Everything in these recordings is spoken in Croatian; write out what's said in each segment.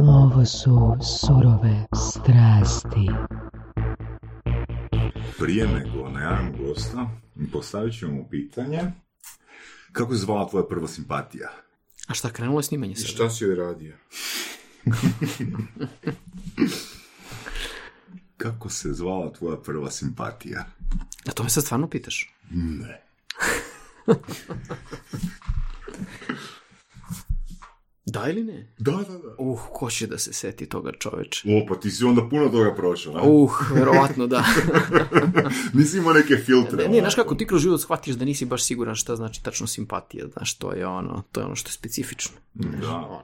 Ovo su surove strasti. Prije nego najavim gosta, postavit ću mu pitanje. Kako je zvala tvoja prva simpatija? A šta, krenulo je snimanje sada? I šta si joj radio? Kako se zvala tvoja prva simpatija? A to me sad stvarno pitaš? Ne. Da ili ne? Da. Ko će da se seti toga, čoveče? O, pa ti si onda puno toga prošao, ne? Verovatno da. Nisi imao neke filtre. Ne, znaš kako, ti kroz život shvatiš da nisi baš siguran šta znači tačno simpatija, znaš, to je ono što je specifično. Da.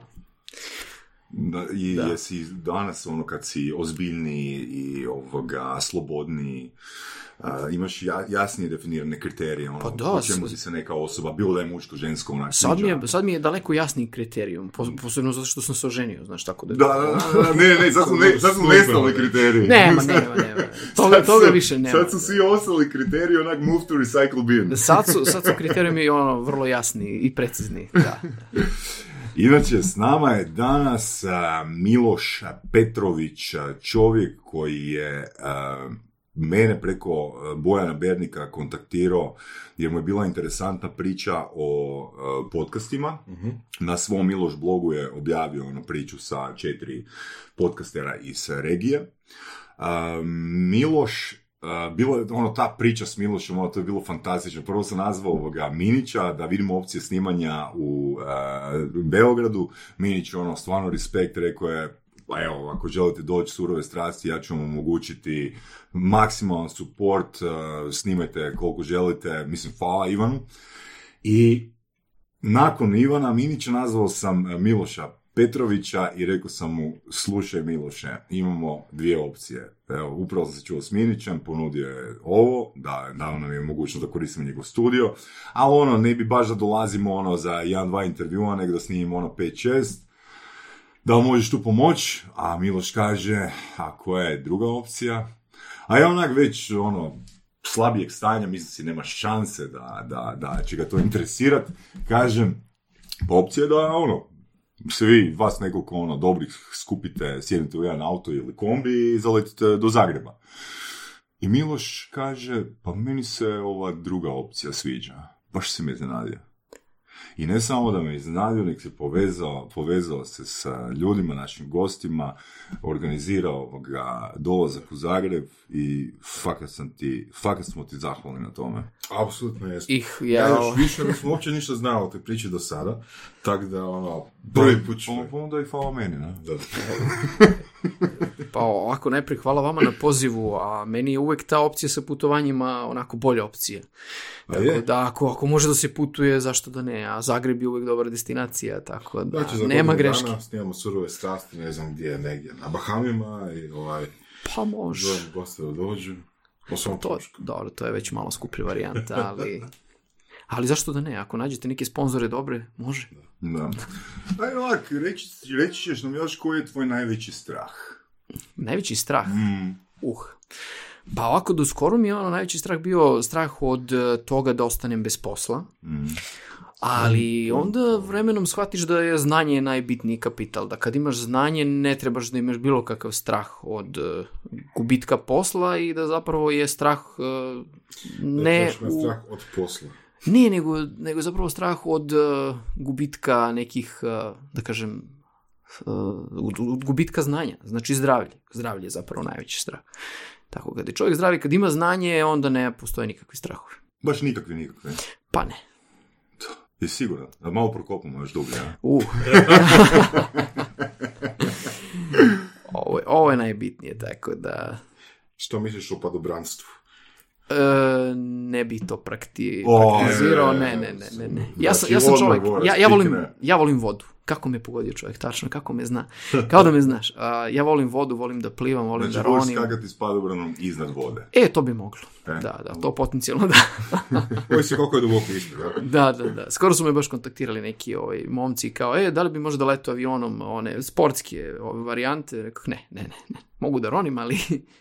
Jesi danas, ono, kad si ozbiljniji i slobodniji, imaš jasnije definirane kriterije, ono, po čemu ti se neka osoba, bilo da je muško, žensko, onak. Sad mi je daleko jasniji kriterijum, posebno zato što sam se oženio, znaš, tako da... Ne, sad su nestali kriteriji. Nema, toga više nema. Sad su svi ostali kriteriji, onak, move to recycle bin. Sad su kriterijumi, ono, vrlo jasni i precizni, da. Inače, s nama je danas Miloš Petrović, čovjek koji je mene preko Bojana Bernika kontaktirao, jer mu je bila interesantna priča o podcastima. Uh-huh. Na svom Miloš blogu je objavio priču sa 4 podcastera iz regije. Miloš... Bilo je ta priča s Milošom, to je bilo fantastično. Prvo sam nazvao Minića da vidimo opcije snimanja u Beogradu. Minić je stvarno respekt, rekao je, pa evo, ako želite doći surove strasti, ja ću vam omogućiti maksimalan support, snimajte koliko želite, mislim, hvala Ivanu. I nakon Ivana Minića nazvao sam Miloša Petrovića i rekao sam mu, slušaj Miloše, imamo 2 opcije. Evo, upravo sam se čuo s Minićem, ponudio je ovo, da nam je mogućnost da koristimo njegov studio, ali ne bi baš da dolazimo za 1-2 intervjua, nego da snimimo 5-6, da li možeš tu pomoć, a Miloš kaže, a koja je druga opcija? A ja već slabijeg stanja, mislim si nema šanse da će ga to interesirati, kažem, opcija je da svi vas nekoliko dobrih skupite, sjednite u jedan auto ili kombi i zaletite do Zagreba. I Miloš kaže, pa meni se ova druga opcija sviđa. Baš si me iznenadio. I ne samo da me iznenadio, nek se povezao se sa ljudima, našim gostima, organizirao dolazak u Zagreb i fakat smo ti zahvalni na tome. Apsolutno jesmo. Ja još više nisam uopće ništa znao o te priče do sada, tako da prvi put ću... Onda i hvala meni, ne? Da. Pa ovako, najprije hvala vama na pozivu, a meni je uvek ta opcija sa putovanjima onako bolja opcija. Tako da, ako može da se putuje, zašto da ne? A Zagreb je uvek dobra destinacija, tako da nema greške. Dana snijemo surove strasti, ne znam gdje, negdje na Bahamima i pa može. Dođu goste da dođu. Dobro, to je već malo skuplja varijanta, ali... Ali zašto da ne? Ako nađete neke sponzore dobre, može. Da. Ajde, ovak, reći ćeš nam još koji je tvoj najveći strah. Najveći strah? Pa ovako, do skoro mi je najveći strah bio strah od toga da ostanem bez posla. Ali onda vremenom shvatiš da je znanje najbitniji kapital. Da kad imaš znanje, ne trebaš da imaš bilo kakav strah od gubitka posla i da zapravo je strah strah od posla. Ne, nego zapravo strah od gubitka nekih, da kažem, od gubitka znanja. Znači zdravlje. Zdravlje je zapravo najveći strah. Tako, kad je čovjek zdravi, kad ima znanje, onda ne postoje nikakvi strahovi. Baš nikakvi? Pa ne. Je sigurno. Da malo prokopamo još dublje. Ovo je najbitnije, tako da... Što misliš o padobranstvu? Ne bi to praktizirao, ne. Ja volim vodu. Kako me pogodio čovjek, tačno, kako me zna. Kao da me znaš, ja volim vodu, volim da plivam, volim da ronim. Znači, voliš skakati s padobranom iznad vode. To bi moglo, da, to potencijalno da. Ovo se koliko je duboko ispred. Da. Skoro su me baš kontaktirali neki momci kao, da li bi možda letao avionom, one sportske varijante, rekao, ne. Mogu da ronim, ali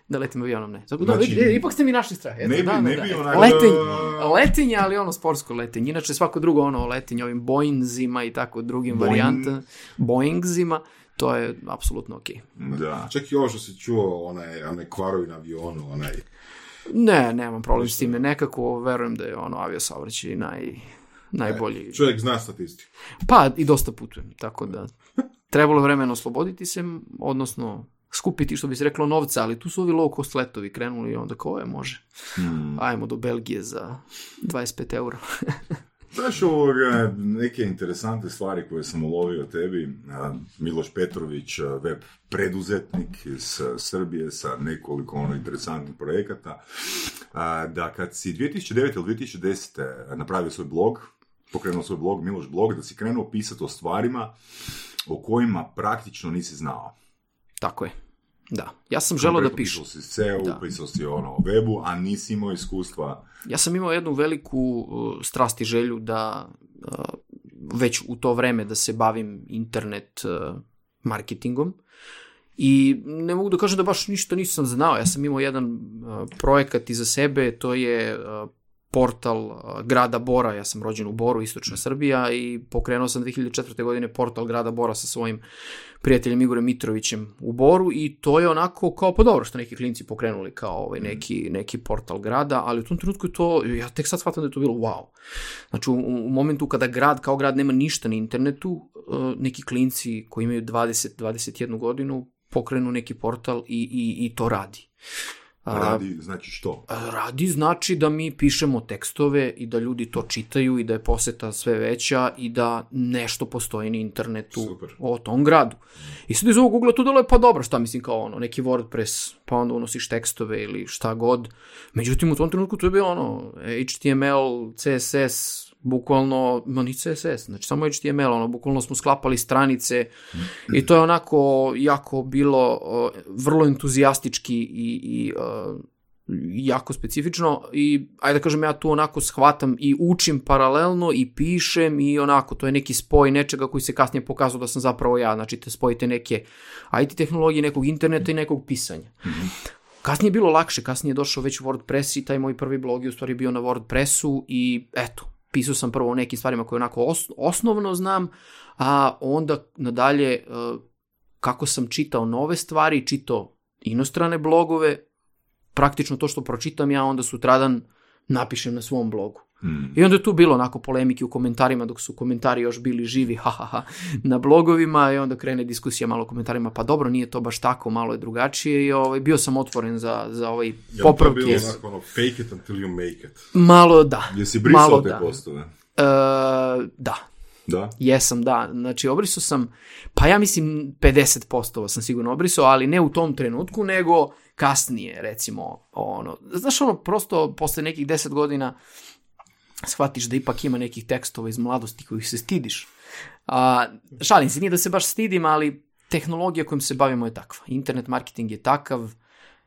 da letim avionom ne. Zato, znači, da, ipak ste mi našli strah. Eto, ne bi letenje, ali ono sportsko letenje. Inače svako drugo ono letenje ovim Boeingzima i tako drugim varijantama. Boeingzima, to je apsolutno ok. Da, čak i ovo što si čuo, onaj kvarovi na avionu, onaj... Ne, nemam problem s time. Nekako verujem da je ono aviosaobraćaj najbolji. Čovjek zna statistiku. Pa, i dosta putujem, tako da... Trebalo vremena osloboditi se, odnosno... skupiti, što bi se reklo, novca, ali tu su ovi low cost letovi krenuli i onda kao je, može. Ajmo do Belgije za 25 euro. Znaš, ovoga, neke interesante stvari koje sam ulovio tebi. Miloš Petrović, web preduzetnik iz Srbije sa nekoliko interesantnih projekata. Da kad si 2009. ili 2010. napravio svoj blog, pokrenuo svoj blog, Miloš blog, da si krenuo pisati o stvarima o kojima praktično nisi znao. Tako je, da. Ja sam želeo da pišem. Pisao si SEO, pisao si ono o webu, a nisi imao iskustva. Ja sam imao jednu veliku strast i želju da već u to vreme da se bavim internet marketingom. I ne mogu da kažem da baš ništa nisam znao. Ja sam imao jedan projekat iza sebe, to je portal grada Bora. Ja sam rođen u Boru, istočna Srbija, i pokrenuo sam 2004. godine portal grada Bora sa svojim prijateljem Igorem Mitrovićem u Boru, i to je onako kao pa dobro što neki klinci pokrenuli kao neki portal grada, ali u tom trenutku je to, ja tek sad shvatam da je to bilo wow. Znači u momentu kada grad kao grad nema ništa na internetu, neki klinci koji imaju 20-21 godinu pokrenu neki portal i to radi. Radi znači što? Radi znači da mi pišemo tekstove i da ljudi to čitaju i da je poseta sve veća i da nešto postoji na internetu. Super. O tom gradu. I sad iz ovog ugla to delo je pa dobro, šta mislim kao ono, neki WordPress, pa onda unosiš tekstove ili šta god. Međutim u tom trenutku to je bilo ono HTML, CSS, bukvalno, no ni CSS, znači samo HTML, ono, bukvalno smo sklapali stranice i to je onako jako bilo vrlo entuzijastički i jako specifično i ajde da kažem ja tu onako shvatam i učim paralelno i pišem i onako to je neki spoj nečega koji se kasnije pokazao da sam zapravo ja, znači te spojite neke IT tehnologije, nekog interneta i nekog pisanja. Kasnije je bilo lakše, kasnije je došao već WordPress i taj moj prvi blog je u stvari bio na WordPressu i eto. Pisao sam prvo o nekim stvarima koje onako osnovno znam, a onda nadalje kako sam čitao nove stvari, čitao inostrane blogove, praktično to što pročitam ja onda sutradan napišem na svom blogu. I onda je tu bilo onako polemike u komentarima dok su komentari još bili živi na blogovima i onda krene diskusija malo u komentarima, pa dobro, nije to baš tako, malo je drugačije i bio sam otvoren za ovaj popravke. To je bilo onako ono, fake it until you make it. Malo da. Jesi brisao te postove? Da. Jesam, da. Znači, obrisao sam, pa ja mislim 50 postova sam sigurno obrisao, ali ne u tom trenutku, nego kasnije, recimo, ono, znaš ono, prosto posle nekih 10 godina shvatiš da ipak ima nekih tekstova iz mladosti kojih se stidiš. Šalim se, nije da se baš stidim, ali tehnologija kojom se bavimo je takva. Internet marketing je takav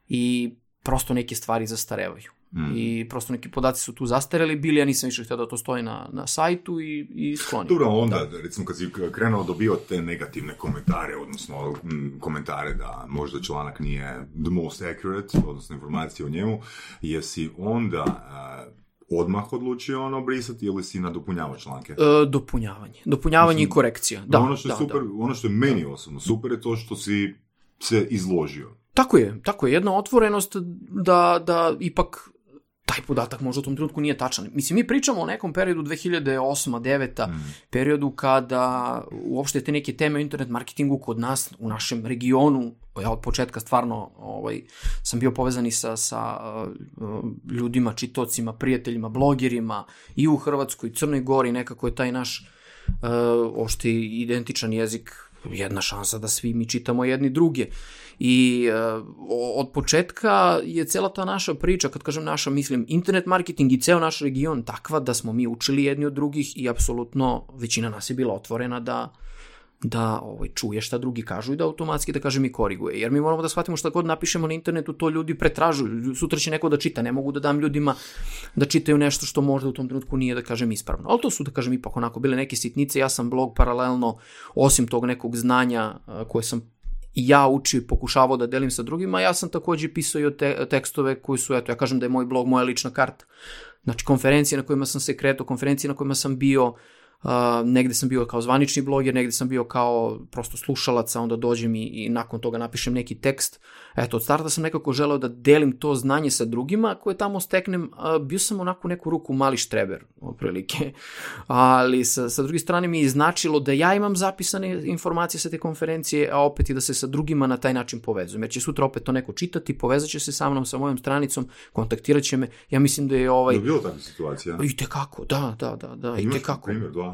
i prosto neke stvari zastarevaju. I prosto neki podaci su tu zastareli bili, ja nisam više htio da to stoji na sajtu i sklonio. Dobro, onda, recimo kad si krenuo dobio te negativne komentare, odnosno komentare da možda članak nije the most accurate, odnosno informacije o njemu, jesi onda... odmah odlučio ono brisati ili si nadopunjavao članke? Dopunjavanje mislim, i korekcija. Da, ono, što je super, ono što je meni osobno super je to što si se izložio. Tako je. Jedna otvorenost da ipak taj podatak možda u tom trenutku nije tačan. Mislim, mi pričamo o nekom periodu 2008-2009, periodu kada uopšte te neke teme o internet marketingu kod nas, u našem regionu, ja od početka stvarno sam bio povezan i sa ljudima, čitocima, prijateljima, blogerima i u Hrvatskoj, i Crnoj Gori, nekako je taj naš uopšte identičan jezik, jedna šansa da svi mi čitamo jedni druge. I od početka je cela ta naša priča, kad kažem naša, mislim internet marketing i ceo naš region takva da smo mi učili jedni od drugih i apsolutno većina nas je bila otvorena da čuje šta drugi kažu i da automatski, da kažem, i koriguje. Jer mi moramo da shvatimo šta god napišemo na internetu, to ljudi pretražuju. Sutra će neko da čita, ne mogu da dam ljudima da čitaju nešto što možda u tom trenutku nije, da kažem, ispravno. Ali to su, da kažem, ipak onako bile neke sitnice. Ja sam blog paralelno, osim tog nekog znanja koje sam i ja učio i pokušavao da delim sa drugima, ja sam takođe pisao i tekstove koji su, eto, ja kažem da je moj blog moja lična karta. Znači, konferencije na kojima sam se kretao, konferencije na kojima sam bio, negde sam bio kao zvanični bloger, negde sam bio kao prosto slušalac, onda dođem i nakon toga napišem neki tekst. Eto, od starta sam nekako želeo da delim to znanje sa drugima koje tamo steknem. Bio sam onako neku ruku mali štreber, otprilike. Ali sa druge strane mi je značilo da ja imam zapisane informacije sa te konferencije, a opet i da se sa drugima na taj način povezujem. Jer će sutra opet to neko čitati, povezat će se sa mnom, sa mojom stranicom, kontaktirat će me. Ja mislim da je ovaj... Da je bilo takva situacija? Itekako, da. Imaš primjer, da?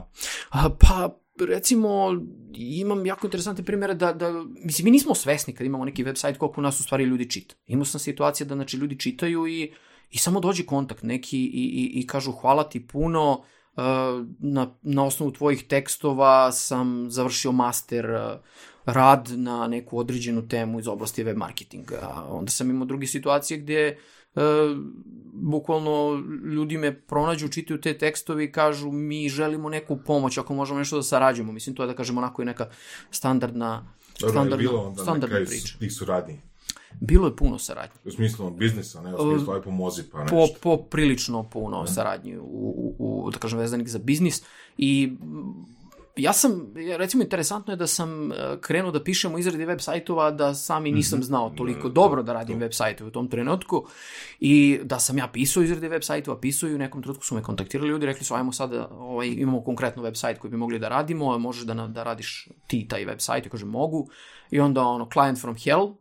Pa, recimo, imam jako interesantne primjere mislim, mi nismo svesni kad imamo neki website koliko nas u stvari ljudi čita. Imao sam situacije da, znači, ljudi čitaju i samo dođe kontakt neki i kažu hvala ti puno, na osnovu tvojih tekstova sam završio master rad na neku određenu temu iz oblasti web marketinga. Onda sam imao druge situacije gdje bukvalno ljudi me pronađu, čitaju te tekstovi i kažu mi želimo neku pomoć, ako možemo nešto da sarađujemo. Mislim, to je da kažemo onako i neka standardna priča. Tih suradnji? Bilo je puno saradnje. U smislu biznisa, ne? U smislu aj pomozi pa nešto. Poprilično puno saradnje u da kažem, vezanih za biznis. I ja sam, recimo, interesantno je da sam krenuo da pišem u izradi web sajtova, da sam i nisam znao toliko dobro da radim web sajtove u tom trenutku i da sam ja pisao izradi web sajtova, pisao i u nekom trenutku su me kontaktirali ljudi, rekli su ajmo sada, imamo konkretno web sajt koji bi mogli da radimo, možeš da radiš ti taj web sajt, ja kažem mogu, i onda ono client from hell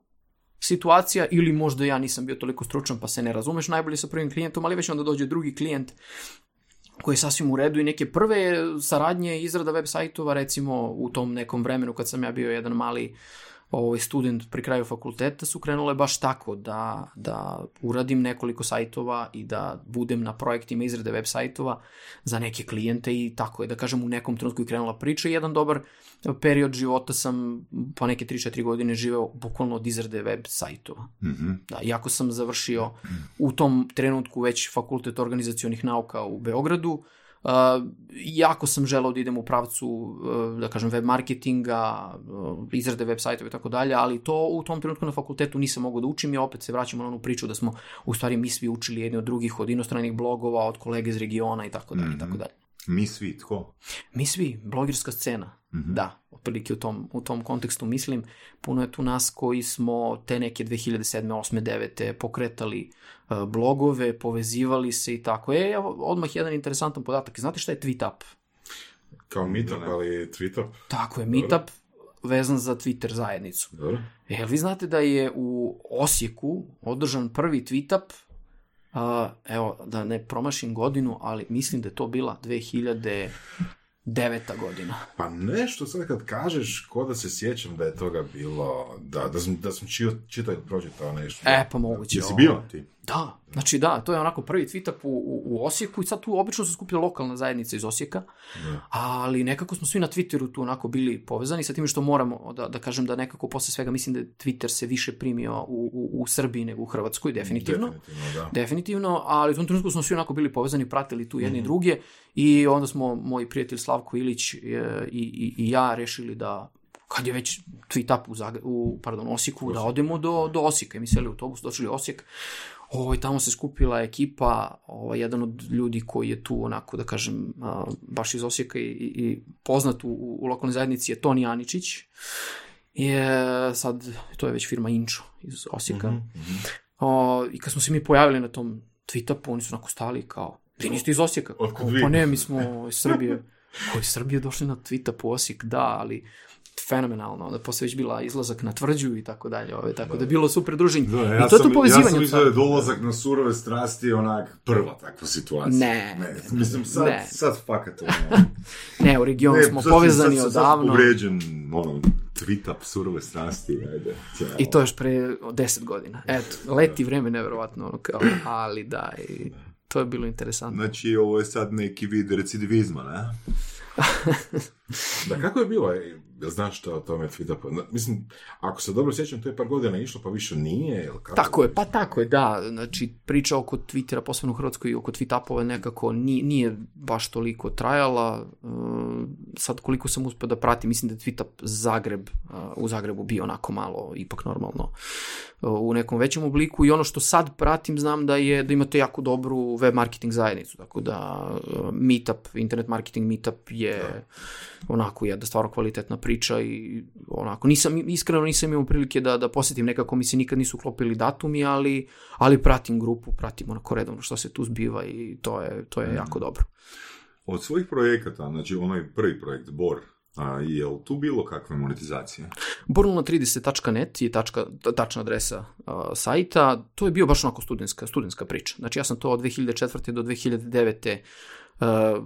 situacija, ili možda ja nisam bio toliko stručan pa se ne razumeš najbolje sa prvim klijentom, ali već onda dođe drugi klijent koji je sasvim u redu i neke prve saradnje izrada web sajtova, recimo u tom nekom vremenu kad sam ja bio jedan mali student pri kraju fakulteta, su krenule baš tako da uradim nekoliko sajtova i da budem na projektima izrade web sajtova za neke klijente i tako je, da kažem, u nekom trenutku je krenula priča i jedan dobar period života sam pa neke 3-4 godine živeo bukvalno od izrade web sajtova. Da, iako sam završio u tom trenutku već Fakultet organizacionih nauka u Beogradu, jako sam želao da idem u pravcu, da kažem, web marketinga, izrade web sajtova i tako dalje, ali to u tom trenutku na fakultetu nisam mogao da učim i opet se vraćamo na onu priču da smo u stvari mi svi učili jedni od drugih, od inostranih blogova, od kolege iz regiona i tako dalje i tako dalje. Mi svi, tko? Mi svi, blogerska scena, da, otprilike u tom kontekstu mislim, puno je tu nas koji smo te neke 2007. 8. 9. pokretali blogove, povezivali se i tako. Odmah jedan interesantan podatak, znate šta je TweetUp? Kao Meetup, ali TweetUp? Tako je, Meetup vezan za Twitter zajednicu. Dobro. Jel vi znate da je u Osijeku održan prvi TweetUp? Evo, da ne promašim godinu, ali mislim da je to bila 2009. godina. Pa nešto sad kad kažeš, ko da se sjećam da je toga bilo, da sam pročitao nešto. Pa moguće. Jesi bio ti? Da, znači da, to je onako prvi tweet-up u Osijeku i sad tu obično se skuplja lokalna zajednica iz Osijeka, ali nekako smo svi na Twitteru tu onako bili povezani sa tim što moramo da kažem da nekako posle svega mislim da Twitter se više primio u Srbiji nego u Hrvatskoj, definitivno, ali u tom trenutku smo svi onako bili povezani, pratili tu jedne i druge i onda smo moj prijatelj Slavko Ilić i ja rešili da kad je već tweet-up u Osijeku, da odemo do Osijeka i mi seli u autobus, došli u Osijek. Tamo se skupila ekipa, jedan od ljudi koji je tu onako, da kažem, baš iz Osijeka i poznat u lokalnoj zajednici je Toni Aničić. Sad, to je već firma Inchoo iz Osijeka. I kad smo se mi pojavili na tom tweet-upu, oni su onako stali kao, vi niste iz Osijeka? Pa ne, mi smo iz Srbije. Iz Srbije došli na tweet-up u Osijek, da, ali... fenomenalno, da posle već bila izlazak na tvrđu i tako dalje, tako da je bilo super druženje. I to je to povezivanje. Ja sam mislio da je dolazak na surove strasti onak prva takva situacija. Ne. Mislim, sad fakat ono. Ne, u regionu smo povezani odavno. Sad uvređen, ono, tweet-up surove strasti, ajde. I to još pre 10 godina. Eto, leti vreme, nevjerovatno, ono kao, ali da, i to je bilo interesantno. Znači, ovo je sad neki vid recidivizma, ne? Da, kako je bilo? Znaš što o tome Twitter? Mislim, ako se dobro sjećam, to je par godina išlo, pa više nije. Ili kako? Tako je, da. Znači, priča oko Twittera, posebno u Hrvatskoj, oko tweet-upova nekako nije baš toliko trajala. Sad koliko sam uspio da pratim, mislim da je tweet-up u Zagrebu bio onako malo, ipak normalno, u nekom većem obliku. I ono što sad pratim, znam da imate jako dobru web marketing zajednicu. Tako da meetup, internet marketing meetup je onako jedna stvarno kvalitetna priča i onako, iskreno nisam imao prilike da posjetim, nekako mi se nikad nisu uklopili datumi, ali pratim grupu, pratim onako redovno što se tu zbiva i to je jako dobro. Od svojih projekata, znači onaj prvi projekt BOR, je li tu bilo kakve monetizacije? BORluna30.net je tačna adresa sajta, to je bio baš onako studentska priča. Znači ja sam to od 2004. do 2009.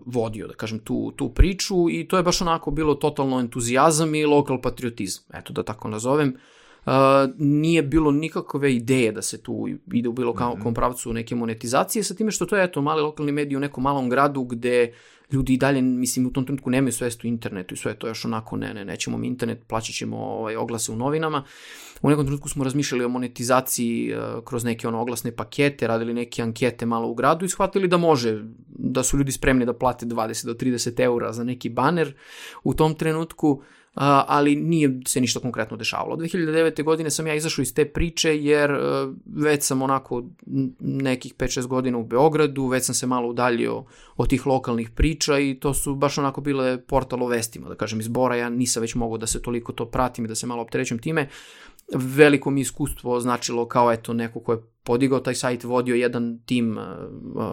Vodio, da kažem, tu priču i to je baš onako bilo totalno entuzijazam i lokal patriotizam, eto da tako nazovem. Nije bilo nikakve ideje da se tu ide u bilo kom pravcu neke monetizacije, sa time što to je eto mali lokalni medij u nekom malom gradu gde ljudi i dalje, mislim, u tom trenutku nemaju svest u internetu i sve to još onako, nećemo mi internet, plaćat ćemo oglase u novinama. U nekom trenutku smo razmišljali o monetizaciji kroz neke oglasne pakete, radili neke ankete malo u gradu i shvatili da može, da su ljudi spremni da plate 20 do 30 eura za neki baner u tom trenutku, ali nije se ništa konkretno dešavalo. 2009. godine sam ja izašao iz te priče jer već sam onako nekih 5-6 godina u Beogradu, već sam se malo udaljio od tih lokalnih priča i to su baš onako bile portal o vestima, da kažem, iz Bora. Ja nisam već mogao da se toliko to pratim i da se malo opterećem time. Veliko mi iskustvo značilo kao eto neko ko je podigao taj sajt, vodio jedan tim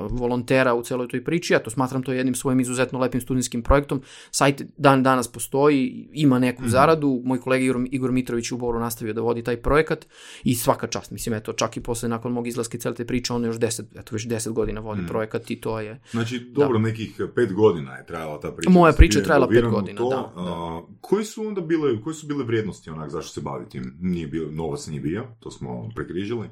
volontera u celoj toj priči, ja to smatram to jednim svojim izuzetno lepim studentskim projektom. Sajt danas postoji, ima neku zaradu, moj kolega Igor Mitrović u Boru nastavio da vodi taj projekat i svaka čast, mislim, eto, čak i posle nakon mog izlaska i cele te priče, on još 10 godina vodi projekat i to je... Znači, dobro, da. Nekih 5 godina je trajala ta priča. Moja priča je trajala 5 godina, da. Koji su onda bile, vrijednosti onak, zašto se baviti? Novac nije bio, to smo prekrižili.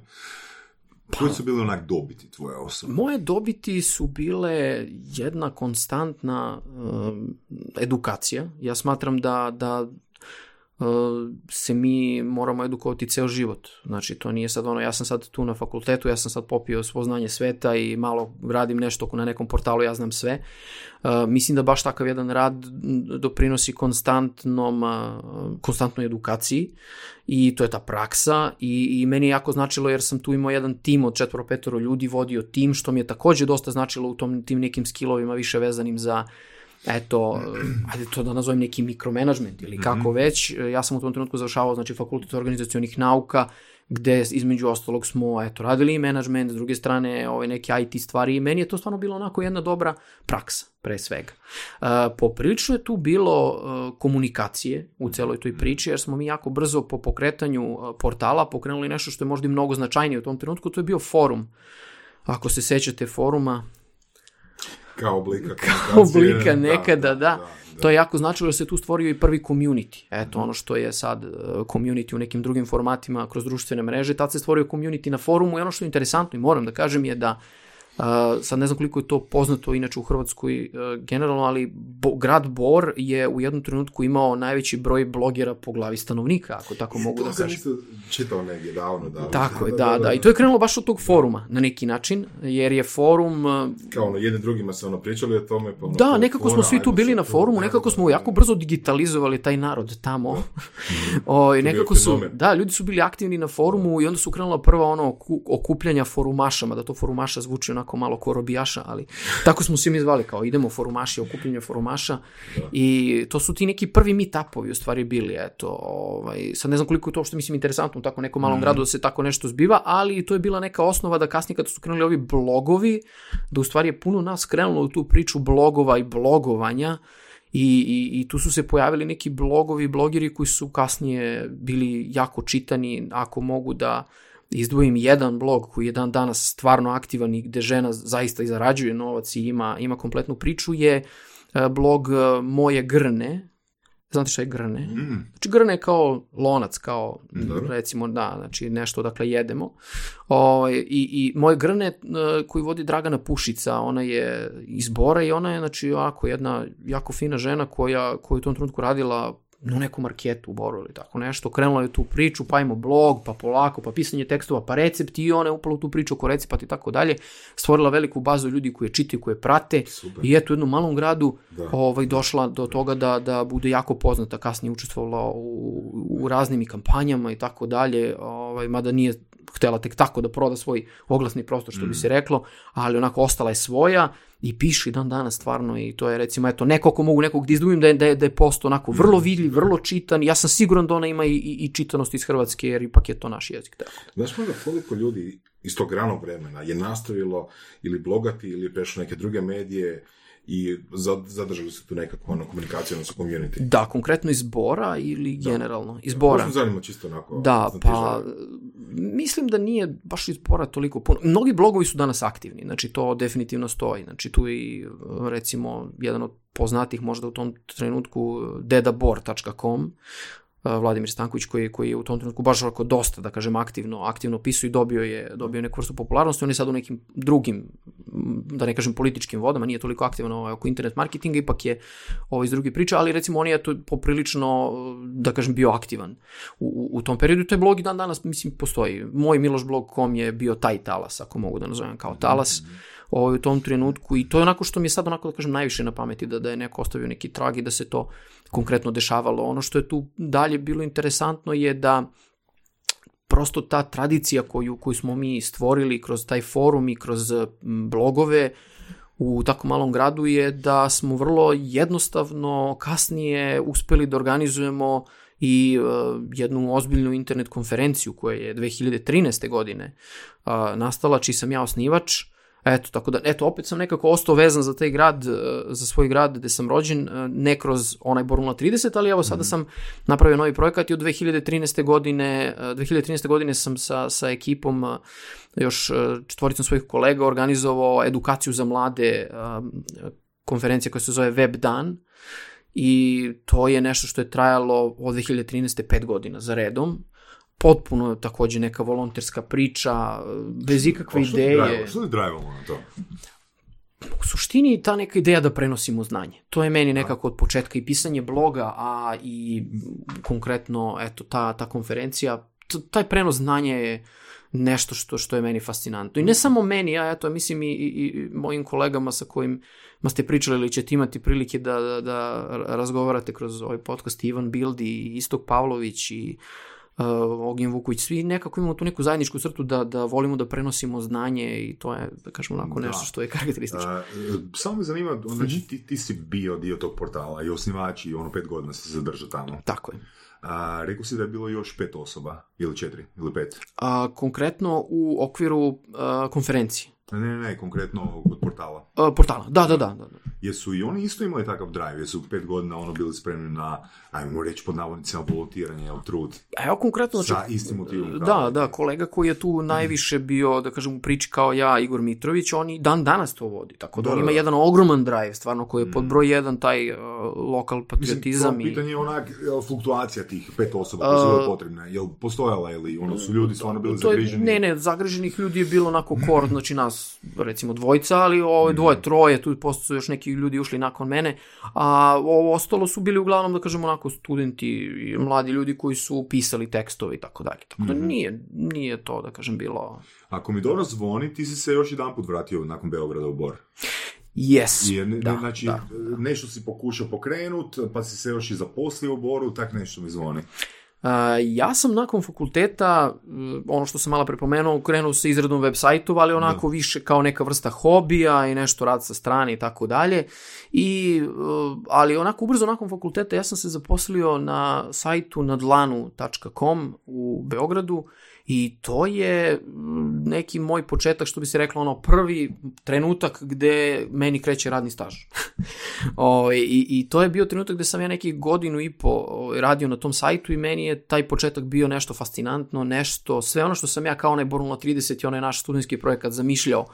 Koje su bile onak dobiti tvoje osobne? Moje dobiti su bile jedna konstantna edukacija. Ja smatram da se mi moramo edukovati ceo život. Znači, to nije sad ono, ja sam sad tu na fakultetu, ja sam sad popio svo znanje sveta i malo radim nešto na nekom portalu, ja znam sve. Mislim da baš takav jedan rad doprinosi konstantnoj edukaciji i to je ta praksa i meni je jako značilo jer sam tu imao jedan tim od 4-5 ljudi, vodio tim, što mi je takođe dosta značilo u tim nekim skillovima više vezanim za eto, ajde to da nazovem neki mikromanagement ili kako već. Ja sam u tom trenutku završavao, znači, fakultet organizacionih nauka, gde između ostalog smo radili i management, s druge strane neke IT stvari i meni je to stvarno bilo onako jedna dobra praksa, pre svega. Poprilično je tu bilo komunikacije u celoj toj priči, jer smo mi jako brzo po pokretanju portala pokrenuli nešto što je možda i mnogo značajnije u tom trenutku, to je bio forum. Ako se sećate foruma... Kao oblika nekada, da. To je jako značilo da se tu stvorio i prvi community. Eto, ono što je sad community u nekim drugim formatima kroz društvene mreže, tad se stvorio community na forumu i ono što je interesantno i moram da kažem je da, sad ne znam koliko je to poznato inače u Hrvatskoj generalno, ali grad Bor je u jednom trenutku imao najveći broj blogera po glavi stanovnika, ako tako mogu da kažem. To sam čitao negdje davno. Tako je, da. I to je krenulo baš od tog foruma, na neki način, jer je forum... Kao ono, jedni drugima se pričali o tome. Pa ono, da, nekako smo svi tu bili na forumu, nekako smo jako brzo digitalizovali taj narod tamo. Ljudi su bili aktivni na forumu i onda su krenula prva okupljanja forumašama, da to forumaša zvuči onako malo ko robijaša, ali tako smo svi mi zvali, kao idemo forumaši, okupljenje forumaša i to su ti neki prvi meet-upovi u stvari bili, eto, sad ne znam koliko je to što mislim interesantno u tako nekom malom gradu da se tako nešto zbiva, ali to je bila neka osnova da kasnije kad su krenuli ovi blogovi, da u stvari je puno nas krenulo u tu priču blogova i blogovanja i tu su se pojavili neki blogovi, blogeri koji su kasnije bili jako čitani, ako mogu da izdvojim jedan blog koji je danas stvarno aktivan i gde žena zaista i zarađuje novac i ima kompletnu priču je blog Moje grne Znate šta je grne? Znači grne je kao lonac, kao recimo da, znači nešto dakle jedemo. I moje grne koju vodi Dragana Pušica, ona je iz Bora i ona je znači ovako jedna jako fina žena koja je u tom trenutku radila na nekom marketu u Boru ili tako nešto. Krenula je tu priču, pa imamo blog, pa polako, pa pisanje tekstova, pa recept i ona je upala u tu priču oko recepata i tako dalje. Stvorila veliku bazu ljudi koji je čitaju, koji je prate. Super. I eto u jednom malom gradu došla do toga da bude jako poznata. Kasnije učestvovala u raznim i kampanjama i tako dalje. Mada nije htela tek tako da proda svoj oglasni prostor, što bi se reklo, ali onako ostala je svoja i piše dan danas stvarno i to je recimo eto nekako mogu nekog da izdvojim da je posto onako vrlo vidljiv, vrlo čitan. Ja sam siguran da ona ima i čitanost iz Hrvatske jer ipak je to naš jezik. Tako. Znaš možda koliko ljudi iz tog ranog vremena je nastavilo ili blogati ili prešlo neke druge medije i zadržali se tu nekako komunikaciju sa community. Da, konkretno iz Bora ili generalno? Iz Bora. To se zanima čisto onako. Da, pa mislim da nije baš iz Bora toliko puno. Mnogi blogovi su danas aktivni, znači to definitivno stoji. Znači tu i recimo jedan od poznatih možda u tom trenutku dedabor.com Vladimir Stanković koji je u tom trenutku baš ovako dosta, da kažem, aktivno pisao i dobio je neku vrstu popularnosti. On je sad u nekim drugim, da ne kažem, političkim vodama, nije toliko aktivan oko internet marketinga, ipak je iz druge priče, ali recimo on je to poprilično, da kažem, bio aktivan u tom periodu. To je blog i dan danas, mislim, postoji. Moj Miloš blog.com je bio taj talas, ako mogu da nazovem kao talas, u tom trenutku i to je onako što mi je sad onako, da kažem, najviše na pameti da je neko ostavio neki trag i da se to konkretno dešavalo. Ono što je tu dalje bilo interesantno je da prosto ta tradicija koju smo mi stvorili kroz taj forum i kroz blogove u tako malom gradu je da smo vrlo jednostavno kasnije uspeli da organizujemo i jednu ozbiljnu internet konferenciju koja je 2013. godine nastala, čiji sam ja osnivač. Eto, tako da, opet sam nekako ostao vezan za taj grad, za svoj grad gde sam rođen, ne kroz onaj BORluna 30, ali evo sada sam napravio novi projekat i od 2013. godine sam sa ekipom, još četvoricom svojih kolega, organizovao edukaciju za mlade, konferencija koja se zove Web Dan, i to je nešto što je trajalo od 2013. 5 godina za redom. Potpuno takođe neka volonterska priča, bez ikakve ideje. Što je drajvalo na to? U suštini je ta neka ideja da prenosimo znanje. To je meni nekako od početka i pisanje bloga, a i konkretno eto, ta konferencija, taj prenos znanja je nešto što je meni fascinantno. I ne samo meni, ja eto, mislim i mojim kolegama sa kojima ste pričali ili ćete imati prilike da razgovarate kroz ovaj podcast, Ivan Bildi i Istok Pavlović i Ogin Vuković, svi nekako imamo tu neku zajedničku crtu da volimo da prenosimo znanje i to je, da kažemo, onako nešto što je karakteristično. Samo me zanima, znači ti si bio dio tog portala i osnivač i 5 godina se zadržao tamo. Tako je. Rekao si da je bilo još 5 osoba, ili 4, ili 5? Konkretno u okviru konferencije. Ne, konkretno od portala. Portala, da. Jesu i oni isto imali takav drive, jesu 5 godina bili spremni na, ajmo reći pod navodnicima, volontiranje, trud. Evo konkretno, sa istim motivom. Da, kolega koji je tu najviše bio, da kažem, u priči kao ja, Igor Mitrović, on i dan danas to vodi, tako da on ima jedan ogroman drive, stvarno, koji je pod broj 1 taj lokal patriotizam. Mislim, to pitanje je onak fluktuacija tih 5 osoba koje su bile potrebne, je li postojala ili su ljudi stvarno bili zagriženi? Ne, zagriženih ljudi je bilo onako kor, znači nas recimo 2, ali ovo 2, 3, tu posto su još neki ljudi ušli nakon mene, a ovo ostalo su bili uglavnom, da kažemo, onako studenti, mladi ljudi koji su pisali tekstove i tako dalje, tako da nije to, da kažem, bilo... Ako mi dobro zvoni, ti si se još jedanput vratio nakon Beograda u Bor. Yes, znači, nešto si pokušao pokrenut, pa si se još i zaposlio u Boru, tak nešto mi zvoni. Ja sam nakon fakulteta, ono što sam malo prepomenuo, krenuo sa izradom web sajtova, ali onako više kao neka vrsta hobija i nešto rad sa strane i tako dalje. Ali onako ubrzo nakon fakulteta ja sam se zaposlio na sajtu nadlanu.com u Beogradu I to je neki moj početak, što bi se reklo, ono, prvi trenutak gde meni kreće radni staž. I to je bio trenutak gde sam ja neki godinu i po radio na tom sajtu i meni je taj početak bio nešto fascinantno, nešto, sve ono što sam ja kao onaj Borluna 30 i onaj naš studentski projekat zamišljao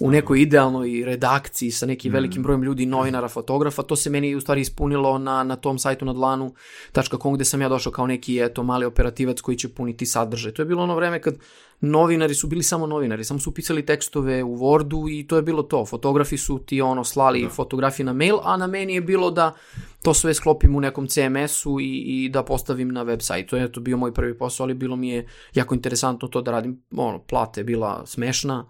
u nekoj idealnoj redakciji sa nekim velikim brojem ljudi, novinara, fotografa, to se meni u stvari ispunilo na tom sajtu nadlanu.com gde sam ja došao kao neki, eto, mali operativac koji će puniti sadržaj. To je bilo ono vreme kad novinari su bili samo novinari, samo su pisali tekstove u Wordu i to je bilo to. Fotografi su ti ono slali fotografije na mail, a na meni je bilo da to sve sklopim u nekom CMS-u i da postavim na web sajtu. Je to bio moj prvi posao, ali bilo mi je jako interesantno to da radim. Ono, plata je bila smešna,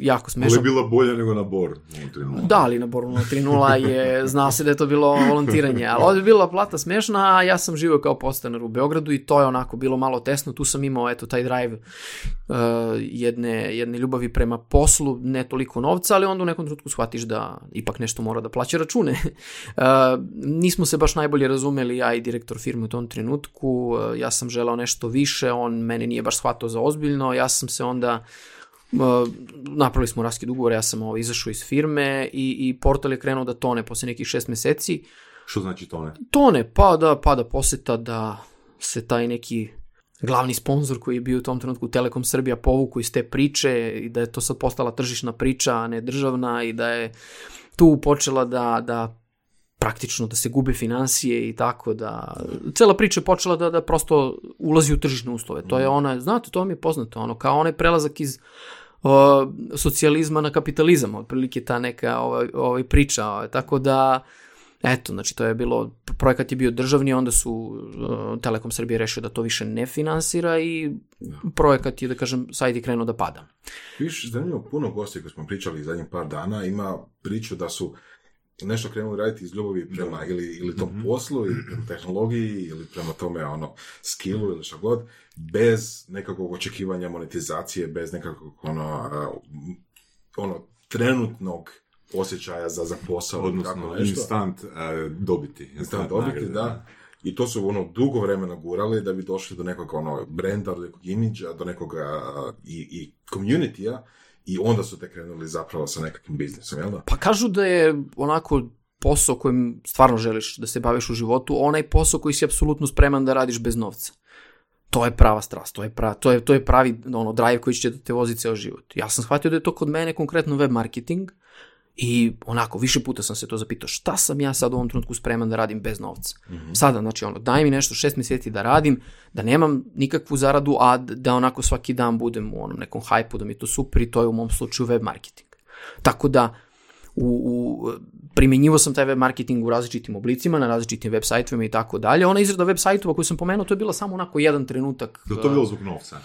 jako smešno. Ali je bila bolja nego na BOR 30. Da, ali na BOR 30 je, zna se da je to bilo volontiranje, ali ovdje je bila plata smešna, a ja sam živio kao podstanar u Beogradu i to je onako bilo malo tesno. Tu sam imao, eto, taj drive jedne ljubavi prema poslu, ne toliko novca, ali onda u nekom trenutku shvatiš da ipak nešto mora da plaća račune. Nismo se baš najbolje razumeli, ja i direktor firme u tom trenutku, ja sam želao nešto više, on mene nije baš shvatao za ozbiljno, ja sam se onda napravili smo raskid ugovora, ja sam izašao iz firme i portal je krenuo da tone posle nekih 6 meseci. Što znači tone? Tone, pada poseta, da se taj neki glavni sponsor koji je bio u tom trenutku Telekom Srbija povuku iz te priče i da je to sad postala tržišna priča, a ne državna, i da je tu počela da praktično da se gube financije i tako da... Cela priča je počela da prosto ulazi u tržišne uslove. To je ona, znate, to mi je poznato, ono, kao onaj prelazak iz socijalizma na kapitalizam, otprilike ta neka priča, tako da... Eto, znači to je bilo, projekat je bio državni, onda su Telekom Srbije rešio da to više ne finansira i projekat je, da kažem, sajt je krenuo da pada. Viš, zanimljivo, puno gosti koji smo pričali zadnjih par dana ima priču da su nešto krenuli raditi iz ljubavi prema ili tom poslu, ili prema tehnologiji, ili prema tome, ono, skillu ili što god, bez nekakvog očekivanja monetizacije, bez nekakvog ono trenutnog osjećaja za posao, odnosno instant dobiti, da. I to su ono dugo vremena gurali da bi došli do nekog ono brenda, do nekog imidža, do nekog i community-a. I onda su te krenuli zapravo sa nekakvim biznisom, jel da? Pa kažu da je onako posao kojim stvarno želiš da se baviš u životu, onaj posao koji si apsolutno spreman da radiš bez novca. To je prava strast, to je pravi ono drive koji će da te vozi ceo život. Ja sam shvatio da je to kod mene konkretno web marketing i onako više puta sam se to zapitao, šta sam ja sad u ovom trenutku spreman da radim bez novca? Sada, znači ono, daj mi nešto 6 meseci da radim, da nemam nikakvu zaradu, a da onako svaki dan budem u onom nekom hajpu, da mi to super, i to je u mom slučaju web marketing. Tako da primjenjivo sam taj web marketing u različitim oblicima, na različitim web sajtovima i tako dalje. Ona izrada web sajtova koju sam pomenuo, to je bila samo onako jedan trenutak. Da, to je bilo zbog novca.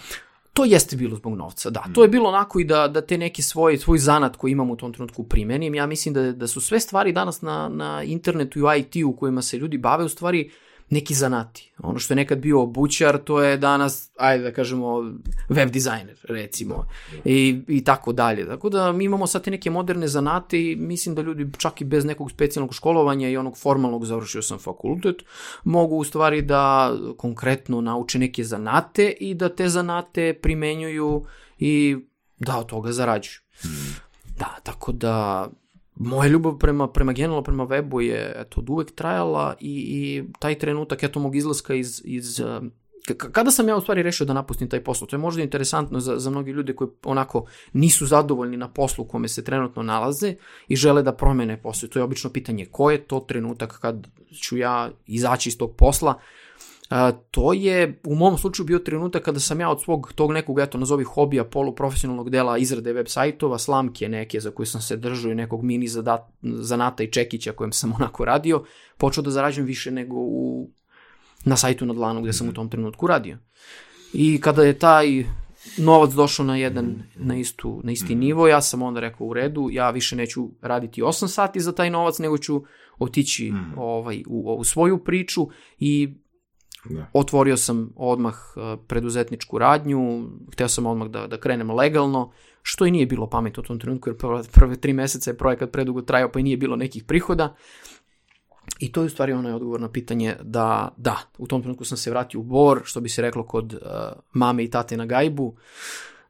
To jeste bilo zbog novca, da. To je bilo onako i da te neki svoj zanat koji imam u tom trenutku primenim. Ja mislim da su sve stvari danas na internetu i IT-u kojima se ljudi bave u stvari neki zanati. Ono što je nekad bio bućar, to je danas, ajde da kažemo, web dizajner, recimo, i tako dalje. Tako da mi imamo sad te neke moderne zanate i mislim da ljudi čak i bez nekog specijalnog školovanja i onog formalnog, završio sam fakultet, mogu u stvari da konkretno nauče neke zanate i da te zanate primenjuju i da od toga zarađuju. Da, tako da... Moja ljubav prema webu je, eto, uvek trajala i taj trenutak, eto, mog izlaska iz kada sam ja u stvari rešio da napustim taj posao. To je možda interesantno za mnogi ljude koji onako nisu zadovoljni na poslu kome se trenutno nalaze i žele da promene posao. To je obično pitanje, ko je to trenutak kad ću ja izaći iz tog posla. To je u mom slučaju bio trenutak kada sam ja od svog tog nekog, eto, nazovi hobija, poluprofesionalnog dela izrade web sajtova, slamke neke za koje sam se držao i nekog mini zanata i čekića kojem sam onako radio, počeo da zarađujem više nego na sajtu na dlanu gde sam u tom trenutku radio. I kada je taj novac došao na isti nivo, ja sam onda rekao, u redu, ja više neću raditi 8 sati za taj novac, nego ću otići u svoju priču i... Da. Otvorio sam odmah preduzetničku radnju, hteo sam odmah da krenem legalno, što i nije bilo pametno u tom trenutku, jer prve 3 meseca je projekat predugo trajao, pa i nije bilo nekih prihoda. I to je u stvari onaj odgovor na pitanje da, da, u tom trenutku sam se vratio u Bor, što bi se reklo kod mame i tate na gajbu,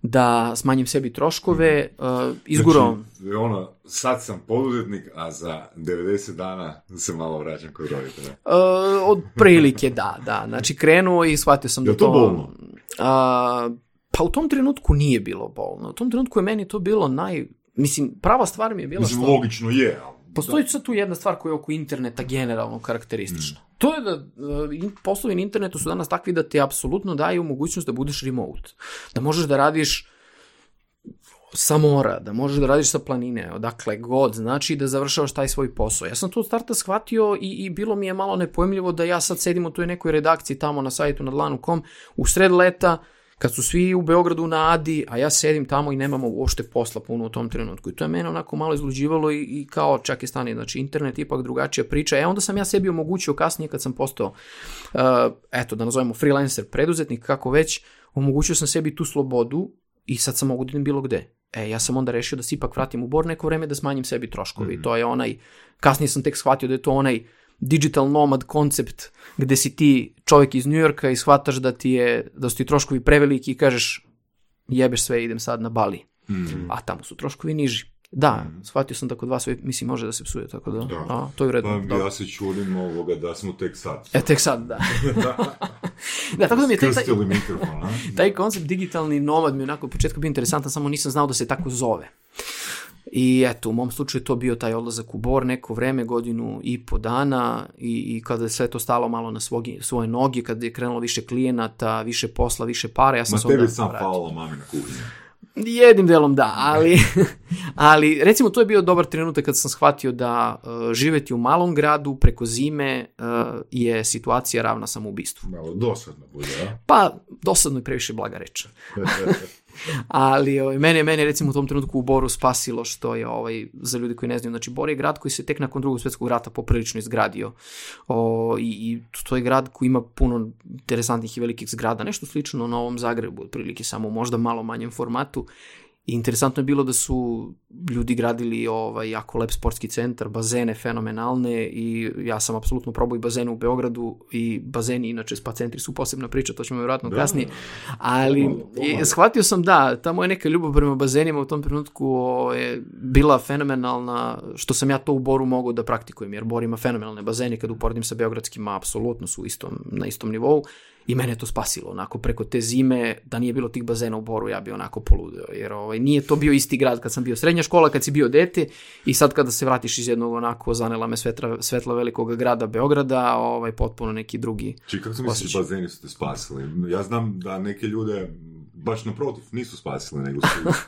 da smanjim sebi troškove, izguram. Znači, ono, sad sam poduzetnik, a za 90 dana se malo vraćam kod roditelja. Od prilike, da. Znači, krenuo i shvatio sam da to... Je to bolno? Pa u tom trenutku nije bilo bolno. U tom trenutku je meni to bilo Mislim, prava stvar mi je bila... Mislim, logično je, ali... Postoji sad tu jedna stvar koja je oko interneta generalno karakteristična. To je da poslovi na internetu su danas takvi da ti apsolutno daju mogućnost da budeš remote. Da možeš da radiš sa mora, da možeš da radiš sa planine, odakle god, znači da završavaš taj svoj posao. Ja sam to od starta shvatio i bilo mi je malo nepojmljivo da ja sad sedim u toj nekoj redakciji tamo na sajtu nadlanu.com u sred leta, kad su svi u Beogradu na Adi, a ja sedim tamo i nemamo uopšte posla puno u tom trenutku. I to je mene onako malo izluđivalo i kao čak je stani, znači internet ipak drugačija priča. E onda sam ja sebi omogućio kasnije kad sam postao, da nazovemo freelancer, preduzetnik, kako već, omogućio sam sebi tu slobodu i sad sam mogu da idem bilo gde. Ja sam onda rešio da se ipak vratim u Bor neko vreme da smanjim sebi troškovi. To je onaj, kasnije sam tek shvatio da je to onaj digital nomad koncept gde si ti čovjek iz New Yorka i shvataš da su ti troškovi preveliki i kažeš jebeš sve, idem sad na Bali. A tamo su troškovi niži. Da, shvatio sam da kod vas, mislim, može da se psuje, tako da, to je uredno. Pa ja se čudim da smo tek sad. Tek sad, da. Da, tako da mi je taj koncept digitalni nomad mi je onako u početku bio interesantan, samo nisam znao da se tako zove. I eto, u mom slučaju to bio taj odlazak u Bor neko vreme, 1.5 dana i kada je sve to stalo malo na svoje noge, kada je krenulo više klijenata, više posla, više para, ja sam se onda... Ma tebi sam falilo mamina kuhinja. Jednim delom da, ali recimo to je bio dobar trenutak kad sam shvatio da živeti u malom gradu preko zime je situacija ravna samoubistvu. Malo dosadno bude, a? Pa dosadno je previše blaga reč. Ali mene recimo u tom trenutku u Boru spasilo što je za ljudi koji ne znaju, znači Bor je grad koji se tek nakon Drugog svjetskog rata poprilično izgradio i to je grad koji ima puno interesantnih i velikih zgrada, nešto slično Novom Zagrebu otprilike, samo možda malo manjem formatu. I interesantno je bilo da su ljudi gradili jako lep sportski centar, bazene fenomenalne i ja sam apsolutno probao i bazene u Beogradu i bazeni, inače spa centri su posebna priča, to ćemo vjerojatno kasnije, ali shvatio sam da, ta moja neka ljubav prema bazenima u tom trenutku je bila fenomenalna, što sam ja to u Boru mogao da praktikujem, jer Bor ima fenomenalne bazene, kad uporedim sa beogradskima, apsolutno su na istom nivou. I mene je to spasilo, onako, preko te zime, da nije bilo tih bazena u Boru, ja bi onako poludeo, jer nije to bio isti grad kad sam bio srednja škola, kad si bio dete i sad kada se vratiš iz jednog onako, zanela me svetla velikog grada Beograda, potpuno neki drugi. Kako se misliš, bazeni su te spasili? Ja znam da neke ljude, baš naprotiv, nisu spasili, nego su...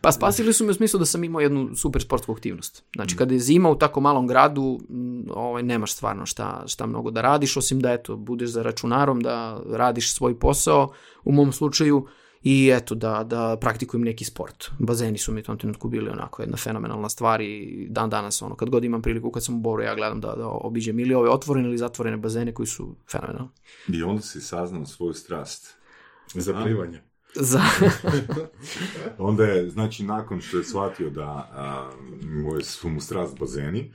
Pa spasili su me u smislu da sam imao jednu super sportsku aktivnost. Znači, kada je zima u tako malom gradu, nemaš stvarno šta mnogo da radiš, osim da, budeš za računarom, da radiš svoj posao, u mom slučaju, i da praktikujem neki sport. Bazeni su mi u tom trenutku bili onako jedna fenomenalna stvar i dan danas, kad god imam priliku, kad sam u Boru, ja gledam da obiđem ili ove otvorene ili zatvorene bazene koji su fenomenalni. I onda si saznao svoju strast. Za plivanje. Onda je, znači, nakon što je shvatio da su mu strast bazeni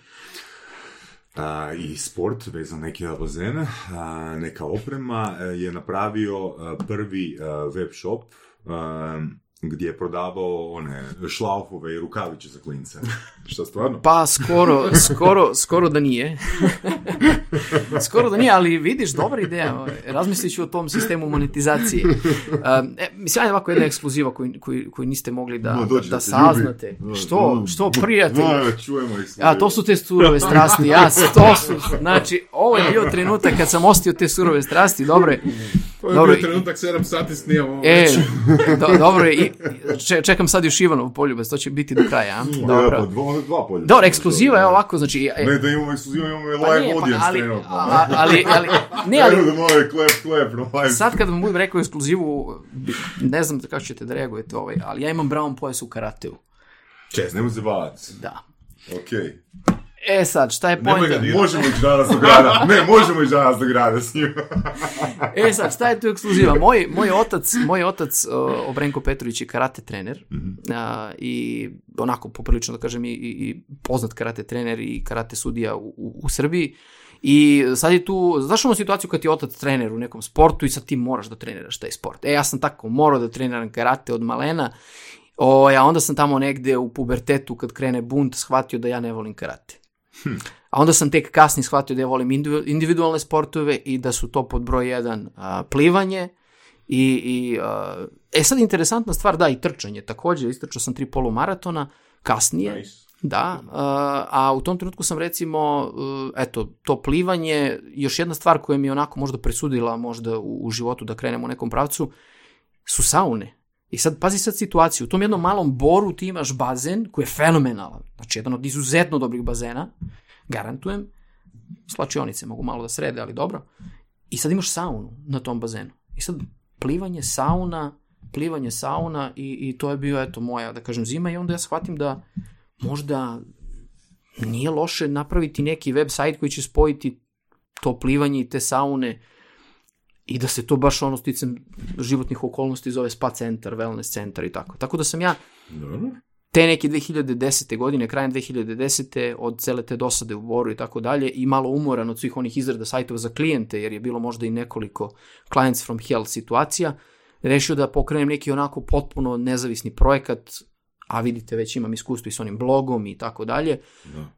i sport vezan neke bazene, neka oprema, je napravio prvi web shop gdje je prodavao one šlaufove i rukaviće za klince. Šta stvarno? Pa skoro da nije. Skoro da nije, ali vidiš, dobra ideja. Razmislit ću o tom sistemu monetizacije. Mislim, ovako jedna ekskluziva koju niste mogli da saznate. Što prijatelj? A to su te surove strasti. Znači, ovo je bio trenutak kad sam ostio te surove strasti. Dobro je trenutak 7 sati snijamo. Dobro je, čekam sad još Ivanovu poljubac, to će biti do kraja. Dobro, dva poljubac. Dobro, ekskluziva je ovako, znači... Ne, da imamo ekskluziva, imamo i live audience trenutno. Sad kad vam budem rekao ekskluzivu, ne znam kako ćete da reagujete, ali ja imam brown pojas u karateu. Čest, nemoj se bavati. Da. Okej. E sad, šta je pointa? Možemo ići danas do grada. Ne, možemo ići danas do grada s njima. E sad, šta je tu ekskluziva? Moj otac Obrenko Petrović je karate trener. I onako, poprilično da kažem, i poznat karate trener i karate sudija u Srbiji. I sad je tu, znaš ono situaciju kad ti otac trener u nekom sportu i sad ti moraš da treniraš taj sport. E, ja sam tako morao da treniram karate od malena. A onda sam tamo negde u pubertetu kad krene bunt shvatio da ja ne volim karate. A onda sam tek kasnije shvatio da ja volim individualne sportove i da su to pod broj 1 plivanje i sad interesantna stvar, da, i trčanje također, istrčao sam 3 polumaratona kasnije, nice. Da, a u tom trenutku sam recimo, to plivanje, još jedna stvar koja mi je onako možda presudila možda u životu da krenem u nekom pravcu, su saune. I sad, pazi sad situaciju, u tom jednom malom Boru ti imaš bazen koji je fenomenalan, znači jedan od izuzetno dobrih bazena, garantujem, slačionice mogu malo da srede, ali dobro, i sad imaš saunu na tom bazenu. I sad plivanje sauna i to je bio, moja, da kažem, zima i onda ja shvatim da možda nije loše napraviti neki web sajt koji će spojiti to plivanje i te saune i da se to baš ono sticam životnih okolnosti zove spa centar, wellness centar i tako. Tako da sam ja te neke 2010. godine, krajem 2010. od cele te dosade u Boru i tako dalje i malo umoran od svih onih izrada sajtova za klijente jer je bilo možda i nekoliko clients from hell situacija, rešio da pokrenem neki onako potpuno nezavisni projekat, a vidite već imam iskustvo i s onim blogom i tako dalje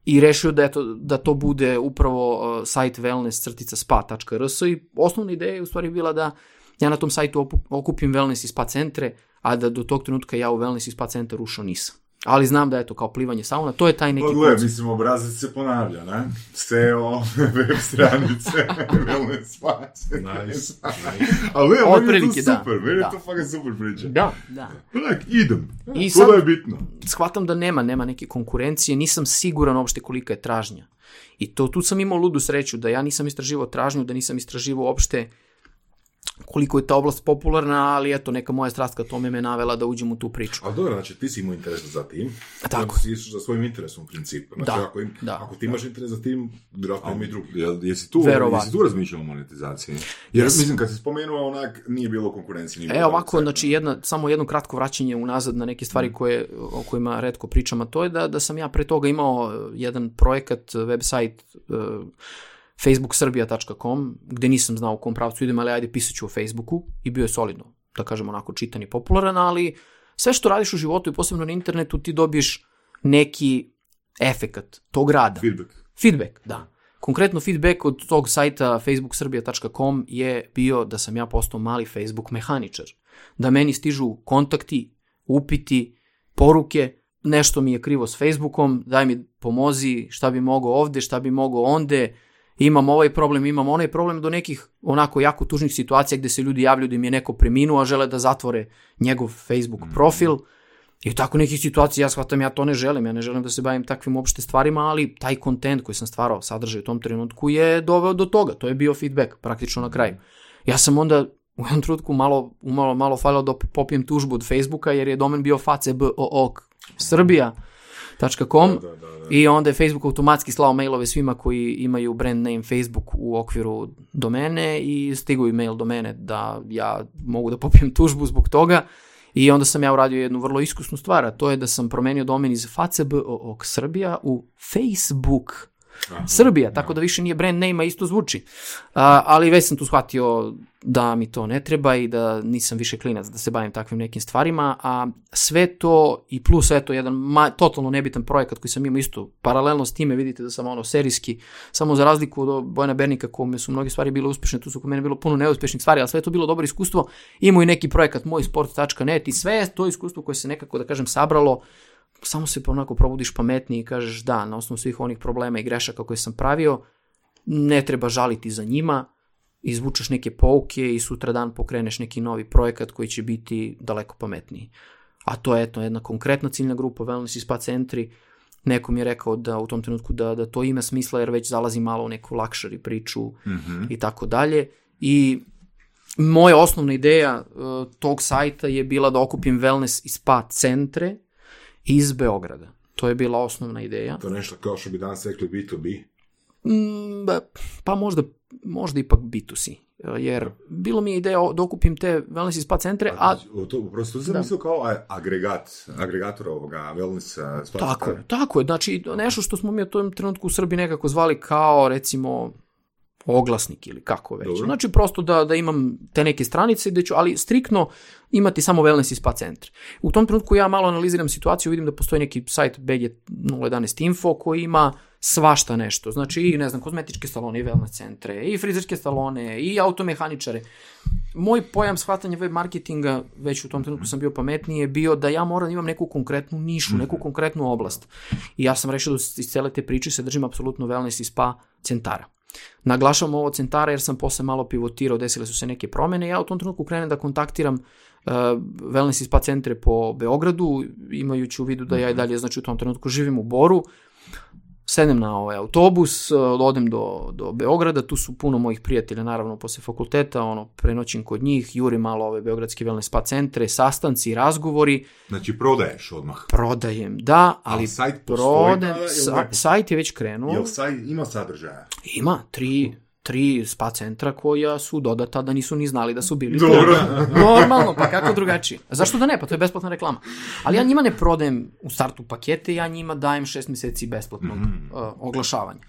i rešio da to bude upravo sajt wellness-spa.rs i osnovna ideja je u stvari bila da ja na tom sajtu okupim wellness i spa centre, a da do tog trenutka ja u wellness i spa centar ušao nisam. Ali znam da kao plivanje sauna, to je taj neki koncept. Mislim, obrazac se ponavlja, ne? SEO, web stranice, wellness spa centar. Nice. Ali meni je to super, meni je to fakat super priča. Da. Idem, to je bitno. Shvatam da nema neke konkurencije, nisam siguran uopšte kolika je tražnja. I tu sam imao ludu sreću da ja nisam istraživao tražnju, da nisam istraživao uopšte koliko je ta oblast popularna, ali neka moja strast ka tome me navela da uđem u tu priču. Ali dobro, znači ti si imao interes za tim, tako. Ti si za svojim interesom u principu. Znači, ako ti imaš interes za tim, vjerojatno ima i drugi. Jesi tu razmišljao o monetizaciji? Jer mislim, kad si spomenuo, nije bilo konkurencije. Evo ovako, znači samo jedno kratko vraćanje unazad na neke stvari o kojima retko pričam, a to je da sam ja pre toga imao jedan projekat, website, facebook.srbija.com, gde nisam znao u kom pravcu idem, ali ajde pisat ću o Facebooku i bio je solidno, da kažem onako čitan i popularan, ali sve što radiš u životu i posebno na internetu ti dobiješ neki efekat tog rada. Feedback, da. Konkretno feedback od tog sajta facebook.srbija.com je bio da sam ja postao mali Facebook mehaničar. Da meni stižu kontakti, upiti, poruke, nešto mi je krivo s Facebookom, daj mi pomozi, šta bi mogao ovde, šta bi mogao onde, imam ovaj problem, imam onaj problem, do nekih onako jako tužnih situacija gde se ljudi javljaju da im je neko preminuo, a žele da zatvore njegov Facebook profil. I tako nekih situacija, ja shvatam, ja to ne želim, ja ne želim da se bavim takvim opšte stvarima, ali taj kontent koji sam stvarao, sadržaj u tom trenutku je doveo do toga, to je bio feedback praktično na kraju. Ja sam onda u jednom trenutku malo falio da popijem tužbu od Facebooka jer je domen bio facebook.srbija.com i onda je Facebook automatski slao mailove svima koji imaju brand name Facebook u okviru domene i stigao je mail do mene da ja mogu da popijem tužbu zbog toga i onda sam ja uradio jednu vrlo iskusnu stvar, a to je da sam promenio domen iz Facebook Srbija u Facebook Srbija, tako da više nije brand name, a isto zvuči. Ali već sam tu shvatio da mi to ne treba i da nisam više klinac da se bavim takvim nekim stvarima, a sve to i plus jedan totalno nebitan projekat koji sam imao isto paralelno s time, vidite da sam serijski, samo za razliku od Bojana Bernika kome su mnoge stvari bile uspješne, tu su kod mene bilo puno neuspješnih stvari, ali sve to bilo dobro iskustvo, imao i neki projekat moj-sport.net i sve to iskustvo koje se nekako, da kažem, sabralo, samo se onako probudiš pametniji i kažeš da, na osnovu svih onih problema i grešaka koje sam pravio, ne treba žaliti za njima, izvučeš neke pouke i sutradan pokreneš neki novi projekat koji će biti daleko pametniji. A to je jedna konkretna ciljna grupa, wellness i spa centri. Neko mi je rekao da u tom trenutku da to ima smisla jer već zalazi malo u neku luxury priču i tako dalje. I moja osnovna ideja tog sajta je bila da okupim wellness i spa centre iz Beograda. To je bila osnovna ideja. To je nešto kao što bi danas rekli B2B? Pa možda ipak B2C. Jer bilo mi je ideja da okupim te wellness i spa centre. Prosto sam mislio kao agregator ovoga wellness spa centra. Tako je. Znači nešto što smo mi u tom trenutku u Srbiji nekako zvali kao recimo oglasnik ili kako već. Dobro. Znači prosto da imam te neke stranice gde ću, ali striktno imati samo wellness i spa centre. U tom trenutku ja malo analiziram situaciju, vidim da postoji neki sajt BG011 Info koji ima svašta nešto. Znači i ne znam, kozmetičke salone i wellness centre i frizerske salone i automehaničare. Moj pojam shvatanja web marketinga, već u tom trenutku sam bio pametniji, je bio da ja moram da imam neku konkretnu nišu, neku konkretnu oblast. I ja sam rešio da iz cele te priče se držim apsolutno wellness i spa centara. Naglašavam ovo centara jer sam posle malo pivotirao, desile su se neke promene. Ja u tom trenutku krenem da kontaktiram wellness i spa centre po Beogradu, imajući u vidu da ja i dalje, znači u tom trenutku živim u Boru. Sednem na ovaj autobus, odem do Beograda, tu su puno mojih prijatelja, naravno posle fakulteta, prenoćim kod njih, jurim malo ove beogradske wellness spa centre, sastanci, razgovori. Znači prodaješ odmah? Prodajem, da, ali sajt postoji? Sajt je već krenuo. Jel sajt ima sadržaja? Ima, tri spa centra koja su dodata da nisu ni znali da su bili. Dobro. Normalno, pa kako drugačije? Zašto da ne? Pa to je besplatna reklama. Ali ja njima ne prodajem u startu pakete, ja njima dajem 6 meseci besplatnog oglašavanja.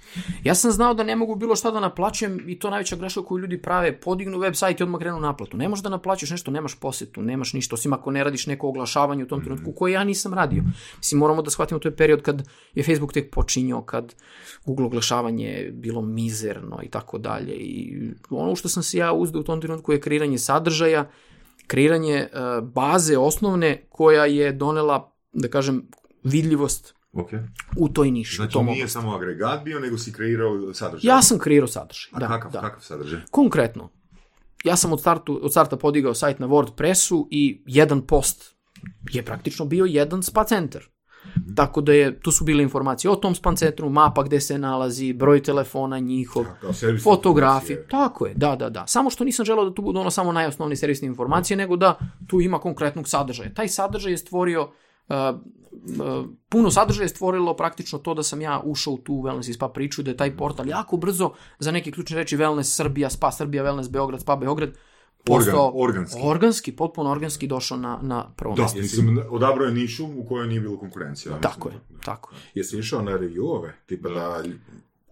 Ja sam znao da ne mogu bilo šta da naplaćujem i to najveća greška koju ljudi prave, podignu web sajt i odmah krenu naplatu. Ne možeš da naplaćaš nešto, nemaš posetu, nemaš ništa, osim ako ne radiš neko oglašavanje u tom trenutku koje ja nisam radio. Mislim, moramo da shvatimo, to je period kad je Facebook tek počinjao, kad Google oglašavanje bilo mizerno i tako dalje. I ono što sam se ja uzdao u tom trenutku je kreiranje sadržaja, kreiranje baze osnovne koja je donela, da kažem, vidljivost u toj niši. Znači nije samo agregat bio, nego si kreirao sadržaj. Ja sam kreirao sadržaj. A kakav sadržaj? Konkretno, ja sam od starta podigao sajt na WordPressu i jedan post je praktično bio jedan spa centar. Tako da tu su bile informacije o tom spa centru, mapa gde se nalazi, broj telefona njihov, fotografije. Tako je, da. Samo što nisam želeo da tu budu samo najosnovne servisne informacije, nego da tu ima konkretnog sadržaja. Taj sadržaj je stvorio, puno sadržaja je stvorilo praktično to da sam ja ušao u tu wellness i spa priču, da je taj portal jako brzo za neke ključne reči wellness Srbija, spa Srbija, wellness Beograd, spa Beograd, potpuno organski došao na prvo mesto. Odabrao je nišu u kojoj nije bilo konkurencija. Tako je. Jesi išao na reviewove?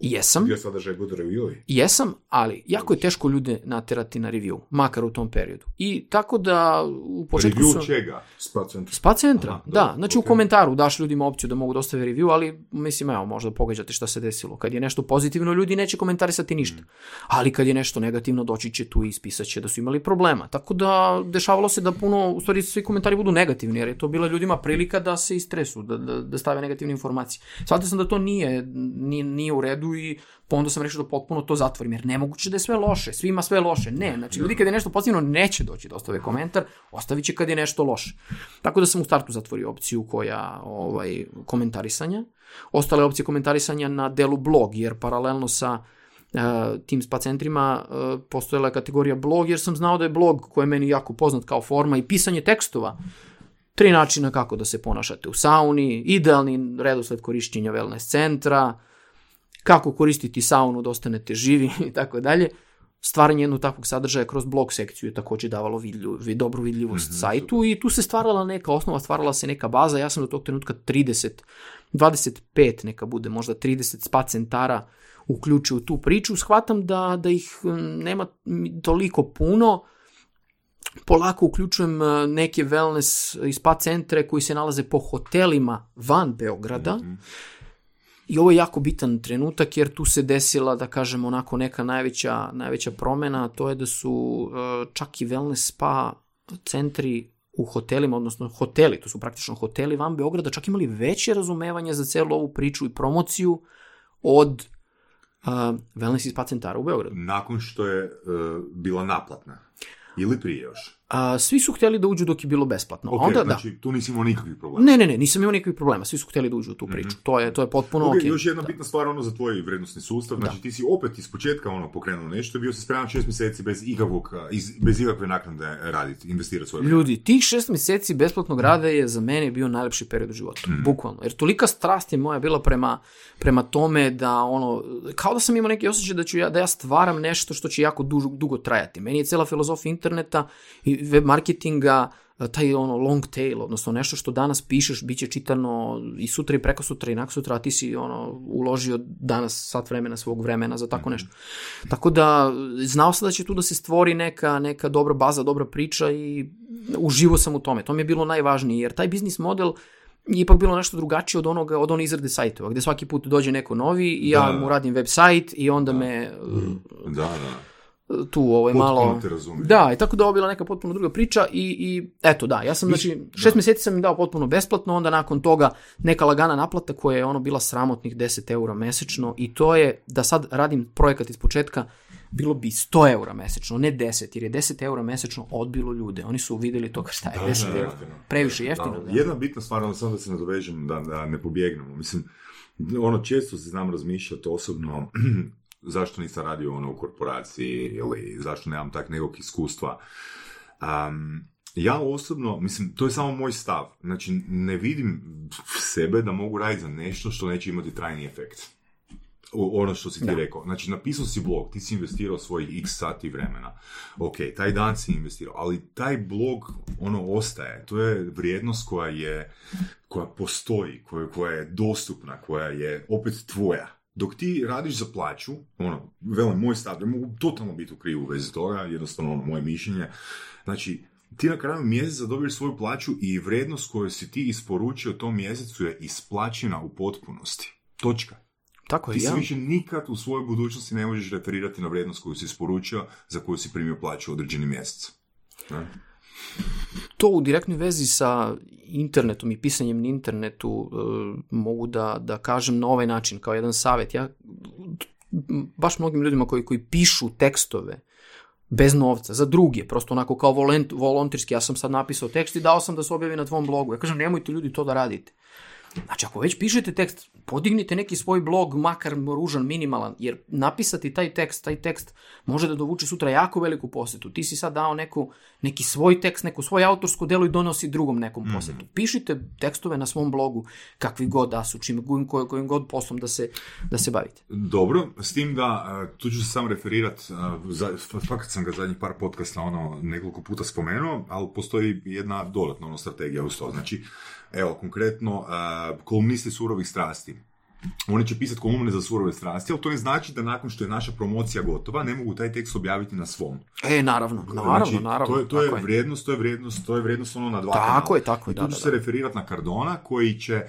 Jesam. Bio sadržaj budu reviewovi? Jesam, ali jako je teško ljude naterati na review, makar u tom periodu. I tako da u početku review čega? Spa centra? Spa centra, da. Znači u komentaru daš ljudima opciju da mogu da ostave review, ali mislim, evo, možda pogađate šta se desilo. Kad je nešto pozitivno, ljudi neće komentarisati ništa. Ali kad je nešto negativno, doći će tu i ispisat će da su imali problema. Tako da dešavalo se da puno, u stvari, svi komentari budu negativni, jer je to bila ljudima prilika da se istresu, da stave negativne informacije. Shvatio sam da to nije u redu i onda sam rešio da potpuno to zatvorim, jer nemoguće da je sve loše, svima sve loše. Ne, znači ljudi kad je nešto pozitivno neće doći da ostave komentar, ostavit će kad je nešto loše. Tako da sam u startu zatvorio opciju koja komentarisanja. Ostale opcije komentarisanja na delu blog, jer paralelno sa tim spa centrima postojala je kategorija blog, jer sam znao da je blog, koji je meni jako poznat kao forma, i pisanje tekstova. 3 načina kako da se ponašate u sauni, idealni redosled korišćenja wellness centra, kako koristiti saunu da ostanete živi i tako dalje. Stvaranje jednog takvog sadržaja kroz blog sekciju je takođe davalo dobru vidljivost sajtu i tu se stvarala neka osnova, stvarala se neka baza. Ja sam do tog trenutka 25, neka bude možda 30 spa centara uključio u tu priču. Shvatam da ih nema toliko puno. Polako uključujem neke wellness i spa centre koji se nalaze po hotelima van Beograda. I ovo je jako bitan trenutak, jer tu se desila, da kažem, onako neka najveća promena, to je da su čak i wellness spa centri u hotelima, odnosno hoteli, to su praktično hoteli van Beograda, čak imali veće razumevanje za celu ovu priču i promociju od wellness spa centara u Beogradu. Nakon što je bila naplatna, ili prije još? Svi su htjeli da uđu dok je bilo besplatno. Ok, onda, znači da. Tu nisi imao nikakvih problema. Ne, nisam imao nikakvih problema, svi su htjeli da uđu u tu priču. Mm-hmm. To je potpuno ok. Još jedna bitna stvar ono za tvoj vrednostni sustav, znači ti si opet iz početka ono pokrenuo nešto, bio si spreman 6 mjeseci bez ikakve naknade raditi, investirati svoje. Ljudi, tih 6 mjeseci besplatnog rada je za mene bio najljepši period u životu, bukvalno. Jer tolika strast je moja bila prema tome da ono, kao da sam imao neki osjećaj da ja stvaram nešto što će jako dugo trajati. Meni je cijela filozofija interneta i web marketinga, taj ono long tail, odnosno nešto što danas pišeš bit će čitano i sutra i preko sutra i naksutra, a ti si ono uložio danas sat vremena svog vremena za tako nešto. Tako da znao sam da će tu da se stvori neka dobra baza, dobra priča i uživo sam u tome. To mi je bilo najvažnije, jer taj biznis model je ipak bilo nešto drugačije od one izrade sajtova, gdje svaki put dođe neko novi i ja mu radim web sajt i onda me... tu malo... Da, i tako da ovo bila neka potpuno druga priča i eto da, ja sam znači 6 mjeseci sam im dao potpuno besplatno, onda nakon toga neka lagana naplata koja je ono bila sramotnih 10 eura mjesečno i to je da sad radim projekat iz početka bilo bi 100 eura mjesečno, ne 10, jer je 10 eura mjesečno odbilo ljude. Oni su vidjeli to šta je 10 eura, previše jeftino. Jedna bitna stvar, ali samo da se nadovežem da ne pobjegnemo. Mislim, ono često se znam razmišljati osobno zašto nisam radio ono u korporaciji ili zašto nemam tak nekog iskustva. Ja osobno, mislim, to je samo moj stav. Znači, ne vidim sebe da mogu raditi za nešto što neće imati trajni efekt. Ono što si ti rekao. Znači, napisao si blog, ti si investirao svojih x sati vremena. Ok, taj dan si investirao, ali taj blog, ono, ostaje. To je vrijednost koja postoji, koja je dostupna, koja je opet tvoja. Dok ti radiš za plaću, ono, velim moj stav, ja mogu totalno biti u krivu u vezi toga, jednostavno ono, moje mišljenje, znači ti na kraju mjeseca dobiješ svoju plaću i vrijednost koju si ti isporučio tom mjesecu je isplaćena u potpunosti. Točka. Tako je, ti se više nikad u svojoj budućnosti ne možeš referirati na vrijednost koju si isporučio, za koju si primio plaću određeni mjesec. Ne? To u direktnoj vezi sa internetom i pisanjem na internetu mogu da kažem na ovaj način, kao jedan savjet. Ja baš mnogim ljudima koji pišu tekstove bez novca, za druge, prosto onako kao volonterski, ja sam sad napisao tekst i dao sam da se objavi na tvom blogu. Ja kažem, nemojte ljudi to da radite. Znači, ako već pišete tekst, podignite neki svoj blog, makar ružan, minimalan, jer napisati taj tekst može da dovuče sutra jako veliku posjetu. Ti si sad dao neki svoj tekst, neko svoje autorsko delo i donosi drugom nekom posjetu. Pišite tekstove na svom blogu, kakvi god da su, kojim god poslom da se bavite. Dobro, s tim da, tu ću se sam referirat, fakat sam ga zadnjih par podcasta nekoliko puta spomenuo, ali postoji jedna dodatna strategija uz to. Znači, evo, konkretno, kolumnisti surovih strasti. Oni će pisati kolumne za surove strasti, ali to ne znači da nakon što je naša promocija gotova, ne mogu taj tekst objaviti na svom. Naravno. To je vrijednost ono na dva kanala. Tako je. I tu ću se referirati na Cardona, koji će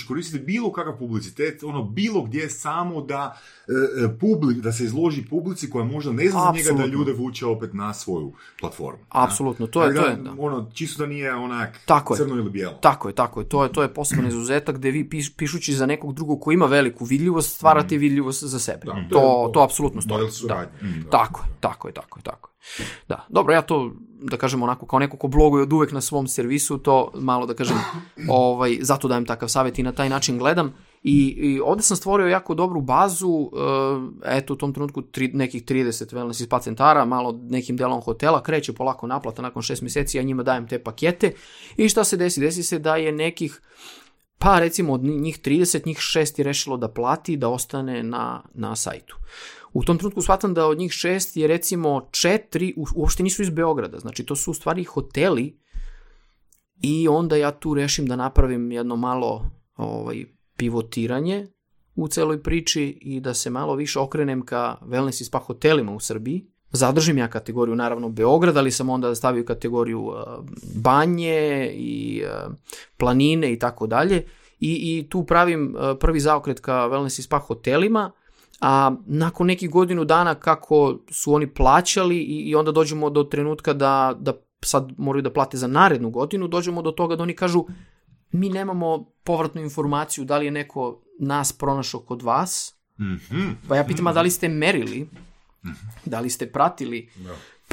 koristiti bilo kakav publicitet, ono bilo gdje samo da, da se izloži publici koja možda ne zna njega da ljude vuče opet na svoju platformu. Apsolutno, to je. Da. Ono, čisto da nije onak tako crno ili bijelo. Tako je. To je poseban izuzetak gdje vi pišući za nekog drugog koji ima veliku vidljivost, stvarate vidljivost za sebe. Da, to apsolutno stoji. Tako je. Da, dobro, ja to, da kažem onako, kao neko ko bloguje od uvek na svom servisu, to malo da kažem, zato dajem takav savjet i na taj način gledam. I ovdje sam stvorio jako dobru bazu, u tom trenutku nekih 30 wellness spa centara, malo nekim delom hotela, kreće polako naplata nakon 6 mjeseci, ja njima dajem te pakete i šta se desi? Desi se da je nekih pa recimo od njih 30, njih 6 je rešilo da plati, da ostane na sajtu. U tom trenutku shvatam da od njih 6 je recimo 4 uopšte nisu iz Beograda, znači to su u stvari hoteli i onda ja tu rešim da napravim jedno malo pivotiranje u celoj priči i da se malo više okrenem ka wellness i spa hotelima u Srbiji. Zadržim ja kategoriju, naravno, Beograd, ali sam onda stavio kategoriju banje i planine i tako dalje. I tu pravim prvi zaokret ka wellness i spa hotelima, a nakon nekih godinu dana kako su oni plaćali i onda dođemo do trenutka da sad moraju da plate za narednu godinu, dođemo do toga da oni kažu mi nemamo povratnu informaciju da li je neko nas pronašao kod vas. Pa ja pitam, a da li ste merili? Da li ste pratili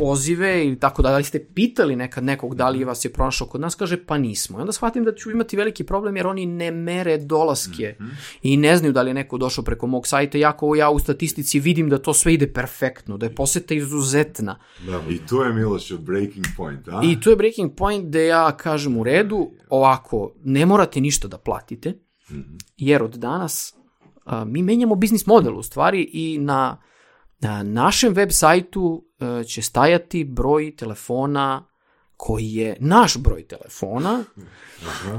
pozive ili tako da li ste pitali nekad nekog da li vas je pronašao kod nas, kaže pa nismo. I onda shvatim da ću imati veliki problem jer oni ne mere dolaske i ne znaju da li je neko došao preko mog sajta. Jako ja u statistici vidim da to sve ide perfektno, da je poseta izuzetna. Da, i tu je Miloš breaking point, a? I tu je breaking point gde ja kažem u redu, ovako, ne morate ništa da platite, jer od danas mi menjamo biznis model u stvari i na našem web sajtu će stajati broj telefona koji je naš broj telefona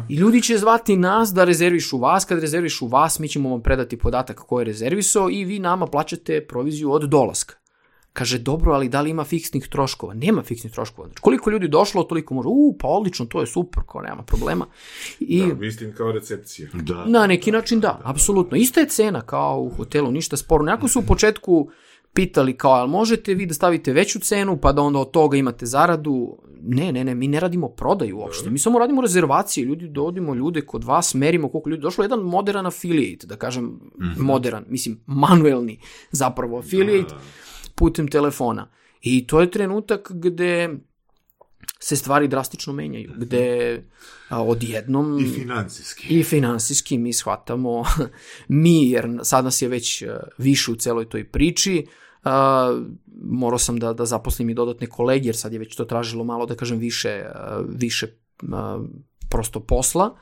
i ljudi će zvati nas da rezervišu vas. Kad rezervišu vas, mi ćemo vam predati podatak ko je rezervisao i vi nama plaćate proviziju od dolaska. Kaže, dobro, ali da li ima fiksnih troškova? Nema fiksnih troškova. Znači, koliko ljudi došlo, toliko može, pa odlično, to je super, kao nema problema. I da, mislim kao recepcija. Da, na neki način da, apsolutno. Ista je cena kao u hotelu, ništa sporno. Jako su u početku pitali kao, ali možete vi da stavite veću cenu, pa da onda od toga imate zaradu? Ne, mi ne radimo prodaju uopšte. Mi samo radimo rezervacije, ljudi, dovodimo ljude kod vas, merimo koliko ljudi došlo. Jedan modern affiliate, da kažem, modern, mislim, manuelni zapravo affiliate, putem telefona. I to je trenutak gde se stvari drastično menjaju, gde odjednom... I finansijski mi shvatamo, jer sad nas je već više u celoj toj priči, morao sam da zaposlim i dodatne kolege, jer sad je već to tražilo malo, da kažem, više prosto posla.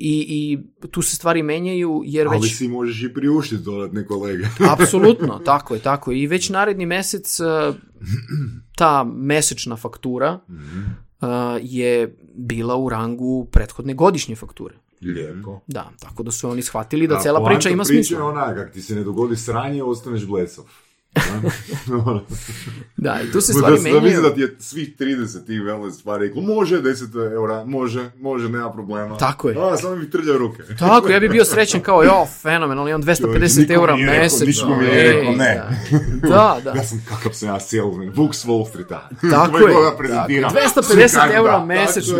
I tu se stvari menjaju jer ali već... Ali si možeš i priuštiti dodatne kolege. Apsolutno, tako je. I već naredni mesec ta mesečna faktura je bila u rangu prethodne godišnje fakture. Lijepo. Da, tako da su oni shvatili da cela priča ima smisla. Priča je ona, kak ti se ne dogodi sranje, ostaneš blesav. Da, i tu se stvari menjaju. Da mislim da ti je svih 30 tih wellness spa reklo, može 10 eura, može, nema problema. Tako je. Samo mi trljaju ruke. Tako, ja bih bio srećen kao, fenomenalno, imam 250 eura mesečno. Niško mi je rekao, ne. Da. Ja sam kakav sam ja salesman, Books Wall Streeta. Tako je. 250 eura mesečno.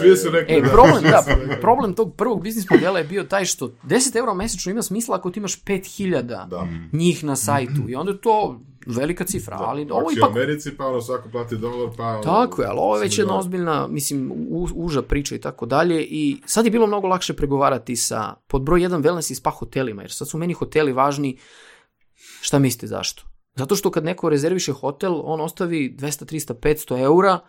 Svi su rekli da. Problem tog prvog biznis modela je bio taj što 10 eura mesečno ima smisla ako ti imaš 5000 njih na sajtu i onda je to velika cifra, ali ovo ipak... U Americi pa ono svako plati dolar, pa... Tako je, ali ovo je već jedna ozbiljna, mislim, uža priča i tako dalje i sad je bilo mnogo lakše pregovarati sa pod broj 1 wellness i spa hotelima, jer sad su meni hoteli važni, šta mislite zašto? Zato što kad neko rezerviše hotel, on ostavi 200, 300, 500 eura,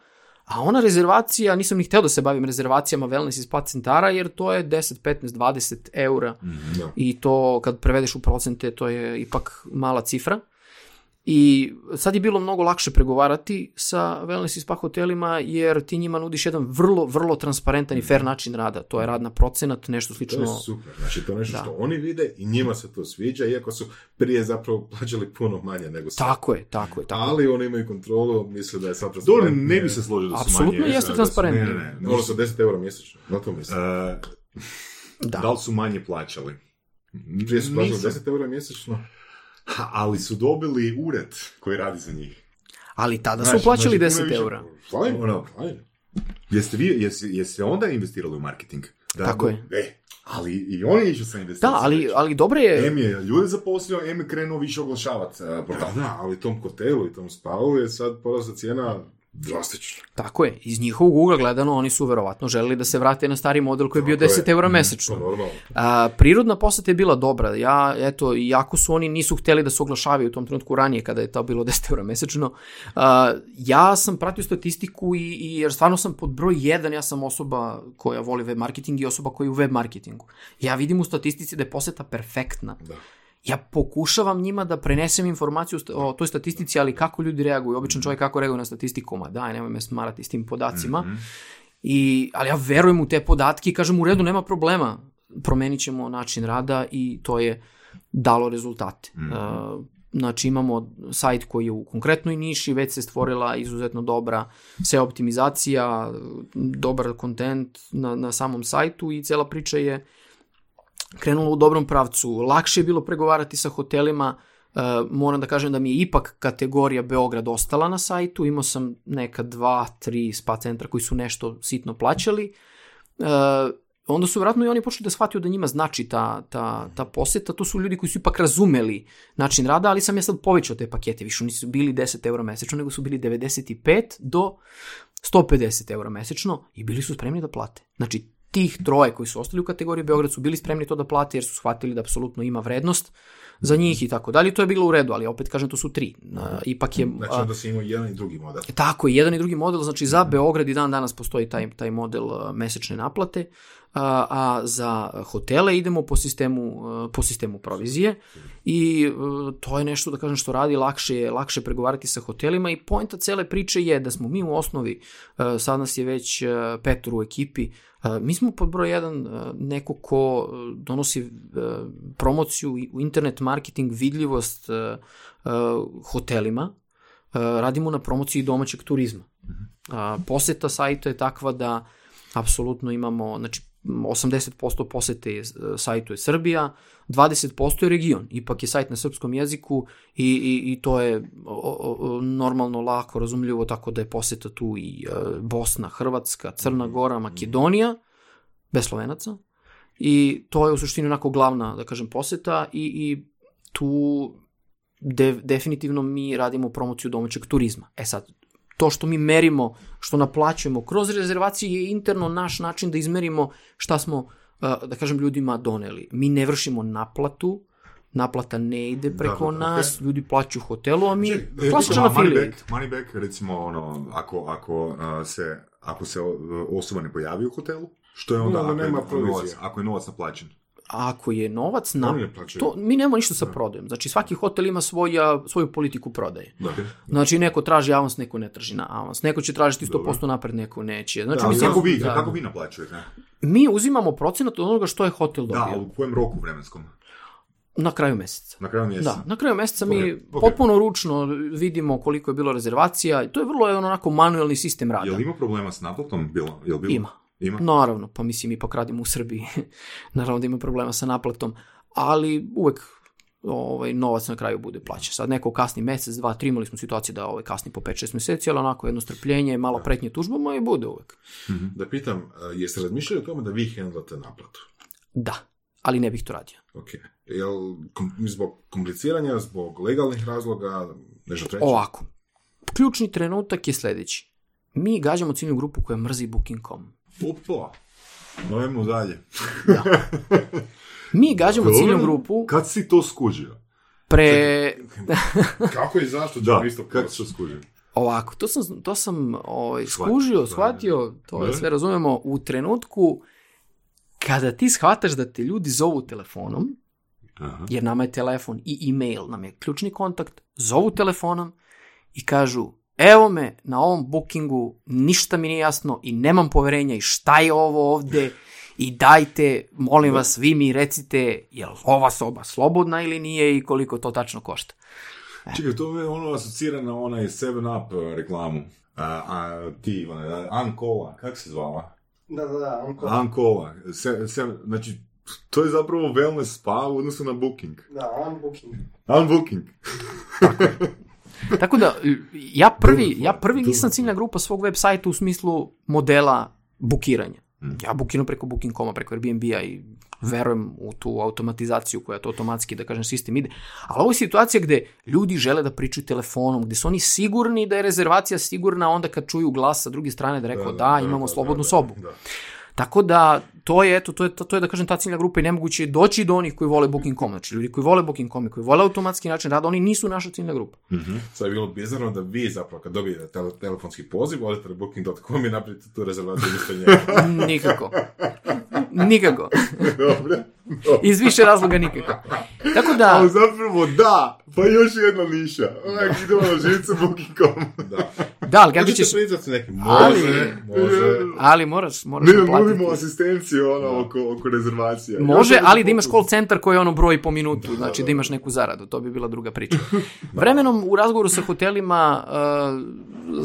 a ona rezervacija, nisam ni hteo da se bavim rezervacijama wellness i spa centara, jer to je 10, 15, 20 eura i to kad prevedeš u procente, to je ipak mala cifra. I sad je bilo mnogo lakše pregovarati sa wellness i spa hotelima, jer ti njima nudiš jedan vrlo, vrlo transparentan i fair način rada. To je rad na procenat, nešto slično. To je super, znači to je nešto što oni vide i njima se to sviđa, iako su prije zapravo plaćali puno manje nego sad. Tako je. Ali oni imaju kontrolu, misle da je sad transparentno. Dobro, ne bi se složio da su manje. Apsolutno jeste transparentno. Ne. Ono sa 10 eura mjesečno, na to mislim. Da li su manje plaćali? Prije su plaćali 10 eura mjesečno? Ali su dobili ured koji radi za njih. Ali tada su plaćali 10 eura. Fajno. Jeste onda investirali u marketing? Tako je. Ali i oni išu sa investicijom. Da, ali dobro je... M je ljude zaposlio, M je krenuo više oglašavati. Ali tom hotelu i tom spavu je sad porasla cijena... drastično. Tako je, iz njihovog ugla gledano oni su verovatno želeli da se vrate na stari model koji je bio 10 eura mesečno. Prirodna poseta je bila dobra. Jako su oni nisu hteli da se oglašavaju u tom trenutku ranije kada je to bilo 10 eura mesečno. Ja sam pratio statistiku i jer stvarno sam pod broj 1, ja sam osoba koja voli web marketing i osoba koja je u web marketingu. Ja vidim u statistici da je poseta perfektna. Da. Ja pokušavam njima da prenesem informaciju o toj statistici, ali kako ljudi reaguju, običan čovjek kako reaguje na statistikoma, daj, nemoj me smarati s tim podacima, ali ja verujem u te podatke i kažem u redu, nema problema, promenit ćemo način rada i to je dalo rezultate. Znači imamo sajt koji je u konkretnoj niši, već se stvorila izuzetno dobra SEO optimizacija, dobar kontent na samom sajtu i cela priča je krenulo u dobrom pravcu, lakše je bilo pregovarati sa hotelima, moram da kažem da mi je ipak kategorija Beograd ostala na sajtu, imao sam neka 2-3 spa centra koji su nešto sitno plaćali, onda su vjerojatno i oni počeli da shvatio da njima znači ta poseta. To su ljudi koji su ipak razumeli način rada, ali sam ja sad povećao te pakete. Više nisu bili 10 eura mesečno, nego su bili 95 do 150 eura mesečno i bili su spremni da plate. Znači, tih troje koji su ostali u kategoriji Beograd su bili spremni to da plate jer su shvatili da apsolutno ima vrednost za njih i tako dalje. To je bilo u redu, ali opet kažem, to su tri. Ipak je, znači onda se imao jedan i drugi model. Tako, jedan i drugi model, znači za Beograd i dan danas postoji taj model mesečne naplate, a za hotele idemo po sistemu provizije i to je nešto, da kažem, što radi, lakše pregovarati sa hotelima i poenta cele priče je da smo mi u osnovi, sad nas je već Petar u ekipi, mi smo pod broj jedan neko ko donosi promociju u internet marketing, vidljivost hotelima, radimo na promociji domaćeg turizma. Poseta sajta je takva da apsolutno imamo, znači 80% posete sajtu je Srbija, 20% je region, ipak je sajt na srpskom jeziku i to je normalno, lako, razumljivo, tako da je poseta tu i Bosna, Hrvatska, Crna Gora, Makedonija, bez Slovenaca, i to je u suštini onako glavna, da kažem, poseta i tu definitivno mi radimo promociju domaćeg turizma. E sad, to što mi merimo, što naplaćujemo kroz rezervacije je interno naš način da izmerimo šta smo, da kažem, ljudima doneli. Mi ne vršimo naplatu, naplata ne ide preko nas, ljudi plaću hotelu, a mi klasičan affiliate. Money back, recimo, ono, ako se osoba ne pojavi u hotelu, što je onda, ako je novac naplaćen? Ako je novac, mi nemamo ništa sa prodajom. Znači, svaki hotel ima svoju politiku prodaje. Znači, neko traži avans, neko ne traži na avans. Neko će tražiti 100% napred, neko neće. Znači, kako vi naplaćujete? Mi uzimamo procenat od onoga što je hotel dobio. Da, ali u kojem roku vremenskom? Na kraju meseca. Na kraju meseca mi potpuno ručno vidimo koliko je bilo rezervacija. To je vrlo onako manuelni sistem rada. Je li ima problema s naplatom? Ima? Naravno, pa mislim, ipak radimo u Srbiji. Naravno da ima problema sa naplatom, ali uvek novac na kraju bude plaćen. Sad neko kasni mesec, dva, tri, imali smo situacije da kasni po 5-6 meseci, ali onako jedno strpljenje, malo pretnje tužbama i bude uvek. Da pitam, jeste razmišljali o tome da vi handlate naplatu? Da, ali ne bih to radio. Ok. Jel zbog kompliciranja, zbog legalnih razloga, nešto treće? Ovako. Ključni trenutak je sledeći. Mi gađamo ciljnu grupu koja mrzi Booking.com. Opa, novemo dalje. Da. Mi gađamo ciljnu grupu... Kad si to skuđio? Kako i zašto ćemo isto kako se skuđio? Ovako, to sam shvatio, to je sve razumemo, u trenutku kada ti shvataš da te ljudi zovu telefonom, jer nama je telefon i e-mail, nam je ključni kontakt, zovu telefonom i kažu: evo me na ovom Bookingu, ništa mi nije jasno i nemam poverenja i šta je ovo ovde i dajte, molim vas, vi mi recite je li ova soba slobodna ili nije i koliko to tačno košta. Čekaj, to me asocira na onaj 7up reklamu. Ti, Ankola, kako se zvala? Da, Ankola. Ankola, znači... To je zapravo wellness spa u odnosu na Booking. Da, Unbooking. Tako je. Tako da, ja prvi nisam ciljna grupa svog web sajta u smislu modela bukiranja. Ja bukiram preko Booking.com-a, preko Airbnb-a i verujem u tu automatizaciju koja to automatski, da kažem, sistem ide. Ali ovo je situacija gde ljudi žele da pričaju telefonom, gde su oni sigurni da je rezervacija sigurna onda kad čuju glas sa druge strane da rekao da imamo slobodnu sobu. Da. Tako da, to je, da kažem, ta ciljna grupa i nemoguće je doći do onih koji vole Booking.com. Znači, ljudi koji vole Booking.com i koji vole automatski način rada, oni nisu naša ciljna grupa. Sad je bilo bizarno da vi zapravo, kad dobijete telefonski poziv, odete na Booking.com i napravite tu rezervaciju isto njega. Nikako. Dobre. Iz više razloga nikako. Tako da... Ali zapravo da, pa još jedna niša. Idemo na živicu Booking.com. Da, ali kako ćeš... Ali moraš da platiti. Ne nudimo asistenciju oko rezervacija. Može, ali da imaš call center koji je broj po minutu, znači da imaš neku zaradu, to bi bila druga priča. Vremenom u razgovoru sa hotelima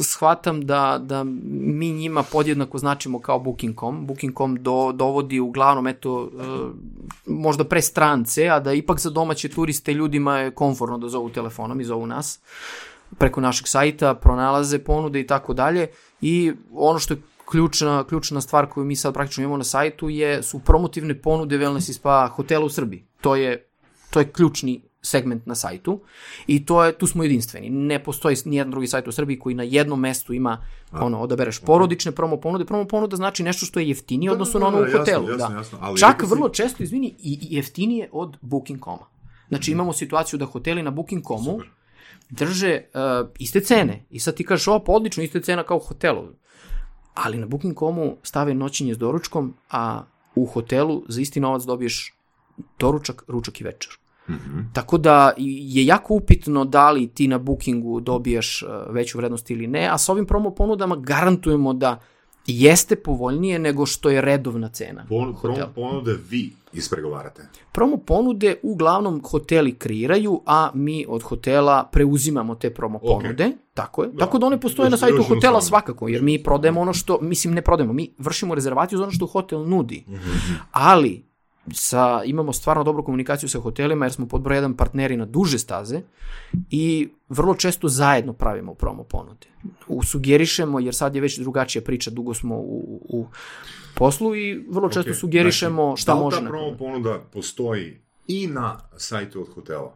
shvatam da mi njima podjednako značimo kao Booking.com. Booking.com dovodi uglavnom, eto, možda pre strance, a da ipak za domaće turiste ljudima je komforno da zovu telefonom i zovu nas preko našeg sajta, pronalaze ponude i tako dalje. I ono što je ključna stvar koju mi sad praktično imamo na sajtu su promotivne ponude wellness i spa hotela u Srbiji. To je ključni segment na sajtu i tu smo jedinstveni. Ne postoji nijedan drugi sajt u Srbiji koji na jednom mestu ima, odabereš porodične promo ponude. Promo ponuda znači nešto što je jeftinije odnosno na ono u hotelu. Jasno. Čak vrlo često, izvini, i jeftinije od Booking.com-a. Znači imamo situaciju da hoteli na Booking.com-u drže iste cene. I sad ti kažeš, pa odlično, iste cena kao u hotelu. Ali na Booking.com-u stave noćenje s doručkom, a u hotelu za isti novac dobiješ doručak, ručak i večer. Mm-hmm. Tako da je jako upitno da li ti na Bookingu dobijaš veću vrednost ili ne, a sa ovim promo ponudama garantujemo da jeste povoljnije nego što je redovna cena. Promo ponude vi ispregovarate. Promo ponude uglavnom hoteli kreiraju, a mi od hotela preuzimamo te promo ponude. Tako je. Da. Tako da one postoje na sajtu hotela svakako, jer mi prodajemo ono što, ne prodajemo, mi vršimo rezervaciju za ono što hotel nudi. Mm-hmm. Ali imamo stvarno dobru komunikaciju sa hotelima jer smo pod broj jedan partneri na duže staze i vrlo često zajedno pravimo promo ponude. Sugerišemo, jer sad je već drugačija priča, dugo smo u poslu i vrlo često sugerišemo znači, šta može. Da li ta promo ponuda postoji i na sajtu od hotela?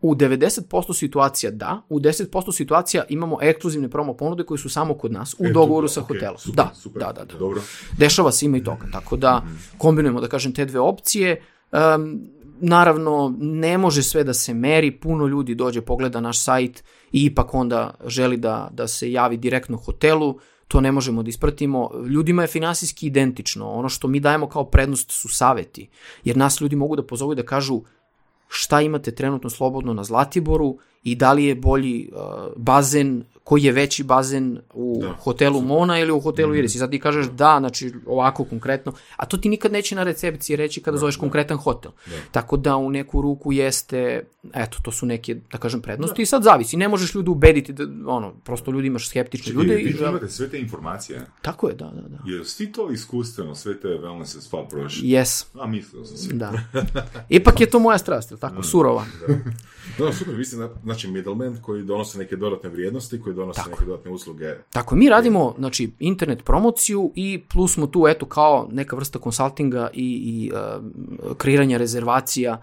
U 90% situacija da, u 10% situacija imamo ekskluzivne promo ponude koje su samo kod nas, u dogovoru sa hotelom. Super, da. Dobro. Dešava se, ima i toga, tako da kombinujemo, da kažem, te dve opcije. Naravno, ne može sve da se meri, puno ljudi dođe, pogleda naš sajt i ipak onda želi da se javi direktno hotelu, to ne možemo da ispratimo. Ljudima je finansijski identično, ono što mi dajemo kao prednost su saveti, jer nas ljudi mogu da pozovu i da kažu šta imate trenutno slobodno na Zlatiboru i da li je bolji bazen, koji je veći bazen u hotelu Mona ili u hotelu Iris. I sad ti kažeš znači ovako konkretno, a to ti nikad neće na recepciji reći kada zoveš konkretan hotel. Da. Tako da u neku ruku jeste, to su neke, da kažem, prednosti i sad zavisi. Ne možeš ljudi ubediti, prosto ljudi imaš skeptični ljudi. Vi imate sve te informacije. Tako je, da. Jer si to iskustveno, sve te wellness spa prošli? Yes. A mislio sam si. Da. Ipak je to moja strast, tako, surova. Da, super, vi ste znači middleman koji donose neke dodatne vrijednosti, koji donose neke dodatne usluge. Tako, mi radimo znači internet promociju i plus smo tu kao neka vrsta konsultinga i kreiranja rezervacija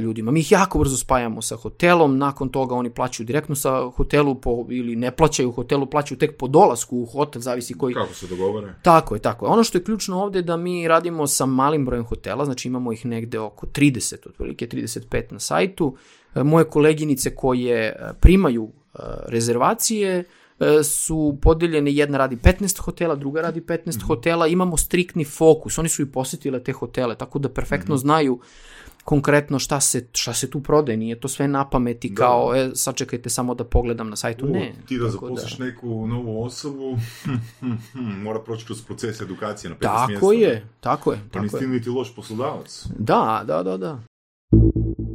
ljudima. Mi ih jako brzo spajamo sa hotelom, nakon toga oni plaćaju direktno sa hotelu ili ne plaćaju hotelu, plaćaju tek po dolasku u hotel, zavisi koji. Kako se dogovore. Tako je. Ono što je ključno ovde je da mi radimo sa malim brojem hotela, znači imamo ih negde oko 30, otprilike 35 na sajtu. Moje koleginice koje primaju rezervacije su podeljene, jedna radi 15 hotela, druga radi 15 hotela, imamo striktni fokus, oni su i posetile te hotele, tako da perfektno znaju konkretno šta se tu prodaje, nije to sve na pameti kao, sad čekajte samo da pogledam na sajtu, ne. Ti da zaposliš neku novu osobu, mora proći kroz proces edukacije na 15 mjesta. Tako je. Pa ni s tim niti loš poslodavac. Da.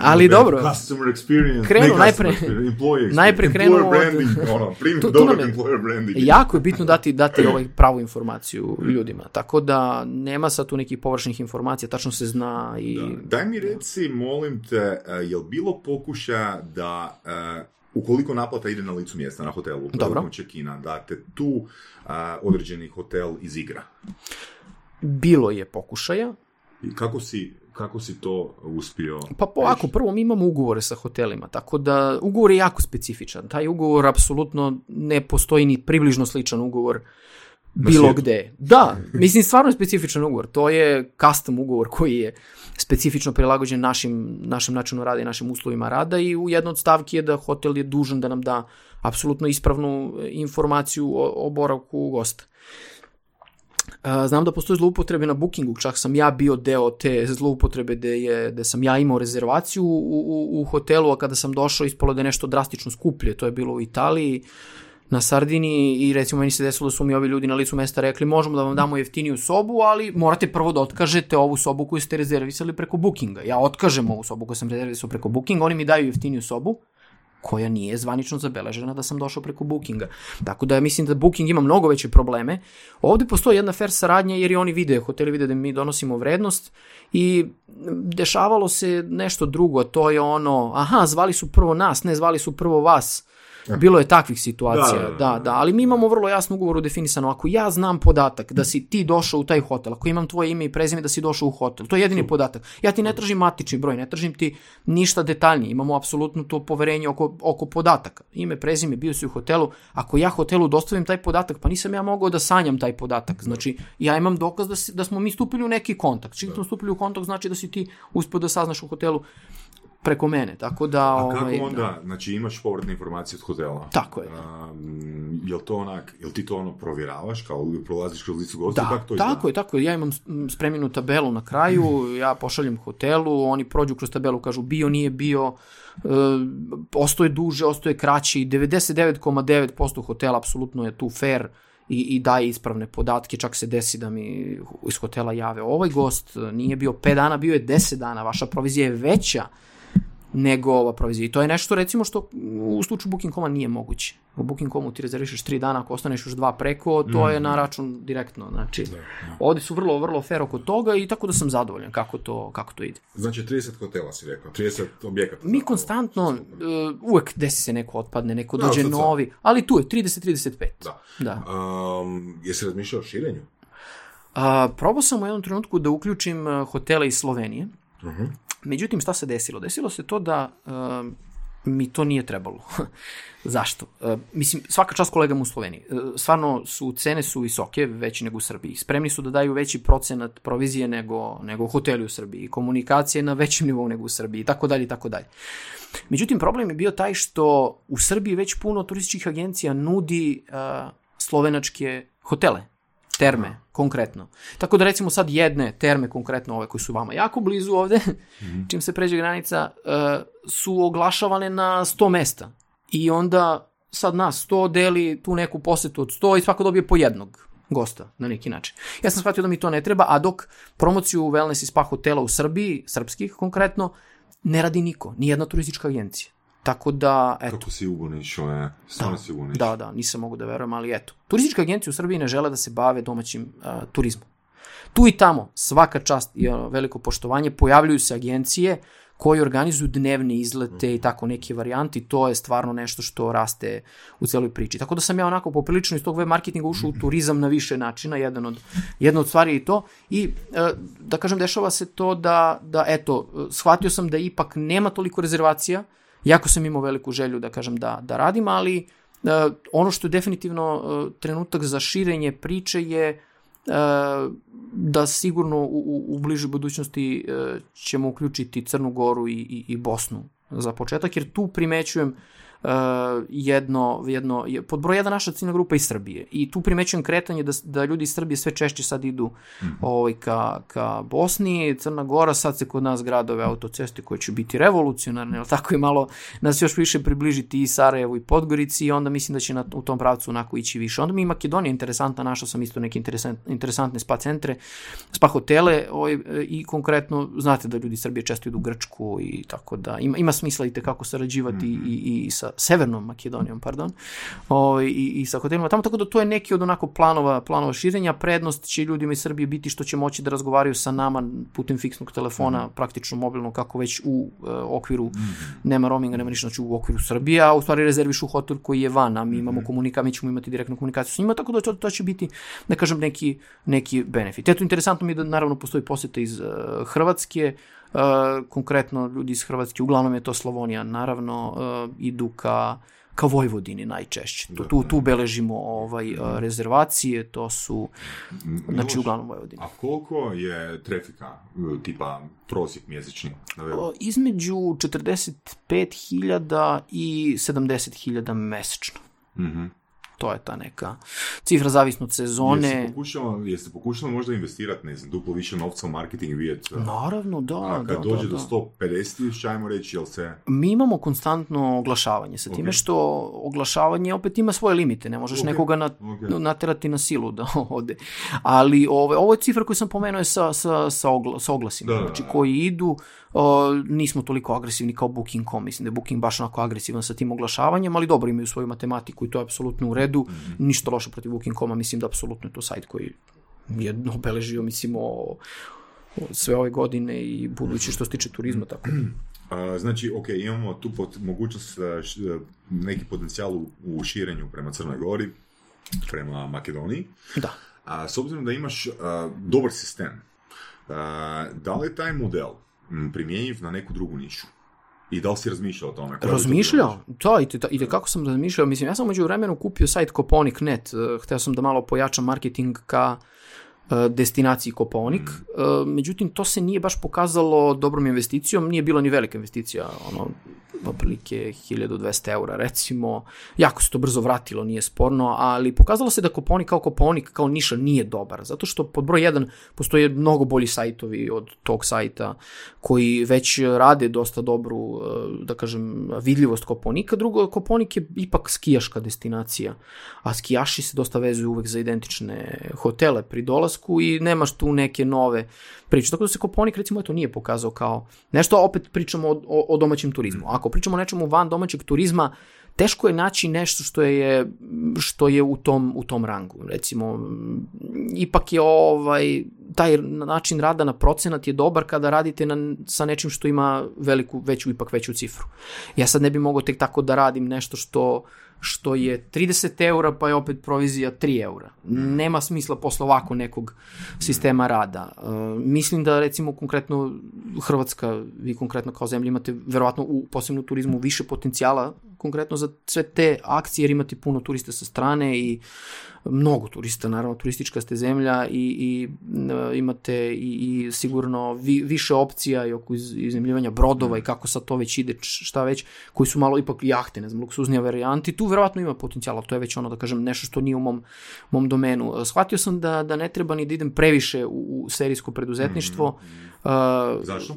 Ali dobro. Customer experience. Krenu najpre krenu branding, dobro employer branding. Jako je bitno dati pravu informaciju ljudima. Tako da nema sad tu nekih površnih informacija, tačno se zna i Daj mi reci, molim te, jel bilo pokušaja da ukoliko naplata ide na licu mjesta na hotelu, prilikom check-ina, da te tu određeni hotel izigra? Bilo je pokušaja. I kako si to uspio? Ovako, prvo mi imamo ugovore sa hotelima, tako da ugovor je jako specifičan. Taj ugovor apsolutno ne postoji ni približno sličan ugovor bilo gde. Da, mislim, stvarno je specifičan ugovor. To je custom ugovor koji je specifično prilagođen našem načinu rada i našim uslovima rada i u jednoj od stavki je da hotel je dužan da nam da apsolutno ispravnu informaciju o boravku gosta. Znam da postoje zloupotrebe na Bookingu, čak sam ja bio deo te zloupotrebe gde sam ja imao rezervaciju u hotelu, a kada sam došao ispalo da je nešto drastično skuplje, to je bilo u Italiji, na Sardini i recimo meni se desilo da su mi ovi ljudi na licu mesta rekli možemo da vam damo jeftiniju sobu, ali morate prvo da otkažete ovu sobu koju ste rezervisali preko Bookinga. Ja otkažem ovu sobu koju sam rezervisao preko Bookinga, oni mi daju jeftiniju sobu koja nije zvanično zabeležena da sam došao preko Bookinga. Tako da mislim da Booking ima mnogo veće probleme. Ovde postoji jedna fair saradnja jer i oni vide, hoteli vide da mi donosimo vrednost i dešavalo se nešto drugo, to je ono, aha, zvali su prvo nas, ne zvali su prvo vas. Bilo je takvih situacija, da, ali mi imamo vrlo jasno ugovoru definisano, ako ja znam podatak da si ti došao u taj hotel, ako imam tvoje ime i prezime da si došao u hotel, to je jedini podatak, ja ti ne tražim matični broj, ne tražim ti ništa detaljnije, imamo apsolutno to poverenje oko podataka, ime, prezime, bio si u hotelu, ako ja hotelu dostavim taj podatak, pa nisam ja mogao da sanjam taj podatak, znači ja imam dokaz da smo mi stupili u neki kontakt, čim smo stupili u kontakt znači da si ti uspeo da saznaš u hotelu preko mene, tako da... A kako onda, znači imaš povratne informacije od hotela? Tako je. Jel to onak, jel ti to ono provjeravaš, kao prolaziš kroz listu gosta? Tako je. Ja imam spremljenu tabelu na kraju, ja pošaljem hotelu, oni prođu kroz tabelu, kažu bio, nije bio, ostoje duže, ostoje kraći, 99,9% hotela apsolutno je tu fair i daje ispravne podatke, čak se desi da mi iz hotela jave ovaj gost, nije bio 5 dana, bio je 10 dana, vaša provizija je veća nego ova provizija. I to je nešto recimo što u slučaju Booking.com-a nije moguće. U Booking.com-u ti rezervišeš 3 dana, ako ostaneš još 2 preko, to je na račun direktno. Znači, ovde su vrlo, vrlo fair oko toga i tako da sam zadovoljan kako to ide. Znači 30 hotela si rekao, 30 objekata. Mi konstantno, uvek desi se neko otpadne, neko dođe novi, ali tu je 30-35. Da. Jesi razmišljao o širenju? Probao sam u jednom trenutku da uključim hotele iz Slovenije. Međutim, šta se desilo? Desilo se to da mi to nije trebalo. Zašto? Mislim, svaka čast kolegama u Sloveniji. Stvarno, cene su visoke, veći nego u Srbiji. Spremni su da daju veći procenat provizije nego hoteli u Srbiji. Komunikacije na većem nivou nego u Srbiji, tako dalje. Međutim, problem je bio taj što u Srbiji već puno turističkih agencija nudi slovenačke hotele. Terme, konkretno. Tako da recimo sad jedne terme, konkretno ove koje su vama jako blizu ovde, čim se pređe granica, su oglašavane na 100 mesta. I onda sad nas 100 deli tu neku posetu od 100 i svako dobije po jednog gosta, na neki način. Ja sam shvatio da mi to ne treba, a dok promociju wellness i spa hotela u Srbiji, srpskih konkretno, ne radi niko, ni jedna turistička agencija. Tako da, eto. Kako si ubunišao, je? Stvarno si ubunišao. Da, nisam mogu da verujem, ali eto. Turističke agencije u Srbiji ne žele da se bave domaćim turizmom. Tu i tamo, svaka čast i veliko poštovanje, pojavljuju se agencije koje organizuju dnevne izlete i tako neke varijanti, to je stvarno nešto što raste u celoj priči. Tako da sam ja onako poprilično iz tog web marketinga ušao u turizam na više načina, jedna od stvari je to. I da kažem, dešava se to da eto, shvatio sam da ipak nema toliko rezervacija. Jako sam imao veliku želju da kažem da radim, ali ono što je definitivno trenutak za širenje priče je da sigurno u bližoj budućnosti ćemo uključiti Crnu Goru i Bosnu za početak, jer tu primećujem pod broj 1 naša ciljna grupa iz Srbije i tu primećujem kretanje da ljudi iz Srbije sve češće sad idu ka Bosni. Crna Gora sad se kod nas gradove autoceste koje će biti revolucionarne, ali tako i malo nas još više približiti i Sarajevu i Podgorici i onda mislim da će u tom pravcu onako ići više. Onda mi Makedonija interesantna, našao sam isto neke interesantne spa centre, spa hotele i konkretno znate da ljudi iz Srbije često idu u Grčku i tako da ima smisla i tekako sarađivati i sa Severnom Makedonijom, i sa hotelima tamo, tako da to je neki od onako planova širenja. Prednost će ljudima iz Srbije biti što će moći da razgovaraju sa nama putem fiksnog telefona, praktično mobilno, kako već u okviru, nema roaminga, nema ništa, znači u okviru Srbije, a u stvari rezerviš u hotel koji je van, a mi imamo komunikaciju, mi ćemo imati direktnu komunikaciju s njima, tako da to će biti, da kažem, neki benefit. Eto, interesantno mi je da naravno postoji poseta iz Hrvatske, konkretno ljudi iz Hrvatske, uglavnom je to Slavonija, naravno idu ka Vojvodini najčešće. Tu beležimo rezervacije, to su znači uglavnom Vojvodini. A koliko je trafika, tipa prosjek mjesečni? Između 45.000 i 70.000 mesečno. to je ta neka cifra zavisno od sezone. Jeste pokušala možda investirati, ne znam, duplo više novca u marketing vijet? Naravno, da. A kad dođe do 150, šajmo reći, jel se... Mi imamo konstantno oglašavanje sa time što oglašavanje opet ima svoje limite, ne možeš nekoga naterati na silu da ode. Ali ovo je cifra koju sam pomenuo je sa oglasima, znači koji idu, nismo toliko agresivni kao Booking.com, mislim da je Booking baš onako agresivan sa tim oglašavanjem, ali dobro imaju svoju matematiku i to je apsolutno u redu, ništa loše protiv Booking.com-a, mislim da apsolutno je to sajt koji je obeležio, mislim, sve ove godine i buduće što se tiče turizma, tako. Znači, ok, imamo tu mogućnost, neki potencijal u širenju prema Crnoj Gori, prema Makedoniji. Da. A s obzirom da imaš dobar sistem, da li je taj model primjenjiv na neku drugu nišu? I da li si razmišljao o tome? Razmišljao? Da, itekako sam razmišljao. Mislim, ja sam među vremenu kupio sajt Koponik.net. Hteo sam da malo pojačam marketing ka destinaciji Koponik. Međutim, to se nije baš pokazalo dobrom investicijom. Nije bila ni velika investicija, otprilike 1200 eura, recimo. Jako se to brzo vratilo, nije sporno, ali pokazalo se da Koponik, kao niša nije dobar, zato što pod broj 1 postoje mnogo bolji sajtovi od tog sajta koji već rade dosta dobru, da kažem, vidljivost Koponika. Drugo, Koponik je ipak skijaška destinacija, a skijaši se dosta vezuju uvek za identične hotele pri dolasku i nemaš tu neke nove priče. Tako da se Koponik, recimo, eto, nije pokazao kao nešto, opet pričamo o domaćem turizmu. Ako pričamo o nečemu van domaćeg turizma, teško je naći nešto što je u tom rangu. Recimo, ipak je taj način rada na procenat je dobar kada radite sa nečim što ima ipak veću cifru. Ja sad ne bi mogao tek tako da radim nešto što je 30 eura, pa je opet provizija 3 eura. Nema smisla posle ovako nekog sistema rada. Mislim da, recimo, konkretno Hrvatska, vi konkretno kao zemlja imate, verovatno, u posebnom turizmu više potencijala konkretno za sve te akcije, jer imate puno turista sa strane i mnogo turista, naravno, turistička ste zemlja i imate i sigurno više opcija i oko iznajmljivanja brodova i kako sad to već ide, šta već, koji su malo ipak jahte, ne znam, luksuznija varijanti, tu verovatno ima potencijala, to je već ono, da kažem, nešto što nije u mom domenu. Shvatio sam da ne treba ni da idem previše u serijsko preduzetništvo. Zašto?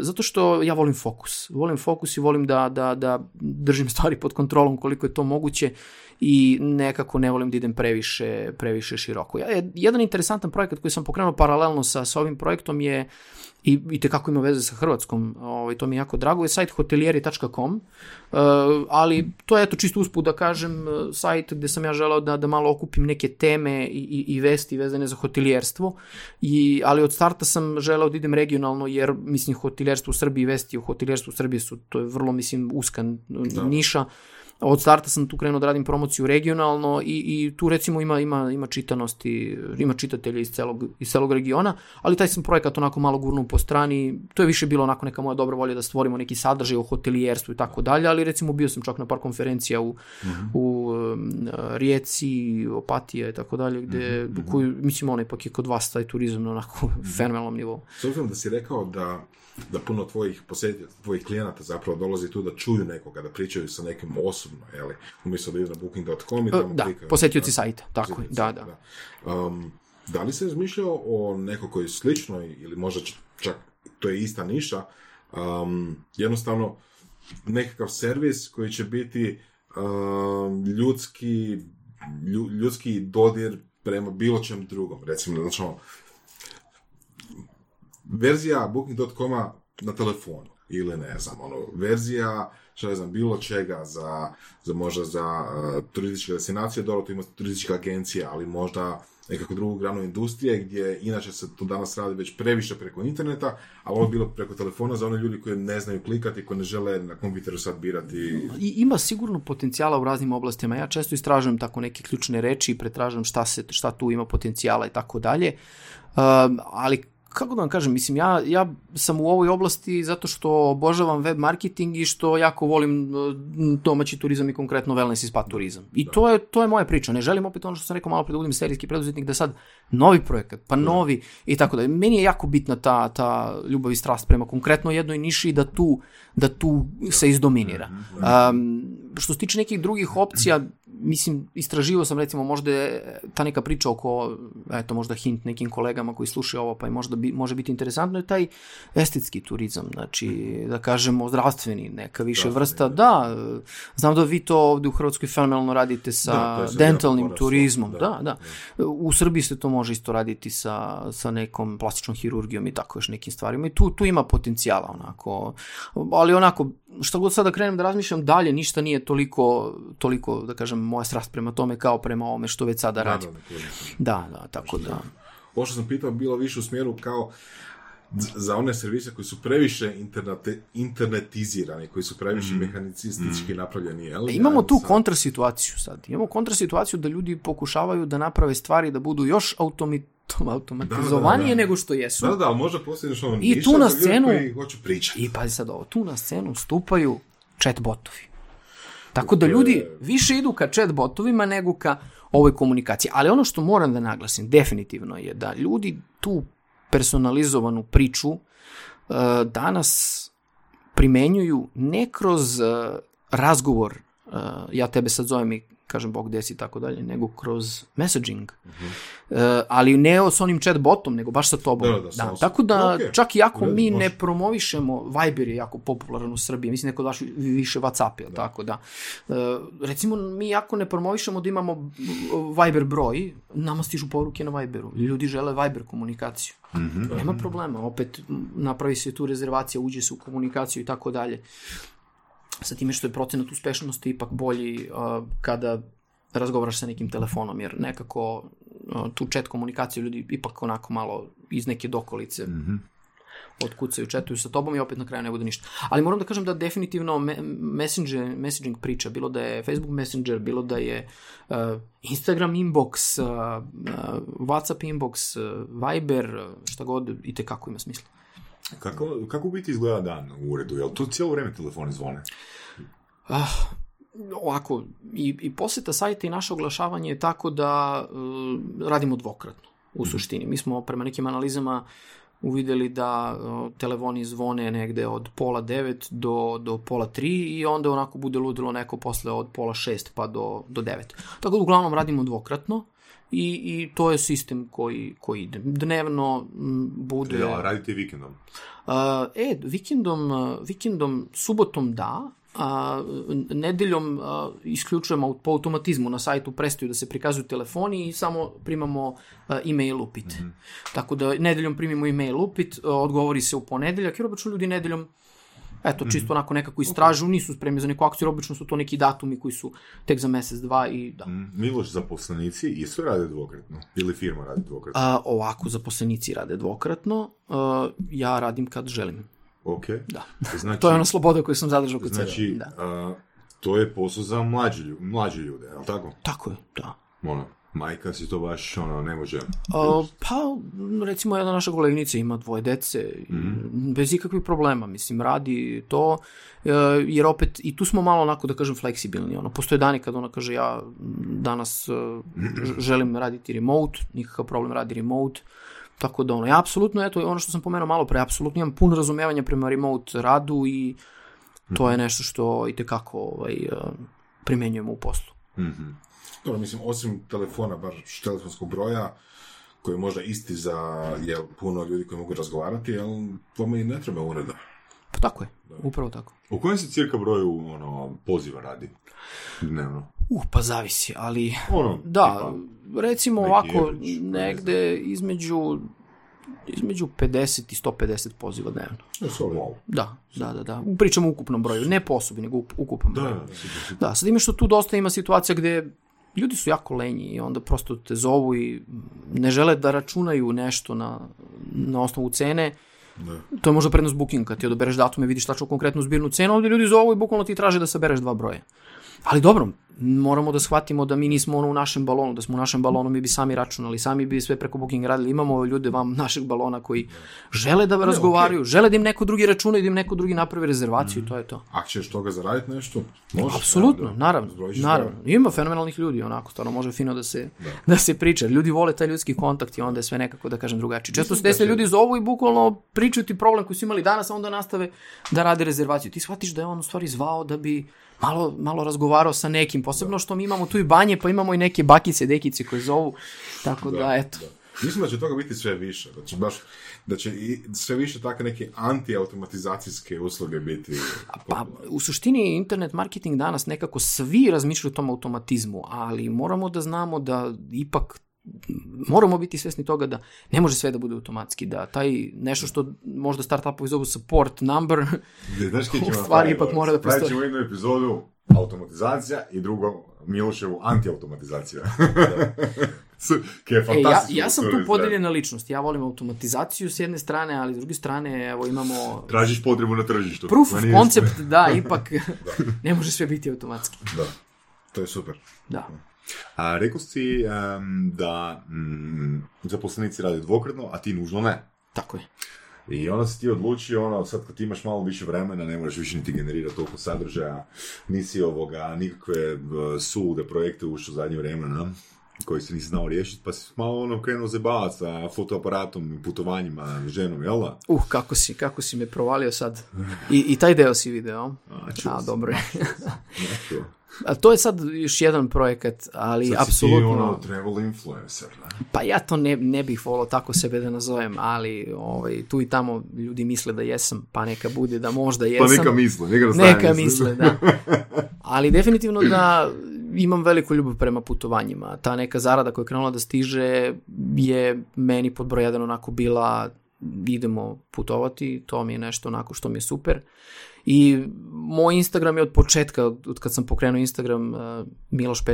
Zato što ja volim fokus. Volim fokus i volim da držim stvari pod kontrolom koliko je to moguće i nekako ne volim da idem previše široko. Jedan interesantan projekat koji sam pokrenuo paralelno sa ovim projektom je i tekako ima veze sa Hrvatskom, to mi je jako drago, je sajt hotelieri.com, ali to je, eto, čisto usput da kažem, sajt gde sam ja želao da malo okupim neke teme i vesti vezane za hotelijerstvo, ali od starta sam želao da idem regionalno, jer, mislim, hotelijerstvo u Srbiji, vesti o hotelijerstvu u Srbiji su, to je vrlo, mislim, uska niša. Od starta sam tu krenuo da radim promociju regionalno i tu, recimo, ima čitanosti, ima čitatelja iz celog regiona, ali taj sam projekat onako malo gurnuo po strani, to je više bilo onako neka moja dobra volja da stvorimo neki sadržaj o hotelijerstvu i tako dalje, ali, recimo, bio sam čak na par konferencija u Rijeci, Opatija i tako dalje, gde, koju, mislim, ona ipak je kod vas taj turizam na onako fenomenalnom nivou. S obzirom da si rekao da puno tvojih klijenata zapravo dolazi tu da čuju nekoga, da pričaju sa nekim osobno, jeli, umjesto da idu na Booking.com i da mu klikaju. Da, posetioci sajta, tako je, da. Da li se razmišljao o nekoj koji je slično ili možda čak to je ista niša, jednostavno nekakav servis koji će biti ljudski dodir prema bilo čem drugom, recimo, znači, verzija Booking.com-a na telefonu, ili ne znam, verzija, bilo čega za možda za turističke destinacije, dobro, tu ima turistička agencija, ali možda nekako drugu granu industrije, gdje inače se to danas radi već previše preko interneta, a ovo je bilo preko telefona za one ljudi koji ne znaju klikati, koji ne žele na kompjuteru sad birati. I ima sigurno potencijala u raznim oblastima. Ja često istražujem tako neke ključne reči i pretražujem šta tu ima potencijala i tako dalje, ali kako da vam kažem, mislim, ja sam u ovoj oblasti zato što obožavam web marketing i što jako volim domaći turizam i konkretno wellness i spa turizam. I to je moja priča. Ne želim, opet ono što sam rekao malo pre, da budem serijski preduzetnik, da sad novi projekat, pa novi i tako dalje. Meni je jako bitna ta ljubav i strast prema konkretno jednoj niši i da tu se izdominira. Što se tiče nekih drugih opcija, mislim, istraživao sam recimo možda ta neka priča oko, eto možda hint nekim kolegama koji slušaju ovo, pa i možda može biti interesantno je taj estetski turizam, znači da kažemo zdravstveni, neka više vrsta, da, znam da vi to ovdje u Hrvatskoj fenomenalno radite sa dentalnim turizmom, da. U Srbiji se to može isto raditi sa nekom plastičnom hirurgijom i tako još nekim stvarima i tu ima potencijala onako, ali onako, šta god sada krenem da razmišljam dalje, ništa nije toliko da kažem, moja strast prema tome kao prema ovome što već sada radim. Da, tako da. Ovo što sam pitao bilo više u smjeru kao za one servise koji su previše internetizirani, koji su previše mehanicistički napravljeni. Imamo tu kontrasituaciju sad. Imamo kontrasituaciju da ljudi pokušavaju da naprave stvari da budu još automatizovanije nego što jesu. Da, ali možda posljedno što ono niša za ljudi koji hoću pričati. I pazi sad ovo, tu na scenu stupaju chatbotovi. Tako da ljudi više idu ka chatbotovima nego ka ovoj komunikaciji. Ali ono što moram da naglasim definitivno je da ljudi tu personalizovanu priču danas primenjuju ne kroz razgovor, ja tebe sad zovem i kažem bog gde si i tako dalje, nego kroz messaging. Ali ne s onim chatbotom, nego baš sa tobom. Da. Tako da čak i ako mi ne promovišemo, Viber je jako popularan u Srbiji, mislim neko daš više WhatsApp, je li tako da. Recimo mi ako ne promovišemo da imamo Viber broj, nama stižu poruke na Viberu. Ljudi žele Viber komunikaciju. Nema problema, opet napravi se tu rezervacija, uđe se u komunikaciju i tako dalje. Sa time što je procenat uspešnosti ipak bolji kada razgovaraš sa nekim telefonom, jer nekako tu chat komunikaciju ljudi ipak onako malo iz neke dokolice otkucaju, chatuju sa tobom i opet na kraju ne bude ništa. Ali moram da kažem da definitivno messaging priča, bilo da je Facebook Messenger, bilo da je Instagram inbox, WhatsApp inbox, Viber, šta god, i tekako ima smisla. Kako biti izgleda dan u uredu? Jel to cijelo vrijeme telefoni zvone? Ovako, i posjeta sajta i naše oglašavanje je tako da radimo dvokratno u suštini. Mi smo prema nekim analizama uvidjeli da telefoni zvone negde od 8:30 do 2:30 i onda onako bude ludilo neko posle od 5:30 pa do 9. Tako da uglavnom radimo dvokratno. I to je sistem koji ide. Dnevno bude... Ja, radite vikendom? Vikendom, subotom da, a nedeljom isključujemo po automatizmu. Na sajtu prestaju da se prikazuju telefoni i samo primamo e-mail upit. Tako da nedeljom primimo e-mail upit, odgovori se u ponedeljak jer obično ljudi nedeljom čisto onako nekako istražu, nisu spremni za neku akciju, obično su to neki datumi koji su tek za mjesec, dva i da. Miloš, zaposlenici isto rade dvokratno? Ili firma rade dvokratno? Ovako, zaposlenici rade dvokratno, ja radim kad želim. Ok. Da. Znači, to je ona sloboda koju sam zadržao kod sebe. Znači, to je posao za mlađe ljude, je li tako? Tako je, da. Ono. Majka si to baš, ne može... Recimo, jedna naša koleginica ima 2 dece, bez ikakvih problema, mislim, radi to, jer opet, i tu smo malo onako, da kažem, fleksibilni, postoje dani kad ona kaže, ja danas želim raditi remote, nikakav problem, radi remote, tako da, ja apsolutno, eto, ono što sam pomenuo malo pre, apsolutno imam puno razumevanja prema remote radu i to je nešto što itekako primenjujemo u poslu. Dobro, mislim, osim telefona, bar telefonskog broja, koji je možda isti za puno ljudi koji mogu razgovarati, vama i ne treba ureda. Pa tako je, upravo tako. U kojem se cirka broju poziva radi dnevno? Pa zavisi, ali... recimo ovako, negde između 50 i 150 poziva dnevno. Da. Pričamo o ukupnom broju, ne po osobi, nego ukupnom broju. Da, sad ima što tu dosta ima situacija gde ljudi su jako lenji i onda prosto te zovu i ne žele da računaju nešto na osnovu cene. To je možda prednost Booking, kad ti odabereš datume, vidiš tačno konkretnu zbirnu cenu, ovdje ljudi zovu i bukvalno ti traže da sabereš 2 broje. Ali dobro, moramo da shvatimo da mi nismo u našem balonu, da smo u našem balonu mi bi sami računali, sami bi sve preko Booking radili. Imamo ljude vam našeg balona koji žele da razgovaraju, žele da im neko drugi računa i da im neko drugi napravi rezervaciju, to je to. A ćeš toga zaraditi nešto? Možeš. Apsolutno, naravno. Ima fenomenalnih ljudi, onako, stvarno može fino da se priča. Ljudi vole taj ljudski kontakt i onda je sve nekako, da kažem, drugačije. Često se desi ljudi zovu i bukvalno pričaju ti problem koji su imali danas, a onda nastave da rade rezervaciju. Ti shvatiš da je on u stvari zvao da bi malo razgovarao sa nekim, posebno što mi imamo tu i banje, pa imamo i neke bakice, dekice koje zovu, tako da eto. Da. Mislim da će toga biti sve više, znači baš da će i sve više takve neke anti-automatizacijske usluge biti. Pa, u suštini internet marketing danas nekako svi razmišljaju o tom automatizmu, ali moramo da znamo da ipak moramo biti svjesni toga da ne može sve da bude automatski, da taj nešto što možda startupovi zovu support number, u stvari ipak mora da postoji. Znači u jednu epizodu automatizacija i drugo Miloševu anti-automatizacija. Ja sam tu podeljena ličnost, ja volim automatizaciju s jedne strane, ali s druge strane evo imamo... Tražiš potrebu na tržištu. Proof of concept, da, ipak ne može sve biti automatski. Da, to je super. Da. A rekao si da zaposlenici rade dvokratno, a ti nužno ne. Tako je. I onda si ti odlučio, sad kad imaš malo više vremena, ne moraš više niti generirati toliko sadržaja, nisi nikakve sulude projekte ušao u zadnje vremena, koji se nisi znao riješiti, pa si malo krenuo zabavati sa fotoaparatom, putovanjima, ženom, jel da? Kako si me provalio sad. I taj deo si video. Dobro je. A to je sad još jedan projekat, ali apsolutno... Sad si ti travel influencer, ne? Pa ja to ne bih volio tako sebe da nazovem, ali tu i tamo ljudi misle da jesam, pa neka bude da možda jesam. Pa neka misle, da. Ali definitivno da imam veliku ljubav prema putovanjima. Ta neka zarada koja je krenula da stiže je meni pod broj 1 onako bila idemo putovati, to mi je nešto onako što mi je super. I moj Instagram je od početka, od kad sam pokrenuo Instagram, Miloš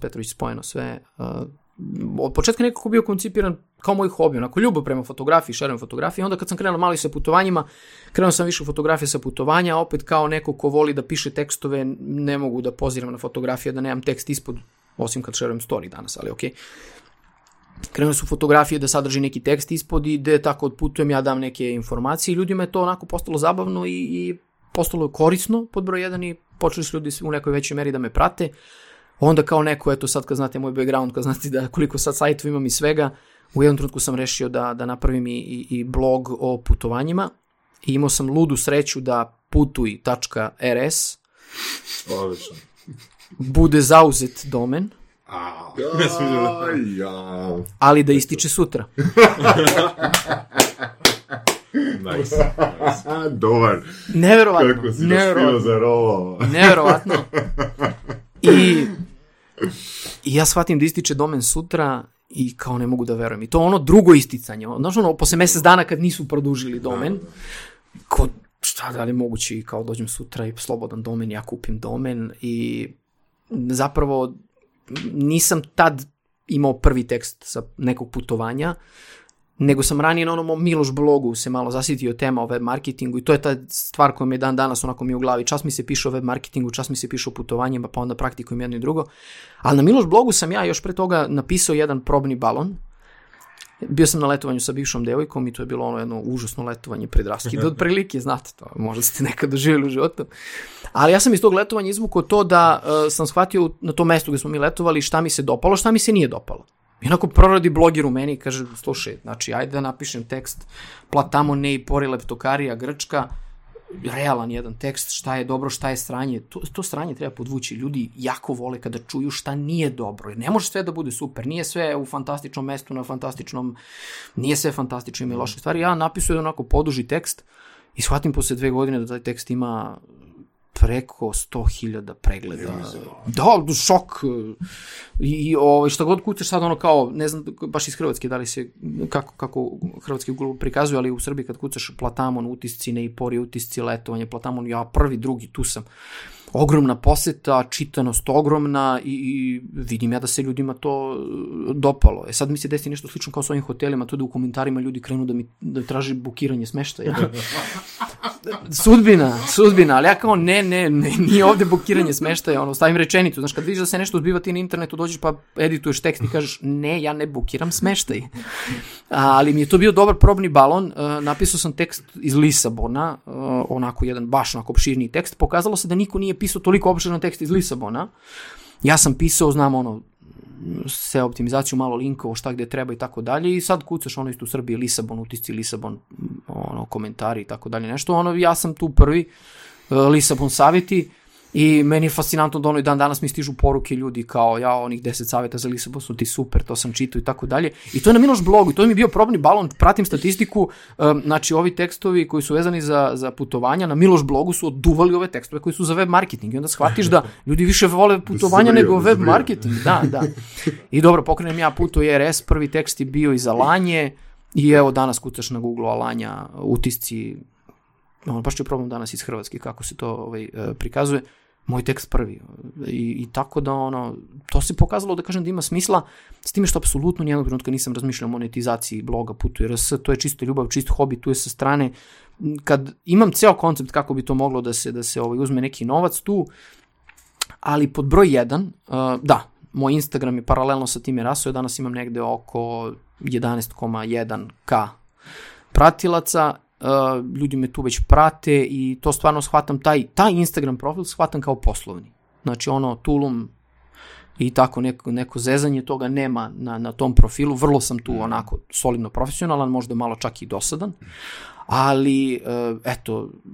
Petrović spojeno sve, od početka nekako bio koncipiran kao moj hobi, onako ljubav prema fotografiji, šerujem fotografije, onda kad sam krenuo malo i sa putovanjima, krenuo sam više u fotografije sa putovanja, opet kao neko ko voli da piše tekstove, ne mogu da poziram na fotografije, da nemam tekst ispod, osim kad šerujem story danas, ali okej. Krenu su fotografije da sadrži neki tekst ispod i da tako odputujem, ja dam neke informacije i ljudima je to onako postalo zabavno i postalo je korisno pod broj 1 i počeli su ljudi u nekoj većoj meri da me prate. Onda kao neko, eto sad kad znate moj background, kad znate da koliko sad sajtova imam i svega, u jednom trenutku sam rešio da napravim i blog o putovanjima i imao sam ludu sreću da putuj.rs bude zauzet domen. Ali da ističe sutra. Nice. Dobar. Neverovatno. Kako si dospio za rovo. Neverovatno. I ja shvatim da ističe domen sutra i kao ne mogu da verujem. I to ono drugo isticanje. Znaš posle mjesec dana kad nisu produžili domen, kao šta da li moguće i kao dođem sutra i slobodan domen, ja kupim domen i zapravo nisam tad imao prvi tekst sa nekog putovanja, nego sam ranije na onom Miloš blogu se malo zasitio tema o web marketingu i to je ta stvar koja mi je dan danas onako mi je u glavi. Čas mi se piše o web marketingu, čas mi se piše o putovanjima, pa onda praktikujem jedno i drugo. Ali na Miloš blogu sam ja još pre toga napisao jedan probni balon. Bio sam na letovanju sa bivšom devojkom i to je bilo jedno užasno letovanje pred raskid. Od prilike, znate to, možda ste nekad doživjeli u životu. Ali ja sam iz tog letovanja izvukao to da sam shvatio na tom mestu gdje smo mi letovali šta mi se dopalo, šta mi se nije dopalo. I onako proradi bloger u meni i kaže, slušaj, znači, ajde da napišem tekst, platamonej, pori leptokarija, grčka, realan jedan tekst, šta je dobro, šta je sranje. To sranje treba podvući. Ljudi jako vole kada čuju šta nije dobro. Jer ne može sve da bude super. Nije sve u fantastičnom mestu, nije sve fantastično, ima loše stvari. Ja napisujem onako poduži tekst i shvatim posle 2 godine da taj tekst ima preko 100.000 pregleda. Da, šok. I šta god kucaš sad kao, ne znam baš iz Hrvatske da li se, kako Hrvatski Google prikazuje, ali u Srbiji kad kucaš platamon, utisci, neipori, utisci, letovanje, platamon, ja prvi, drugi, tu sam. Ogromna poseta, čitanost ogromna i vidim ja da se ljudima to dopalo. Sad mi se desi nešto slično kao s ovim hotelima, to da u komentarima ljudi krenu da traži bukiranje smeštaja. Sudbina, ali ja kao ne, nije ovdje bukiranje smeštaja, stavim rečenicu, znaš, kad vidiš da se nešto zbiva ti na internetu, dođeš pa edituješ tekst i kažeš ne, ja ne bukiram smeštaj. Ali mi je to bio dobar probni balon, napisao sam tekst iz Lisabona, onako jedan baš onako opširni tekst, pokazalo se da niko nije pisao toliko opširno tekst iz Lisabona, ja sam pisao, znam se optimizaciju, malo linkovo, šta gde treba i tako dalje i sad kucaš isto u Srbiji, Lisabon, utisci Lisabon, komentari i tako dalje, nešto, ja sam tu prvi, Lisabon savjeti I meni je fascinantno da ono i dan danas mi stižu poruke ljudi kao ja onih 10 savjeta za Lisabon su ti super, to sam čitao i tako dalje. I to je na Miloš blogu i to mi je bio probni balon, pratim statistiku, znači ovi tekstovi koji su vezani za putovanja na Miloš blogu su oduvali ove tekstove koji su za web marketing i onda shvatiš da ljudi više vole putovanja nego web marketing. Da. I dobro, pokrenem ja Puto IRS, prvi tekst je bio i za lanje i evo danas kucaš na Google Alanja utisci, baš je problem danas iz Hrvatske kako se to prikazuje. Moj tekst prvi. I tako da to se pokazalo da kažem da ima smisla, s time što apsolutno nijednog trenutka nisam razmišljao o monetizaciji bloga Putu.rs, to je čista ljubav, čist hobi, tu je sa strane. Kad imam ceo koncept kako bi to moglo da se uzme neki novac tu, ali pod broj 1, da, moj Instagram je paralelno sa time rasao, danas imam negde oko 11,1k pratilaca. Ljudi me tu već prate i to stvarno shvatam, taj Instagram profil shvatam kao poslovni. Znači tulum i tako neko zezanje toga nema na tom profilu, vrlo sam tu onako solidno profesionalan, možda malo čak i dosadan, ali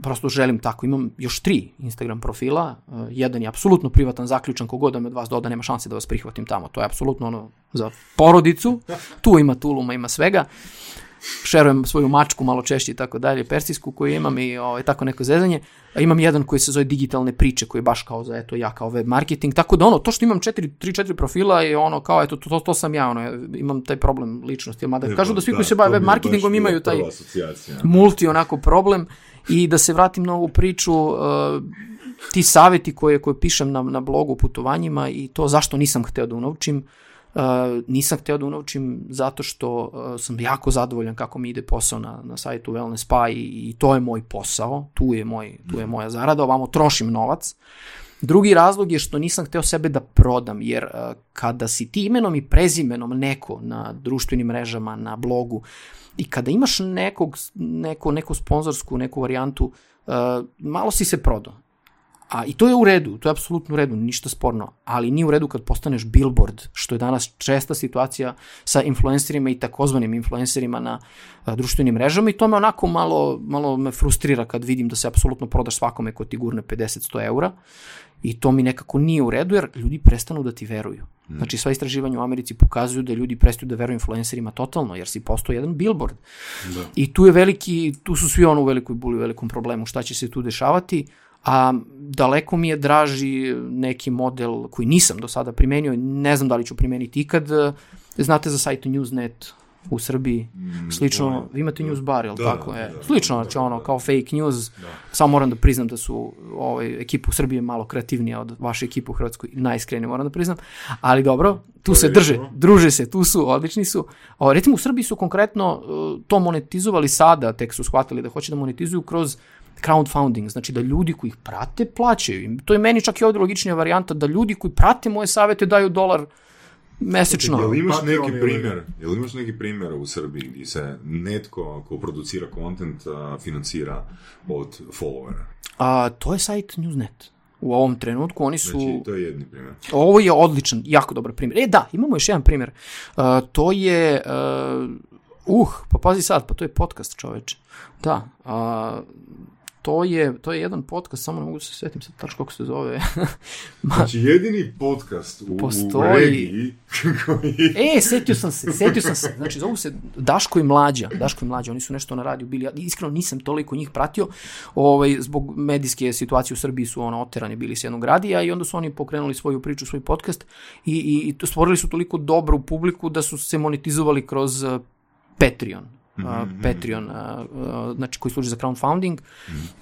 prosto želim tako, imam još 3 Instagram profila, jedan je apsolutno privatan, zaključan, kogod da me od vas doda, nema šanse da vas prihvatim tamo, to je apsolutno za porodicu, tu ima tuluma, ima svega, šerujem svoju mačku malo češće i tako dalje, persijsku koju imam i tako neko zezanje. Imam jedan koji se zove digitalne priče, koji je baš kao za ja kao web marketing, tako da to što imam 3-4 profila je kao to sam ja, imam taj problem ličnosti, mada kažu da svi koji se bave web marketingom imaju taj multi onako problem. I da se vratim na ovu priču, ti saveti koje pišem na blogu o putovanjima i to zašto nisam hteo da unaučim. Nisam hteo da unaučim zato što sam jako zadovoljan kako mi ide posao na sajtu Wellness Spa i to je moj posao, tu je moja zarada, ovamo trošim novac. Drugi razlog je što nisam hteo sebe da prodam, jer kada si ti imenom i prezimenom neko na društvenim mrežama, na blogu i kada imaš neku sponzorsku, neku varijantu, malo si se prodao. I to je u redu, to je apsolutno u redu, ništa sporno, ali nije u redu kad postaneš billboard, što je danas česta situacija sa influencerima i takozvanim influencerima na društvenim mrežama i to me onako malo me frustrira kad vidim da se apsolutno prodaš svakome ko ti gurne 50-100 eura i to mi nekako nije u redu jer ljudi prestanu da ti veruju. Znači sva istraživanja u Americi pokazuju da ljudi prestaju da veruju influencerima totalno jer si postao jedan billboard. Da. I tu je tu su svi u velikoj buli, u velikom problemu, šta će se tu dešavati. A daleko mi je draži neki model koji nisam do sada primenio, ne znam da li ću primeniti ikad. Znate za sajt Newsnet u Srbiji, slično, vi imate news bar, jel tako? Slično, znači kao fake news, samo moram da priznam da su ekipa u Srbiji malo kreativnija od vaše ekipe u Hrvatskoj, najiskrenije moram da priznam, ali dobro, tu se druže se, tu su, odlični su. Recimo u Srbiji su konkretno to monetizovali sada, tek su shvatili da hoće da monetizuju kroz crowdfunding, znači da ljudi koji ih prate plaćaju. To je meni čak i ovdje logičnija varijanta da ljudi koji prate moje savete daju $1 mesečno. Jel imaš neki primjer u Srbiji gdje se netko ko producira kontent financira od followera? To je sajt Newsnet. U ovom trenutku oni su... Znači, to je jedni primjer. Ovo je odličan, jako dobar primjer. Da, imamo još jedan primjer. To je... pa pazi sad, pa to je podcast, čoveče. Da, to je jedan podcast, samo ne mogu da se sjetim sad tačno kako se zove. Znači jedini podcast u regiji koji... Sjetio sam se. Znači zovu se Daško i Mlađa, oni su nešto na radiju bili, ja iskreno nisam toliko njih pratio, zbog medijske situacije u Srbiji su oterani bili s jednog radija i onda su oni pokrenuli svoju priču, svoj podcast i stvorili su toliko dobru publiku da su se monetizovali kroz Patreon, znači koji služi za crowdfunding,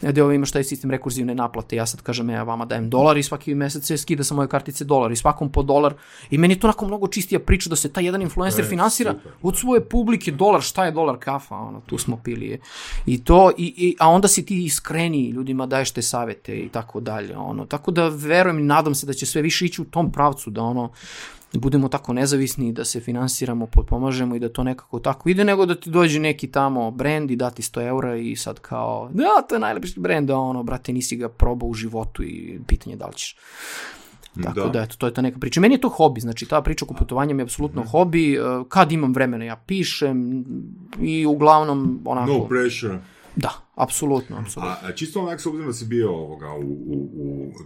gde imaš taj sistem rekurzivne naplate, ja sad kažem ja vama dajem $, i svaki mesec se skida sa moje kartice $, i svakom po $, i meni je to onako mnogo čistija priča da se taj jedan influencer finansira od svoje publike, $, šta je $, kafa, tu smo pili je. I to, a onda si ti iskreni, ljudima daješ te savete i tako dalje, tako da verujem i nadam se da će sve više ići u tom pravcu, da budemo tako nezavisni, da se finansiramo, potpomažemo i da to nekako tako ide, nego da ti dođe neki tamo brend i dati €100 i sad kao, da, to je najlepši brend, a brate, nisi ga probao u životu i pitanje da li ćeš. Tako da, to je ta neka priča. Meni je to hobi, znači ta priča oko putovanja mi je apsolutno hobi, kad imam vremena ja pišem i uglavnom onako... No pressure. Da, Apsolutno, apsolutno. A čisto onak, s obzirom da si bio u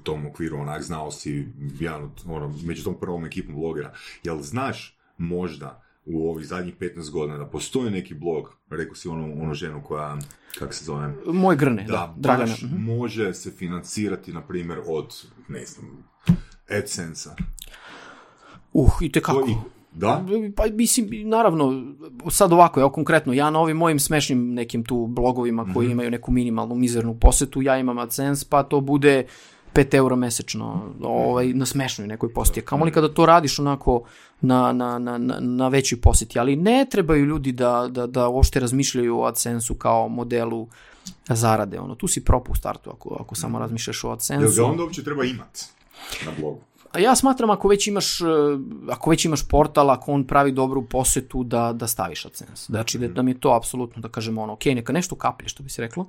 tom okviru, onak, znao si jedan od, među tom prvom ekipom blogera, jel znaš možda u ovih zadnjih 15 godina da postoji neki blog, rekao si onu ženu koja, kak se zove? Moj Grne, da, Dragana. Može se financirati, na primjer, od, ne znam, AdSense-a. Itekako. Da? Pa mislim, naravno, sad ovako, evo konkretno, ja na ovim mojim smešnim nekim tu blogovima koji imaju neku minimalnu, mizernu posetu, ja imam AdSense, pa to bude 5 euro mesečno, na smešnoj nekoj poseti. Kamoli kada to radiš onako na većoj poseti, ali ne trebaju ljudi da uopšte razmišljaju o AdSense-u kao modelu zarade. Tu si propu u startu ako samo razmišljaš o AdSense-u. Jel ga onda uopće treba imati na blogu? Ja smatram ako već imaš portal, ako on pravi dobru posetu, da staviš AdSense. Znači da mi je to apsolutno, da kažemo okej, neka nešto kaplje, što bi se reklo.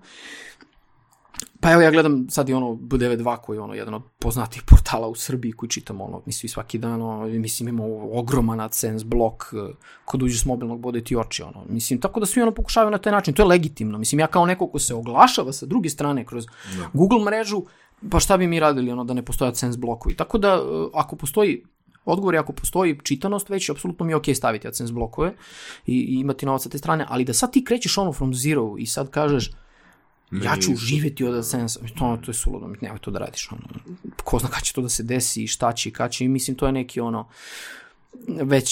Pa evo ja gledam sad i B92 koji je jedan od poznatijih portala u Srbiji koji čitam mi svi svaki dan, mislim imamo ogroman AdSense blok, kad uđeš s mobilnog bode ti oči, mislim, tako da svi pokušavaju na taj način, to je legitimno, mislim ja kao neko ko se oglašava sa druge strane kroz Google mrežu, pa šta bi mi radili da ne postoje AdSense blokovi, tako da ako postoji odgovor, ako postoji čitanost već, apsolutno mi je okej staviti AdSense blokove i imati novac sa te strane, ali da sad ti krećeš from zero i sad kažeš ja ću živjeti od AdSense, to je suludo, nemoj to da radiš, ko zna kada će to da se desi, šta će i kada će, mislim to je neki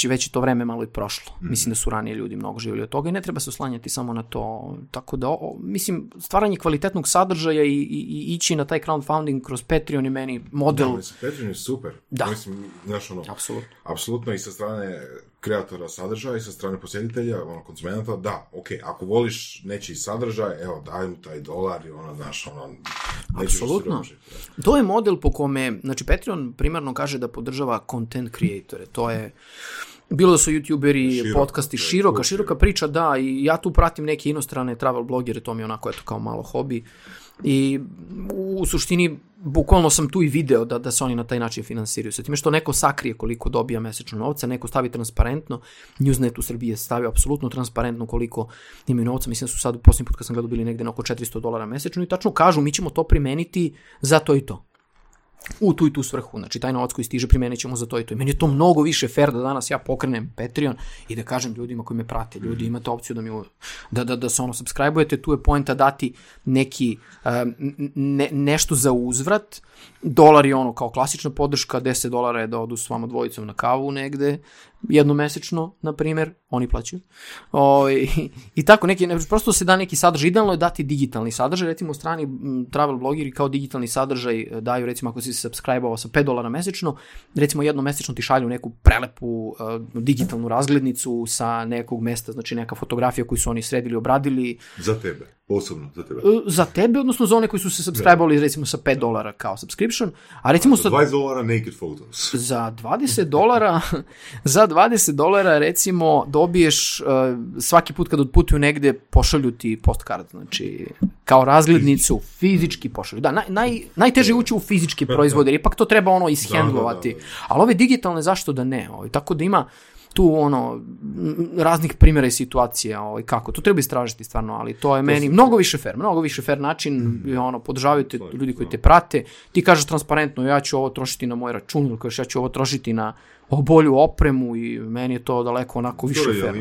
već je to vreme malo i prošlo, mislim da su ranije ljudi mnogo živjeli od toga i ne treba se oslanjati samo na to, tako da, mislim, stvaranje kvalitetnog sadržaja i ići na taj crowdfunding kroz Patreon i meni model. Da, mislim, Patreon je super, da. Mislim, znaš, apsolutno i sa strane kreatora sadržaja i sa strane posjetitelja, konzumenta, da, okej, ako voliš nečiji sadržaj, evo, daj mu taj dolar i znaš, nećeš se rožiti. To je model po kome, znači, Patreon primarno kaže da podržava content creatore, to je bilo da su youtuberi, podcasti, široka priča, da, i ja tu pratim neke inostrane travel blogere, to mi je kao malo hobi i u suštini bukvalno sam tu i video da se oni na taj način finansiraju. Sa time što neko sakrije koliko dobija mesečno novca, neko stavi transparentno, Newsnet u Srbiji je stavio apsolutno transparentno koliko imaju novca, mislim da su sad u posljednji put kad sam gledao bili negde na oko $400 mesečno i tačno kažu mi ćemo to primeniti za to i to. U tu i tu svrhu, znači taj novac koji stiže primenit ćemo za to i to. I meni je to mnogo više fair da danas ja pokrenem Patreon i da kažem ljudima koji me prate, ljudi imate opciju da se subscribe-ujete, tu je poenta dati neki nešto za uzvrat, dolar je kao klasična podrška, $10 je da odu s vama dvojicom na kavu negde, jednomesečno, na primjer, oni plaćaju. I tako, prosto se da neki sadržaj, idealno je dati digitalni sadržaj, recimo strani travel blogeri kao digitalni sadržaj daju, recimo ako si se subscribe-ovao sa $5 mesečno, recimo jednomesečno ti šalju neku prelepu digitalnu razglednicu sa nekog mesta, znači neka fotografija koju su oni sredili, obradili. Za tebe, osobno, za tebe. Za tebe, odnosno za one koji su se subscribe-ovali recimo sa $5 kao subscription, a recimo sa $20 naked photos. Za $20 recimo dobiješ svaki put kad odputuju negde pošalju ti postkard, znači kao razglednicu fizički pošalju. Da, najteže je ući u fizički proizvod, jer ipak to treba ishendlovati. Ali ove digitalne zašto da ne? Tako da ima tu raznih primjera i situacija kako. To treba istražiti stvarno, ali to je meni mnogo više fer način, podržavaju te ljudi koji te prate, ti kažeš transparentno ja ću ovo trošiti na moj račun, ili kažeš ja ću ovo trošiti na bolju opremu i meni je to daleko više fer.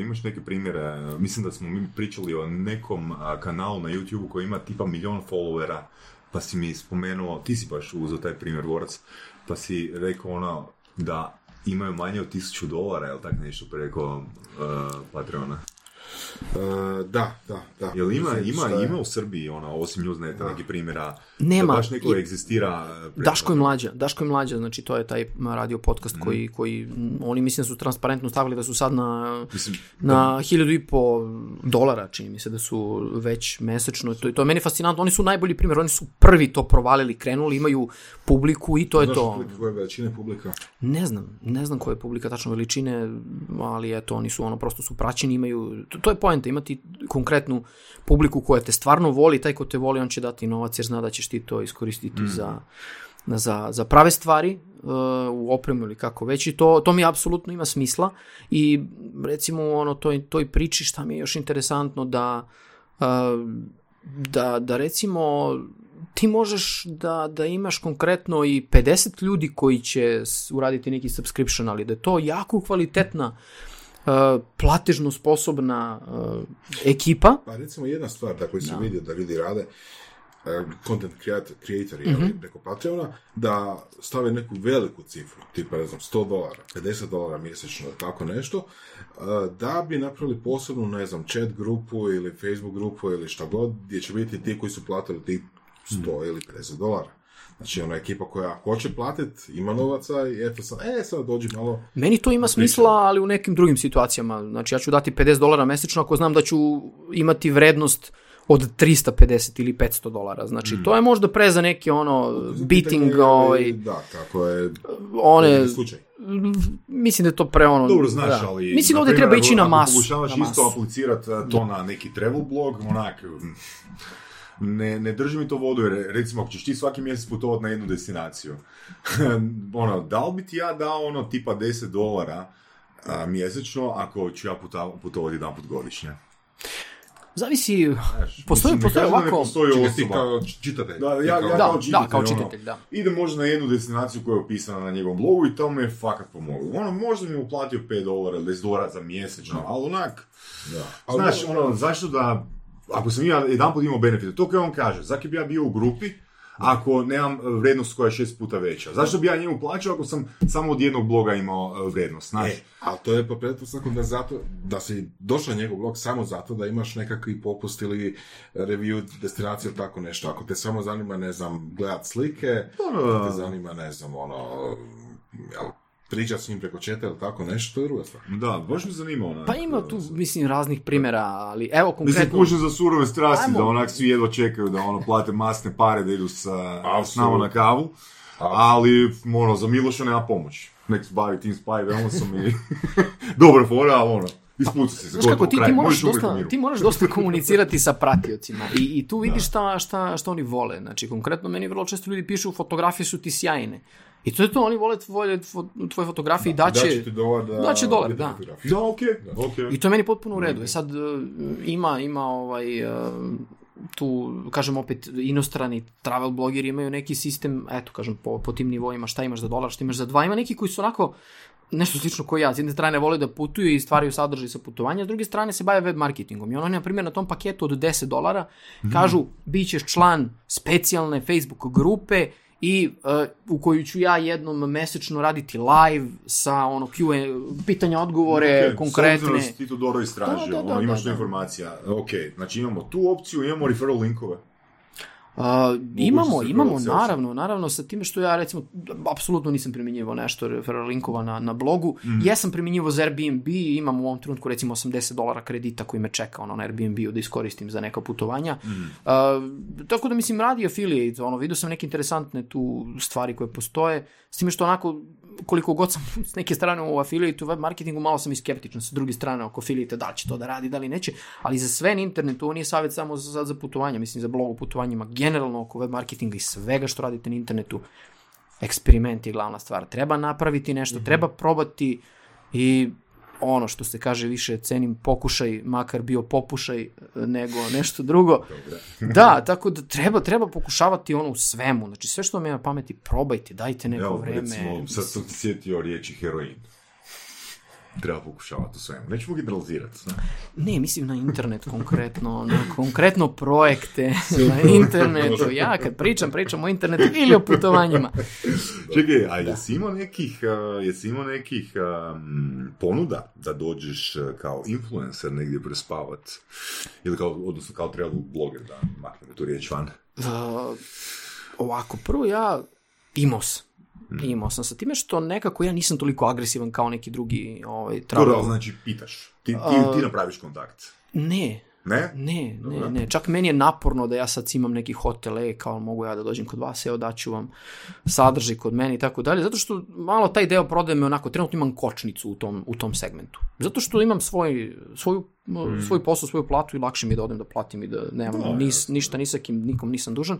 Imaš neke primjere, mislim da smo mi pričali o nekom kanalu na YouTube-u koji ima tipa 1 milion followera, pa si mi spomenuo, ti si baš uzeo taj primjer Gorac, pa si rekao da imaju manje od $1000, je li tako nešto preko Patreona? Da. Jel ima u Srbiji, osim Newsneta, neki primjera, nema, da baš neko egzistira? Daško je mlađa, znači to je taj radio podcast koji oni mislim da su transparentno stavili da su sad na $1,500, čini mi se da su već mesečno, to je meni fascinantno, oni su najbolji primjer, oni su prvi to provalili, krenuli, imaju publiku i to je to. Znaš koja je veličina publika? Ne znam koja je publika, tačno veličine, ali eto, oni su prosto su praćeni, imaju, to je poenta, imati konkretnu publiku koja te stvarno voli, taj ko te voli on će dati novac jer zna da ćeš ti to iskoristiti za prave stvari u opremu ili kako već i to mi apsolutno ima smisla i recimo toj priči šta mi je još interesantno da da recimo ti možeš da imaš konkretno i 50 ljudi koji će uraditi neki subscription, ali da je to jako kvalitetna platežno sposobna ekipa. Pa recimo jedna stvar koju sam vidio da ljudi rade, content creatori preko Patreona, da stave neku veliku cifru, tipa ne znam, $100, $50 mjesečno, tako nešto, da bi napravili posebnu, ne znam, chat grupu ili Facebook grupu ili šta god, gdje će biti ti koji su platili ti $100 ili $50. Znači, ona ekipa koja hoće platiti, ima novaca i eto sad, sad dođi malo... Meni to ima smisla, ali u nekim drugim situacijama. Znači, ja ću dati $50 mjesečno ako znam da ću imati vrednost od $350 ili $500. Znači, to je možda pre za neki beating... Da, tako je. Mislim da je to pre Dobro, znaš, da. Ali... Mislim da ovdje treba ići na masu. Ako pokušavaš isto aplicirati to na neki travel blog, onak... Ne drži mi to vodu, jer recimo ako ćeš ti svaki mjesec putovati na jednu destinaciju, da li bi ti ja dao tipa $10 mjesečno ako ću ja putovati jedanput godišnje? Zavisi, postoje ovako... Čekaj, kao čitatelj. Da, kao čitatelj, da. Idem možda na jednu destinaciju koja je opisana na njegovom blogu i to mi je fakat pomoglo. Možda mi je uplatio $5 ili $10 za mjesečno, ali onak... Znaš, zašto da... Ako sam ja jedanput imao benefite, to kao on kaže, zašto bi ja bio u grupi ako nemam vrednost koja je 6 puta veća? Zašto bi ja njemu plaćao ako sam samo od jednog bloga imao vrednost? Ali to je po pretpostavku da si došao na njegov blog samo zato da imaš nekakvi popust ili review destinacije ili tako nešto. Ako te samo zanima, ne znam, gledat slike, ako te zanima, ne znam, priča s njim preko četa ili tako nešto, to je druga stvar. Da, baš mi zanima onak. Pa ima tu, mislim, raznih primjera, ali evo konkretno... Mislim, kušam za surove strasti, da onak svi jedva čekaju da plate masne pare da idu s nama na kavu, ali za Miloša nema pomoć. Nek se bavi Team Spy, veoma sam i... Dobra fora, ali ispuca se za gotovo kraj. Ti moraš dosta komunicirati sa pratiocima i tu vidiš šta oni vole. Znači, konkretno, meni vrlo često ljudi pišu, fotografije su ti sjajne. I to je to, oni vole tvoje fotografije i daće dolar, da. Da, okej. I to je meni potpuno u redu. I sad ima tu, kažem opet, inostrani travel blogeri imaju neki sistem, eto, kažem, po tim nivoima, šta imaš za $1, šta imaš za $2, ima neki koji su onako nešto slično koji ja. S jedne strane vole da putuju i stvaraju sadržaj sa putovanja, s druge strane se bave web marketingom. I oni, na primjer, na tom paketu od $10 kažu, bit ćeš član specijalne Facebook grupe i u koju ću ja jednom mesečno raditi live sa pitanja, odgovore, konkretne. Sada ti to dobro istražio, imaš tu informacija. Ok, znači imamo tu opciju, imamo referral linkove. Imamo, naravno, sa time što ja recimo apsolutno nisam primjenjivao nešto referral linkova na blogu. Ja sam primjenjivao za Airbnb, imam u ovom trenutku recimo $80 kredita koji me čeka na Airbnb-u da iskoristim za neka putovanja. Tako da mislim radi affiliate, vidio sam neke interesantne tu stvari koje postoje, s time što onako koliko god sam s neke strane u affiliate u web marketingu, malo sam i skeptičan sa druge strane oko affiliate, da li će to da radi, da li neće, ali za sve na internetu, ovo nije savjet samo za putovanja, mislim za blog o putovanjima, generalno oko web marketinga i svega što radite na internetu, eksperiment je glavna stvar, treba napraviti nešto, treba probati i ono što se kaže više cenim pokušaj, makar bio popušaj nego nešto drugo. Da, tako da treba pokušavati u svemu, znači sve što vam je na pameti probajte, dajte neko vreme. Recimo, sad sam sjetio riječi heroin. Treba pokušavati u svemu. Nećemo generalizirati. Ne, mislim na internet konkretno, projekte na internetu. Ja kad pričam o internetu ili o putovanjima. Čekaj, a jesi imao nekih ponuda da dođeš kao influencer negdje prespavati? Ili kao travel bloger, da maknemo tu riječ van? Ovako, prvo ja imao sam sa time što nekako ja nisam toliko agresivan kao neki drugi travel. Dobro, znači pitaš. Ti napraviš kontakt. Ne. Čak meni je naporno da ja sad imam neki hotel, kao mogu ja da dođem kod vas, daću vam sadržaj kod mene i tako dalje, zato što malo taj deo prodaje me onako, trenutno imam kočnicu u tom segmentu. Zato što imam svoj posao, svoju platu i lakše mi je da odem da platim i da nemam ništa, nikom nisam dužan.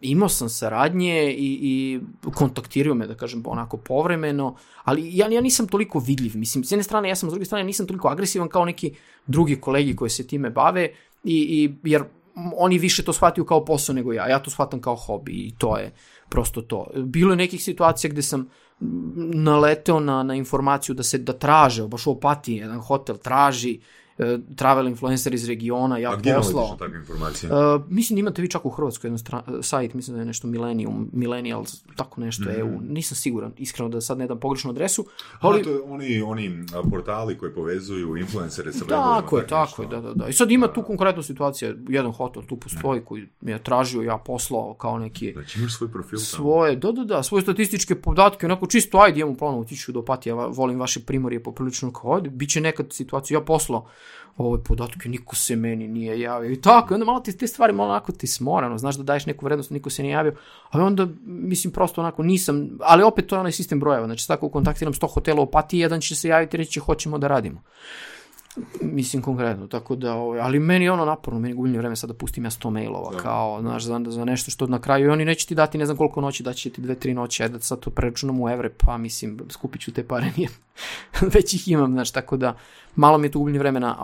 Imao sam saradnje i kontaktirao me, da kažem, onako povremeno, ali ja nisam toliko vidljiv. Mislim, s jedne strane ja sam, s druge strane nisam toliko agresivan kao neki drugi kolegi koji se time bave, jer oni više to shvataju kao posao nego ja to shvatam kao hobi i to je prosto to. Bilo je nekih situacija gde sam naleteo na informaciju da traže, baš u Opatiji jedan hotel traži travel influencer iz regiona, ja poslao. A gdje naletiš takve informacije? Mislim da imate vi čak u Hrvatskoj jedan sajt, mislim da je nešto Millennial, tako nešto, EU, nisam siguran, iskreno da sad ne dam pogrešnu adresu. Ali to je oni portali koji povezuju influencere sa brendovima. Tako je. I sad ima tu konkretna situacija, jedan hotel tu postoji koji mi je tražio, ja poslao kao neki... Znači imaš svoj profil tamo? Svoje statističke podatke, onako čisto, ajde, imam plan, otiću do Opatije, ja volim vaše primorje poprilično kao, biće nekad situacija, ja poslao ove podatke, niko se meni nije javio i tako, onda malo te stvari malo onako ti smorano, znaš da daješ neku vrednost, niko se nije javio, ali onda, mislim, prosto onako nisam, ali opet to je onaj sistem brojeva, znači tako kontaktiram 100 hotela u Opatiji, jedan će se javiti i reći hoćemo da radimo, mislim konkretno, tako da, ali meni je ono naporno, meni gubljenje vreme sad da pustim ja 100 mailova, kao, znaš, za nešto što na kraju, i oni neće ti dati ne znam koliko noći, daće ti 2-3 noći, da sad to preračunam u evre, pa mislim, skupit ću te pare, nije, već ih imam, znaš, tako da, malo mi je to gubljenje vremena,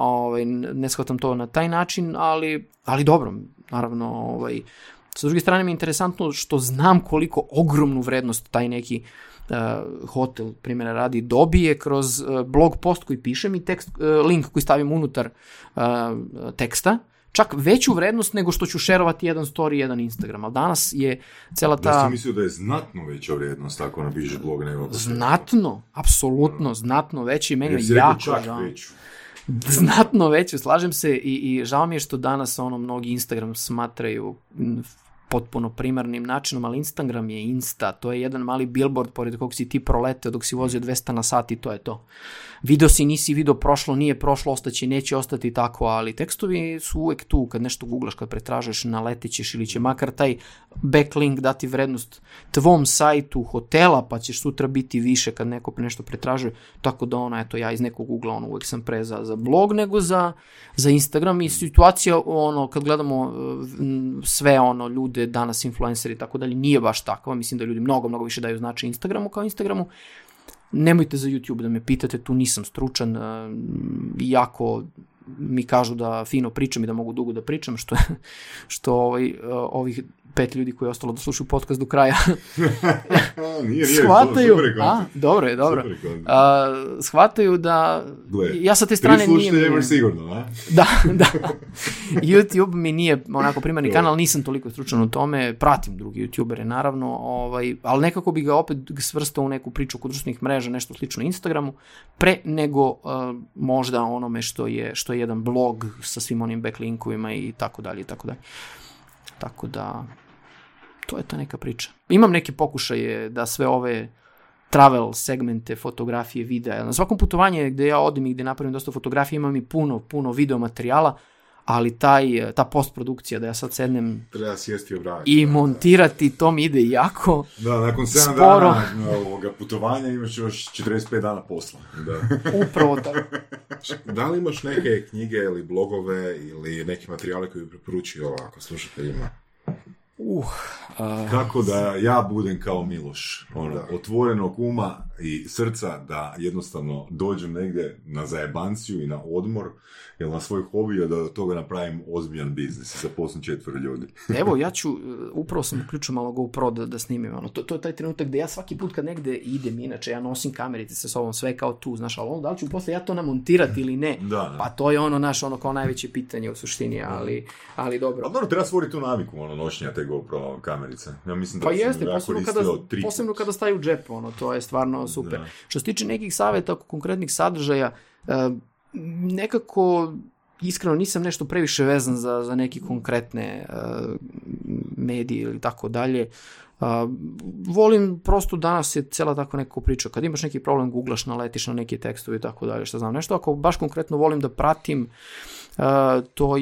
ne shvatam to na taj način, ali dobro, naravno, sa druge strane mi je interesantno što znam koliko ogromnu vrednost taj neki hotel, primjera radi, dobije kroz blog post koji pišem i link koji stavim unutar teksta, čak veću vrednost nego što ću šerovati jedan story i jedan Instagram, ali danas je cela ta... Da ste mislio da je znatno veća vrednost ako napišeš blog nego... Znatno, apsolutno, znatno veća i meni je jako žao. Znatno veću, slažem se i žao mi je što danas mnogi Instagram smatraju potpuno primarnim načinom, ali Instagram je Insta, to je jedan mali billboard pored kog si ti proleteo dok si vozio 200 na sat i to je to. Video si, nisi video, prošlo, nije prošlo, ostaće, neće ostati tako, ali tekstovi su uvek tu, kad nešto googlaš, kad pretražuješ, naletićeš ili će makar taj backlink dati vrednost tvom sajtu hotela, pa ćeš sutra biti više kad neko nešto pretražuje, tako da ja iz nekog ugla, uvek sam pre za blog nego za Instagram i situacija, kad gledamo sve ljude, danas influenceri i tako dalje, nije baš takva, mislim da ljudi mnogo više daju značaj Instagramu kao Instagramu. Nemojte za YouTube da me pitate, tu nisam stručan, jako mi kažu da fino pričam i da mogu dugo da pričam, što ovih 5 ljudi koji je ostalo da slušaju podcast do kraja shvataju, dobro, shvataju da ja sa te strane nije da YouTube mi nije onako primarni kanal, nisam toliko stručan u tome, pratim druge youtubere naravno, ali nekako bi ga opet svrstao u neku priču oko društvenih mreža, nešto slično Instagramu, pre nego možda onome što je jedan blog sa svim onim backlinkovima i tako dalje i tako dalje. Tako da, to je ta neka priča. Imam neke pokušaje da sve ove travel segmente, fotografije, videa, na svakom putovanju gde ja odim i gde napravim dosta fotografije, imam i puno video materijala, ali ta postprodukcija da ja sad sednem i montirati, to mi ide jako sporo. Da, nakon 7 dana putovanja imaš još 45 dana posla. Upravo tako. Da li imaš neke knjige ili blogove ili neke materijale koje bi preporučio ovako slušateljima? Kako da ja budem kao Miloš, otvorenog uma i srca, da jednostavno dođem negde na zajebanciju i na odmor, jel na svoj hobij, da od toga napravim ozbiljan biznis i zaposlim 4 ljudi. Evo, ja ću, upravo sam uključio malo GoPro da snimim, to je taj trenutak gde ja svaki put kad negde idem, inače ja nosim kamerice sa sobom, sve kao tu, znaš, ali da li ću posle ja to namontirati ili ne, pa to je naš kao najveće pitanje u suštini, ali dobro. Ali dobro, treba stvoriti tu naviku, noćenja te GoPro kamerice. Ja mislim da sam ja koristio 3. Posebno kada staje u džepu, to je stvarno super. Da. Što se tiče nekih savjeta oko konkretnih sadržaja, nekako iskreno nisam nešto previše vezan za neke konkretne medije ili tako dalje. Volim prosto, danas je cela tako neka priča, kad imaš neki problem googlaš, naletiš na neke tekstove i tako dalje, šta znam, nešto ako baš konkretno volim da pratim, to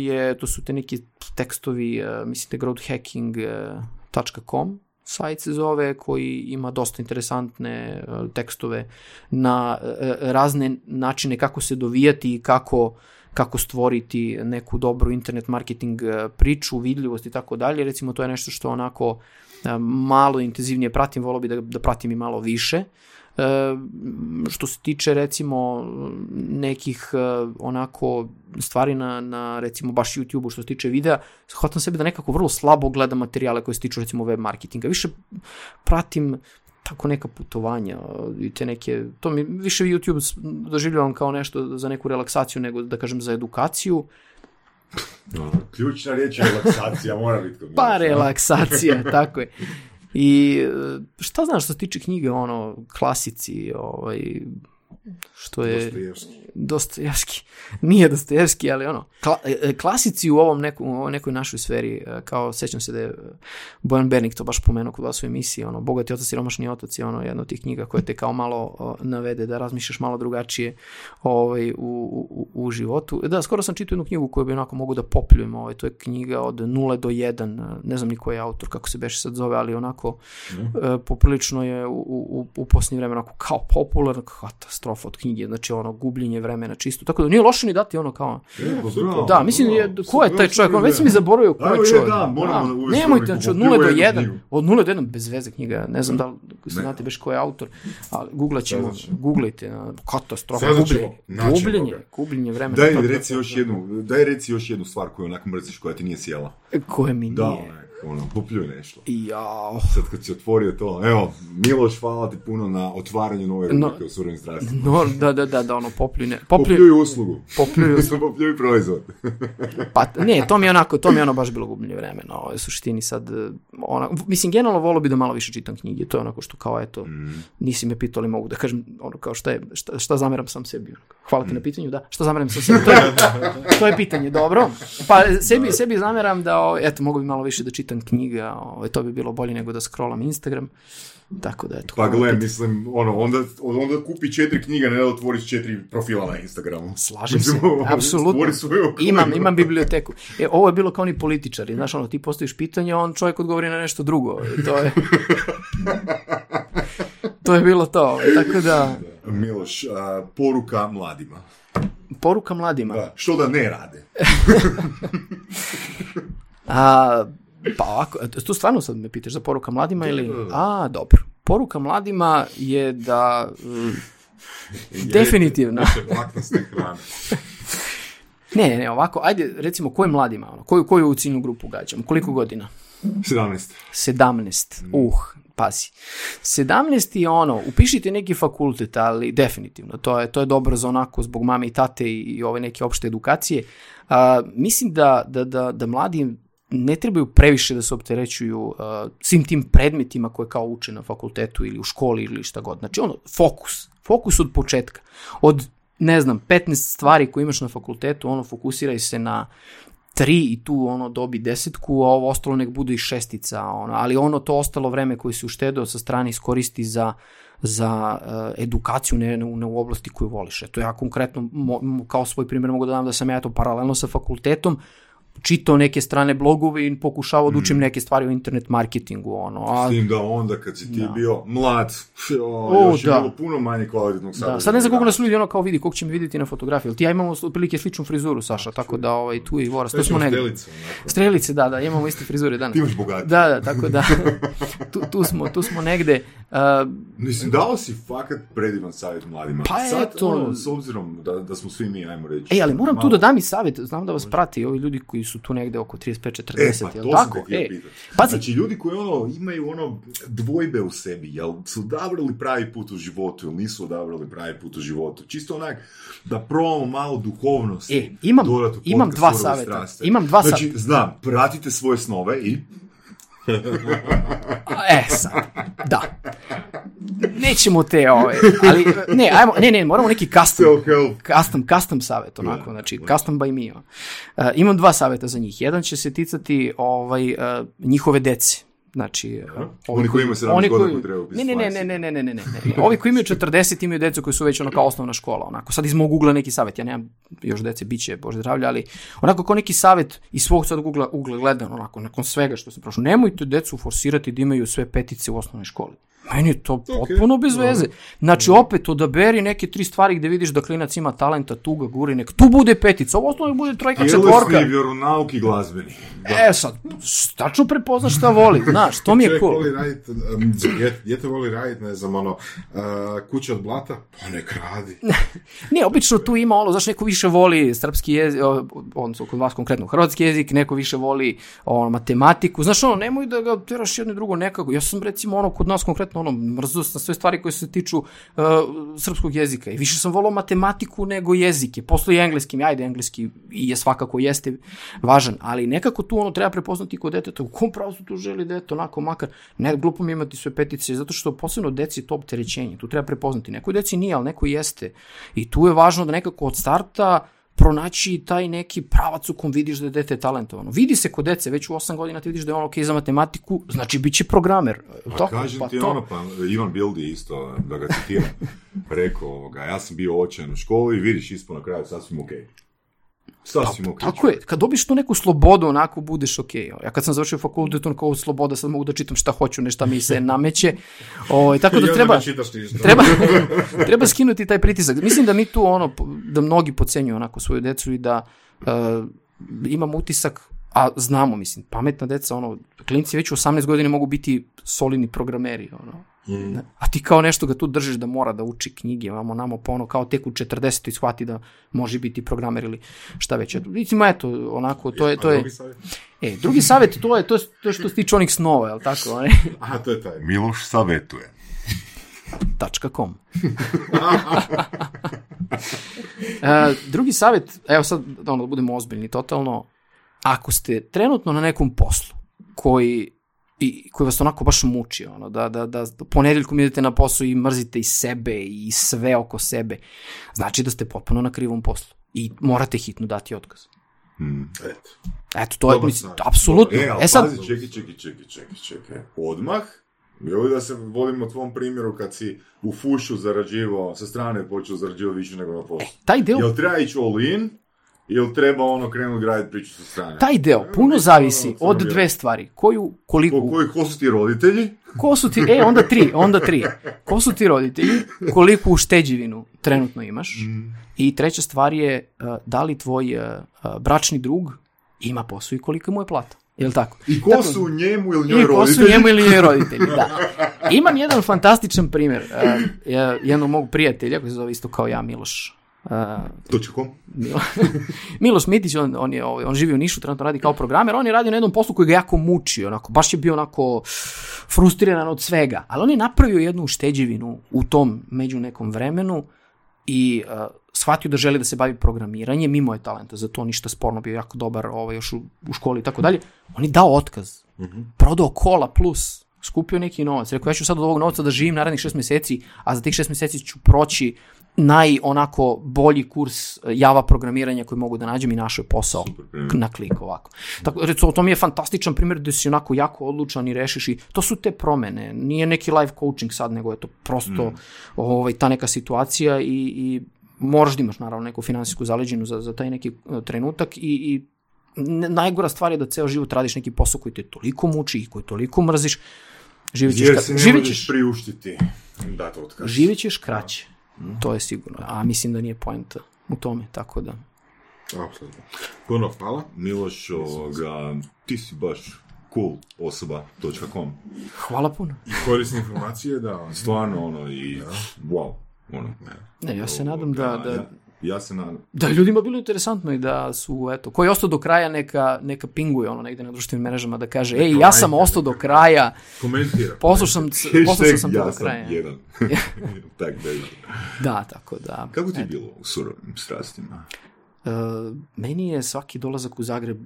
su te neki tekstovi, mislite growthhacking.com sajt se zove, koji ima dosta interesantne tekstove na razne načine kako se dovijati i kako stvoriti neku dobru internet marketing priču, vidljivost i tako dalje. Recimo, to je nešto što onako malo intenzivnije pratim, volio bi da pratim i malo više. Što se tiče recimo nekih onako stvari na recimo baš YouTube-u što se tiče videa, shvatam sebi da nekako vrlo slabo gledam materijale koje se tiču recimo web marketinga. Više pratim tako neka putovanja i te neke, to mi više YouTube doživljavam kao nešto za neku relaksaciju nego da kažem za edukaciju. Ključna riječ je relaksacija, mora biti kod mene. Pa relaksacija, tako je. I šta znaš što se tiče knjige, ono, klasici, što je... Dostojevski. Nije Dostojevski, ali ono, klasici u ovom nekoj našoj sferi, kao sećam se da je Bojan Bernik to baš pomenuo kod vas u emisiji, ono, Bogati otac, siromašni otac je ono jedna od tih knjiga koja te kao malo navede da razmišljaš malo drugačije u životu. Da, skoro sam čitao jednu knjigu koju bi onako mogu da popljujem, to je knjiga od 0 do 1, ne znam ni koji je autor, kako se beše sad zove, ali onako poprilično je u posljednje vreme onako kao popularna katastrofa od knjige, znači ono, gubljenje vremena čisto, tako da nije loše ni dati ono kao... Da, mislim, ko je taj čovjek? Već si mi zaboravio ko je čovjek. Nemojte, znači od 0 do 1, od 0 do 1 bez veze knjiga, ne znam da li znate beš ko je autor, ali googlajte, katastrofa, gubljenje vremena. Daj reci još jednu stvar koju onak mrziš, koja ti nije sjela. Koje mi nije? Da, ono, popljuje nešto. Jao. Sad kad si otvorio to, evo, Miloš, hvala ti puno na otvaranju nove rubrike u suvremenom zdravstvu. No, da, ono, popljuje uslugu. Popljuje proizvod. Pa, ne, to mi je ono baš bilo gubljenje vremena, u suštini sad, mislim, generalno volio bi da malo više čitam knjige, to je onako što kao, eto, nisi me pitao, ali mogu da kažem, ono, kao šta zameram sam sebi, onako. Hvala ti na pitanju, da, šta zameram sam sebi, to je pitanje, dobro. Pa, sebi zameram da, eto, mogu bi malo više da čitam knjiga, to bi bilo bolje nego da scrollam Instagram, tako da eto. Pa gle, mislim, onda kupi 4 knjiga, ne da otvoriš 4 profila na Instagramu. Slažem se, apsolutno. Imam biblioteku. Ovo je bilo kao ni političari, znaš, ti postaviš pitanje, on čovjek odgovori na nešto drugo, to je bilo to, tako da... Miloš, poruka mladima. Poruka mladima? Da, što da ne rade. Pa ovako, tu stvarno sad me pitaš za poruka mladima ili... A, dobro. Poruka mladima je da... Definitivno. Ne, ovako, ajde recimo koje mladima, koju ciljnu grupu gađamo, koliko godina? 17. Pazi. 17 je ono, upišite neki fakultet, ali definitivno, to je dobro za onako zbog mame i tate i ove neke opšte edukacije. Mislim da mladi ne trebaju previše da se opterećuju svim tim predmetima koje kao uče na fakultetu ili u školi ili šta god. Znači ono, fokus od početka. Od, ne znam, 15 stvari koje imaš na fakultetu, ono, fokusiraj se na 3 i tu ono dobi 10, a ovo ostalo nek bude i 6, ali ono to ostalo vreme koje si uštedeo sa strane iskoristi za edukaciju ne u oblasti koju voliš. Eto ja konkretno kao svoj primjer mogu da dam da sam ja to paralelno sa fakultetom čitao neke strane blogove i pokušavao da učim neke stvari o internet marketingu. S tim da onda kad si ti bio mlad, još je bilo puno manje kvalitetnog sadržaja. Sad ne znam koliko nas ljudi ono kao vidi, koliko će mi vidjeti na fotografiji, ali ti ja imamo otprilike sličnu frizuru, Saša, tako da tu je i Voras. Strelice, da, imamo iste frizure danas. Ti imaš bogati. Da, tako da, tu smo negde. Mislim, dao si fakat predivan savjet mladima. Pa sad, s obzirom da smo svi mi, ajmo reći. Ali moram tu da dam i savjet, znam da vas prati ovi ljudi koji su tu negde oko 35-40, jel tako? Znači, ljudi koji imaju dvojbe u sebi, jel su odabrali pravi put u životu, jel nisu odabrali pravi put u životu. Čisto onak, da probamo malo duhovnosti. Imam 2 savjeta. Znači, znam, pratite svoje snove i... sad, da. Nećemo te ali ne, moramo neki custom savjet, onako, znači custom by me. Imam 2 savjeta za njih. Jedan će se ticati njihove dece. Znači, oni koji imaju 17 godina koji treba upisati. Ne. Ovi koji imaju 40 imaju decu koji su već ono kao osnovna škola, onako. Sad iz mog ugla neki savjet, ja nemam još dece, bit će, Bože zdravlja, ali onako kao neki savjet iz svog sad ugla gledam, onako, nakon svega što sam prošao. Nemojte decu forsirati da imaju sve petice u osnovnoj školi. Meni je to potpuno bez veze. Znači, opet odaberi neke tri stvari gde vidiš da klinac ima talenta, tuga, guri, nek tu bude petica, ovo osnovno bude trojka, četvorka. Tjelesni, vjeronauk i glazbeni. Da. E sad, tačno prepoznaš šta voli, znaš, to mi je cool. Djete voli radit, ne znam, ono, kuća od blata, pa nek radi. Ne, obično tu ima ono, znaš, neko više voli srpski jezik, odnosno kod vas konkretno hrvatski jezik, neko više voli ono, matematiku, znaš, ono, nemoj da ga teraš jedno i drugo nekako. Ja sam recimo ono kod nas konkretno ono, mrzio sam sve stvari koje se tiču srpskog jezika i više sam volao matematiku nego jezike, posle i engleskim, ajde engleski je svakako jeste važan, ali nekako tu ono treba prepoznati kod deteta, u kom pravcu tu želi dete, onako makar, ne glupo mi imati sve petice, zato što posebno deci je to opterećenje, tu treba prepoznati, nekoj deci nije, ali nekoj jeste i tu je važno da nekako od starta pronaći taj neki pravac u kom vidiš da je dete talentovano. Vidi se kod dece, već u 8 godina ti vidiš da je ono ok za matematiku, znači bit će programer. Pa kažem ti ono, pa Ivan Bildi isto, da ga citiram, rekao ovoga, ja sam bio očajan u školi i vidiš ispod na kraju sasvim ok. Sasvim ok. Tako je, kad dobiš tu neku slobodu, onako budeš ok. Ja kad sam završio fakultet, on kao sloboda, sad mogu da čitam šta hoću, nešto mi se nameće. Tako da treba skinuti taj pritisak. Mislim da mi tu ono, da mnogi podcenjuju onako svoju decu i da imam utisak, a znamo, mislim, pametna deca, ono, klinici već u 18 godina mogu biti solidni programeri, ono. A ti kao nešto ga tu držiš da mora da uči knjige, vamo namo pa ono kao tek u 40. shvati da može biti programer ili šta već. Vidimo, eto, onako, to je... Drugi savjet, to je što se tiče onih snova, je li tako? Ne? Aha, to je taj. Miloš savjetuje. .com Drugi savjet, evo sad, ono, da budemo ozbiljni totalno, ako ste trenutno na nekom poslu koji vas onako baš muči, ono, da ponedjeljkom idete na posao i mrzite i sebe i sve oko sebe, znači da ste potpuno na krivom poslu i morate hitno dati otkaz. Eto, to dobar je, mislim, apsolutno. Sad... Pazi, čekaj. Odmah, ili da se volimo tvom primjeru kad si u fušu zarađivao, sa strane počeo zarađivao više nego na poslu. Taj deo... Jel treba ići all in? Ili treba ono krenuti graditi priču sa strane? Taj deo puno zavisi od dve stvari. Ko su ti roditelji? Onda tri. Ko su ti roditelji? Koliku ušteđivinu trenutno imaš? I treća stvar je da li tvoj bračni drug ima posao i kolika mu je plata? Jel tako? I ko su njemu ili njoj roditelji? Da. Imam jedan fantastičan primjer. Jednog mog prijatelja koji se zove isto kao ja, Miloš. Miloš Mitić, on živi u Nišu, trenutno radi kao programer, on je radio na jednom poslu koji ga jako muči, onako, baš je bio onako frustriran od svega, ali on je napravio jednu ušteđevinu u tom među nekom vremenu i shvatio da želi da se bavi programiranjem, mimo je talenta, za to ništa sporno, bio jako dobar još u školi i tako dalje, on je dao otkaz, prodao kola plus, skupio neki novac, rekao ja ću sad od ovog novca da živim narednih 6 mjeseci, a za tih 6 mjeseci ću proći onako bolji kurs Java programiranja koji mogu da nađem i našoj posao na klik ovako. Tako, recimo, to mi je fantastičan primjer da si onako jako odlučan i rešiš i to su te promene, nije neki live coaching sad, nego je to prosto ta neka situacija i moraš da imaš naravno neku finansijsku zaleđinu za taj neki trenutak i najgora stvar je da ceo život radiš neki posao koji te toliko muči i koji toliko mrziš, živit ćeš kraće. To je sigurno, a mislim da nije poenta u tome, tako da... Absolutno. Puno hvala, Miloš, ti si baš cool osoba.com. Hvala puno. I korisne informacije, da, stvarno, wow, Ne, ja se nadam da... Ja se nadam. Da je ljudima bilo interesantno i da su, ko je ostao do kraja neka pinguje negdje na društvenim mrežama da kaže, ja sam ostao do kraja, poslušao sam do kraja. Jedan. Da, tako da. Kako ti je bilo u surovim strastima? Meni je svaki dolazak u Zagreb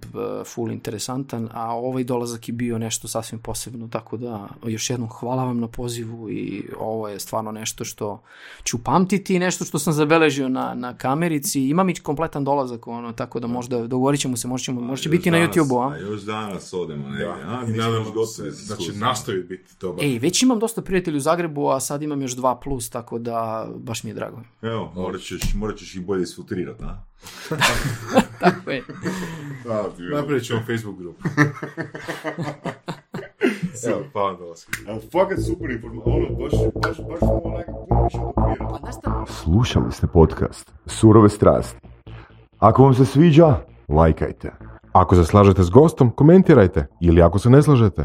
full interesantan, a ovaj dolazak je bio nešto sasvim posebno, tako da još jednom hvala vam na pozivu i ovo je stvarno nešto što ću pamtiti i nešto što sam zabeležio na kamerici, imam i kompletan dolazak, tako da možda dogovorit ćemo se, možda će biti danas, na YouTube-u. Još danas odemo negdje, znači nastavi biti dobar. Već imam dosta prijatelja u Zagrebu, a sad imam još 2+, tako da baš mi je drago. Evo, morat ćeš ih bolje isfiltrirati, a? Tako je. Napravit ćemo Facebook grupu. Evo, hvala na vas. Fakat super informacija, ono, baš smo onaki puno više dopirali. Slušali ste podcast Surove strasti. Ako vam se sviđa, lajkajte. Ako se slažete s gostom, komentirajte. Ili ako se ne slažete.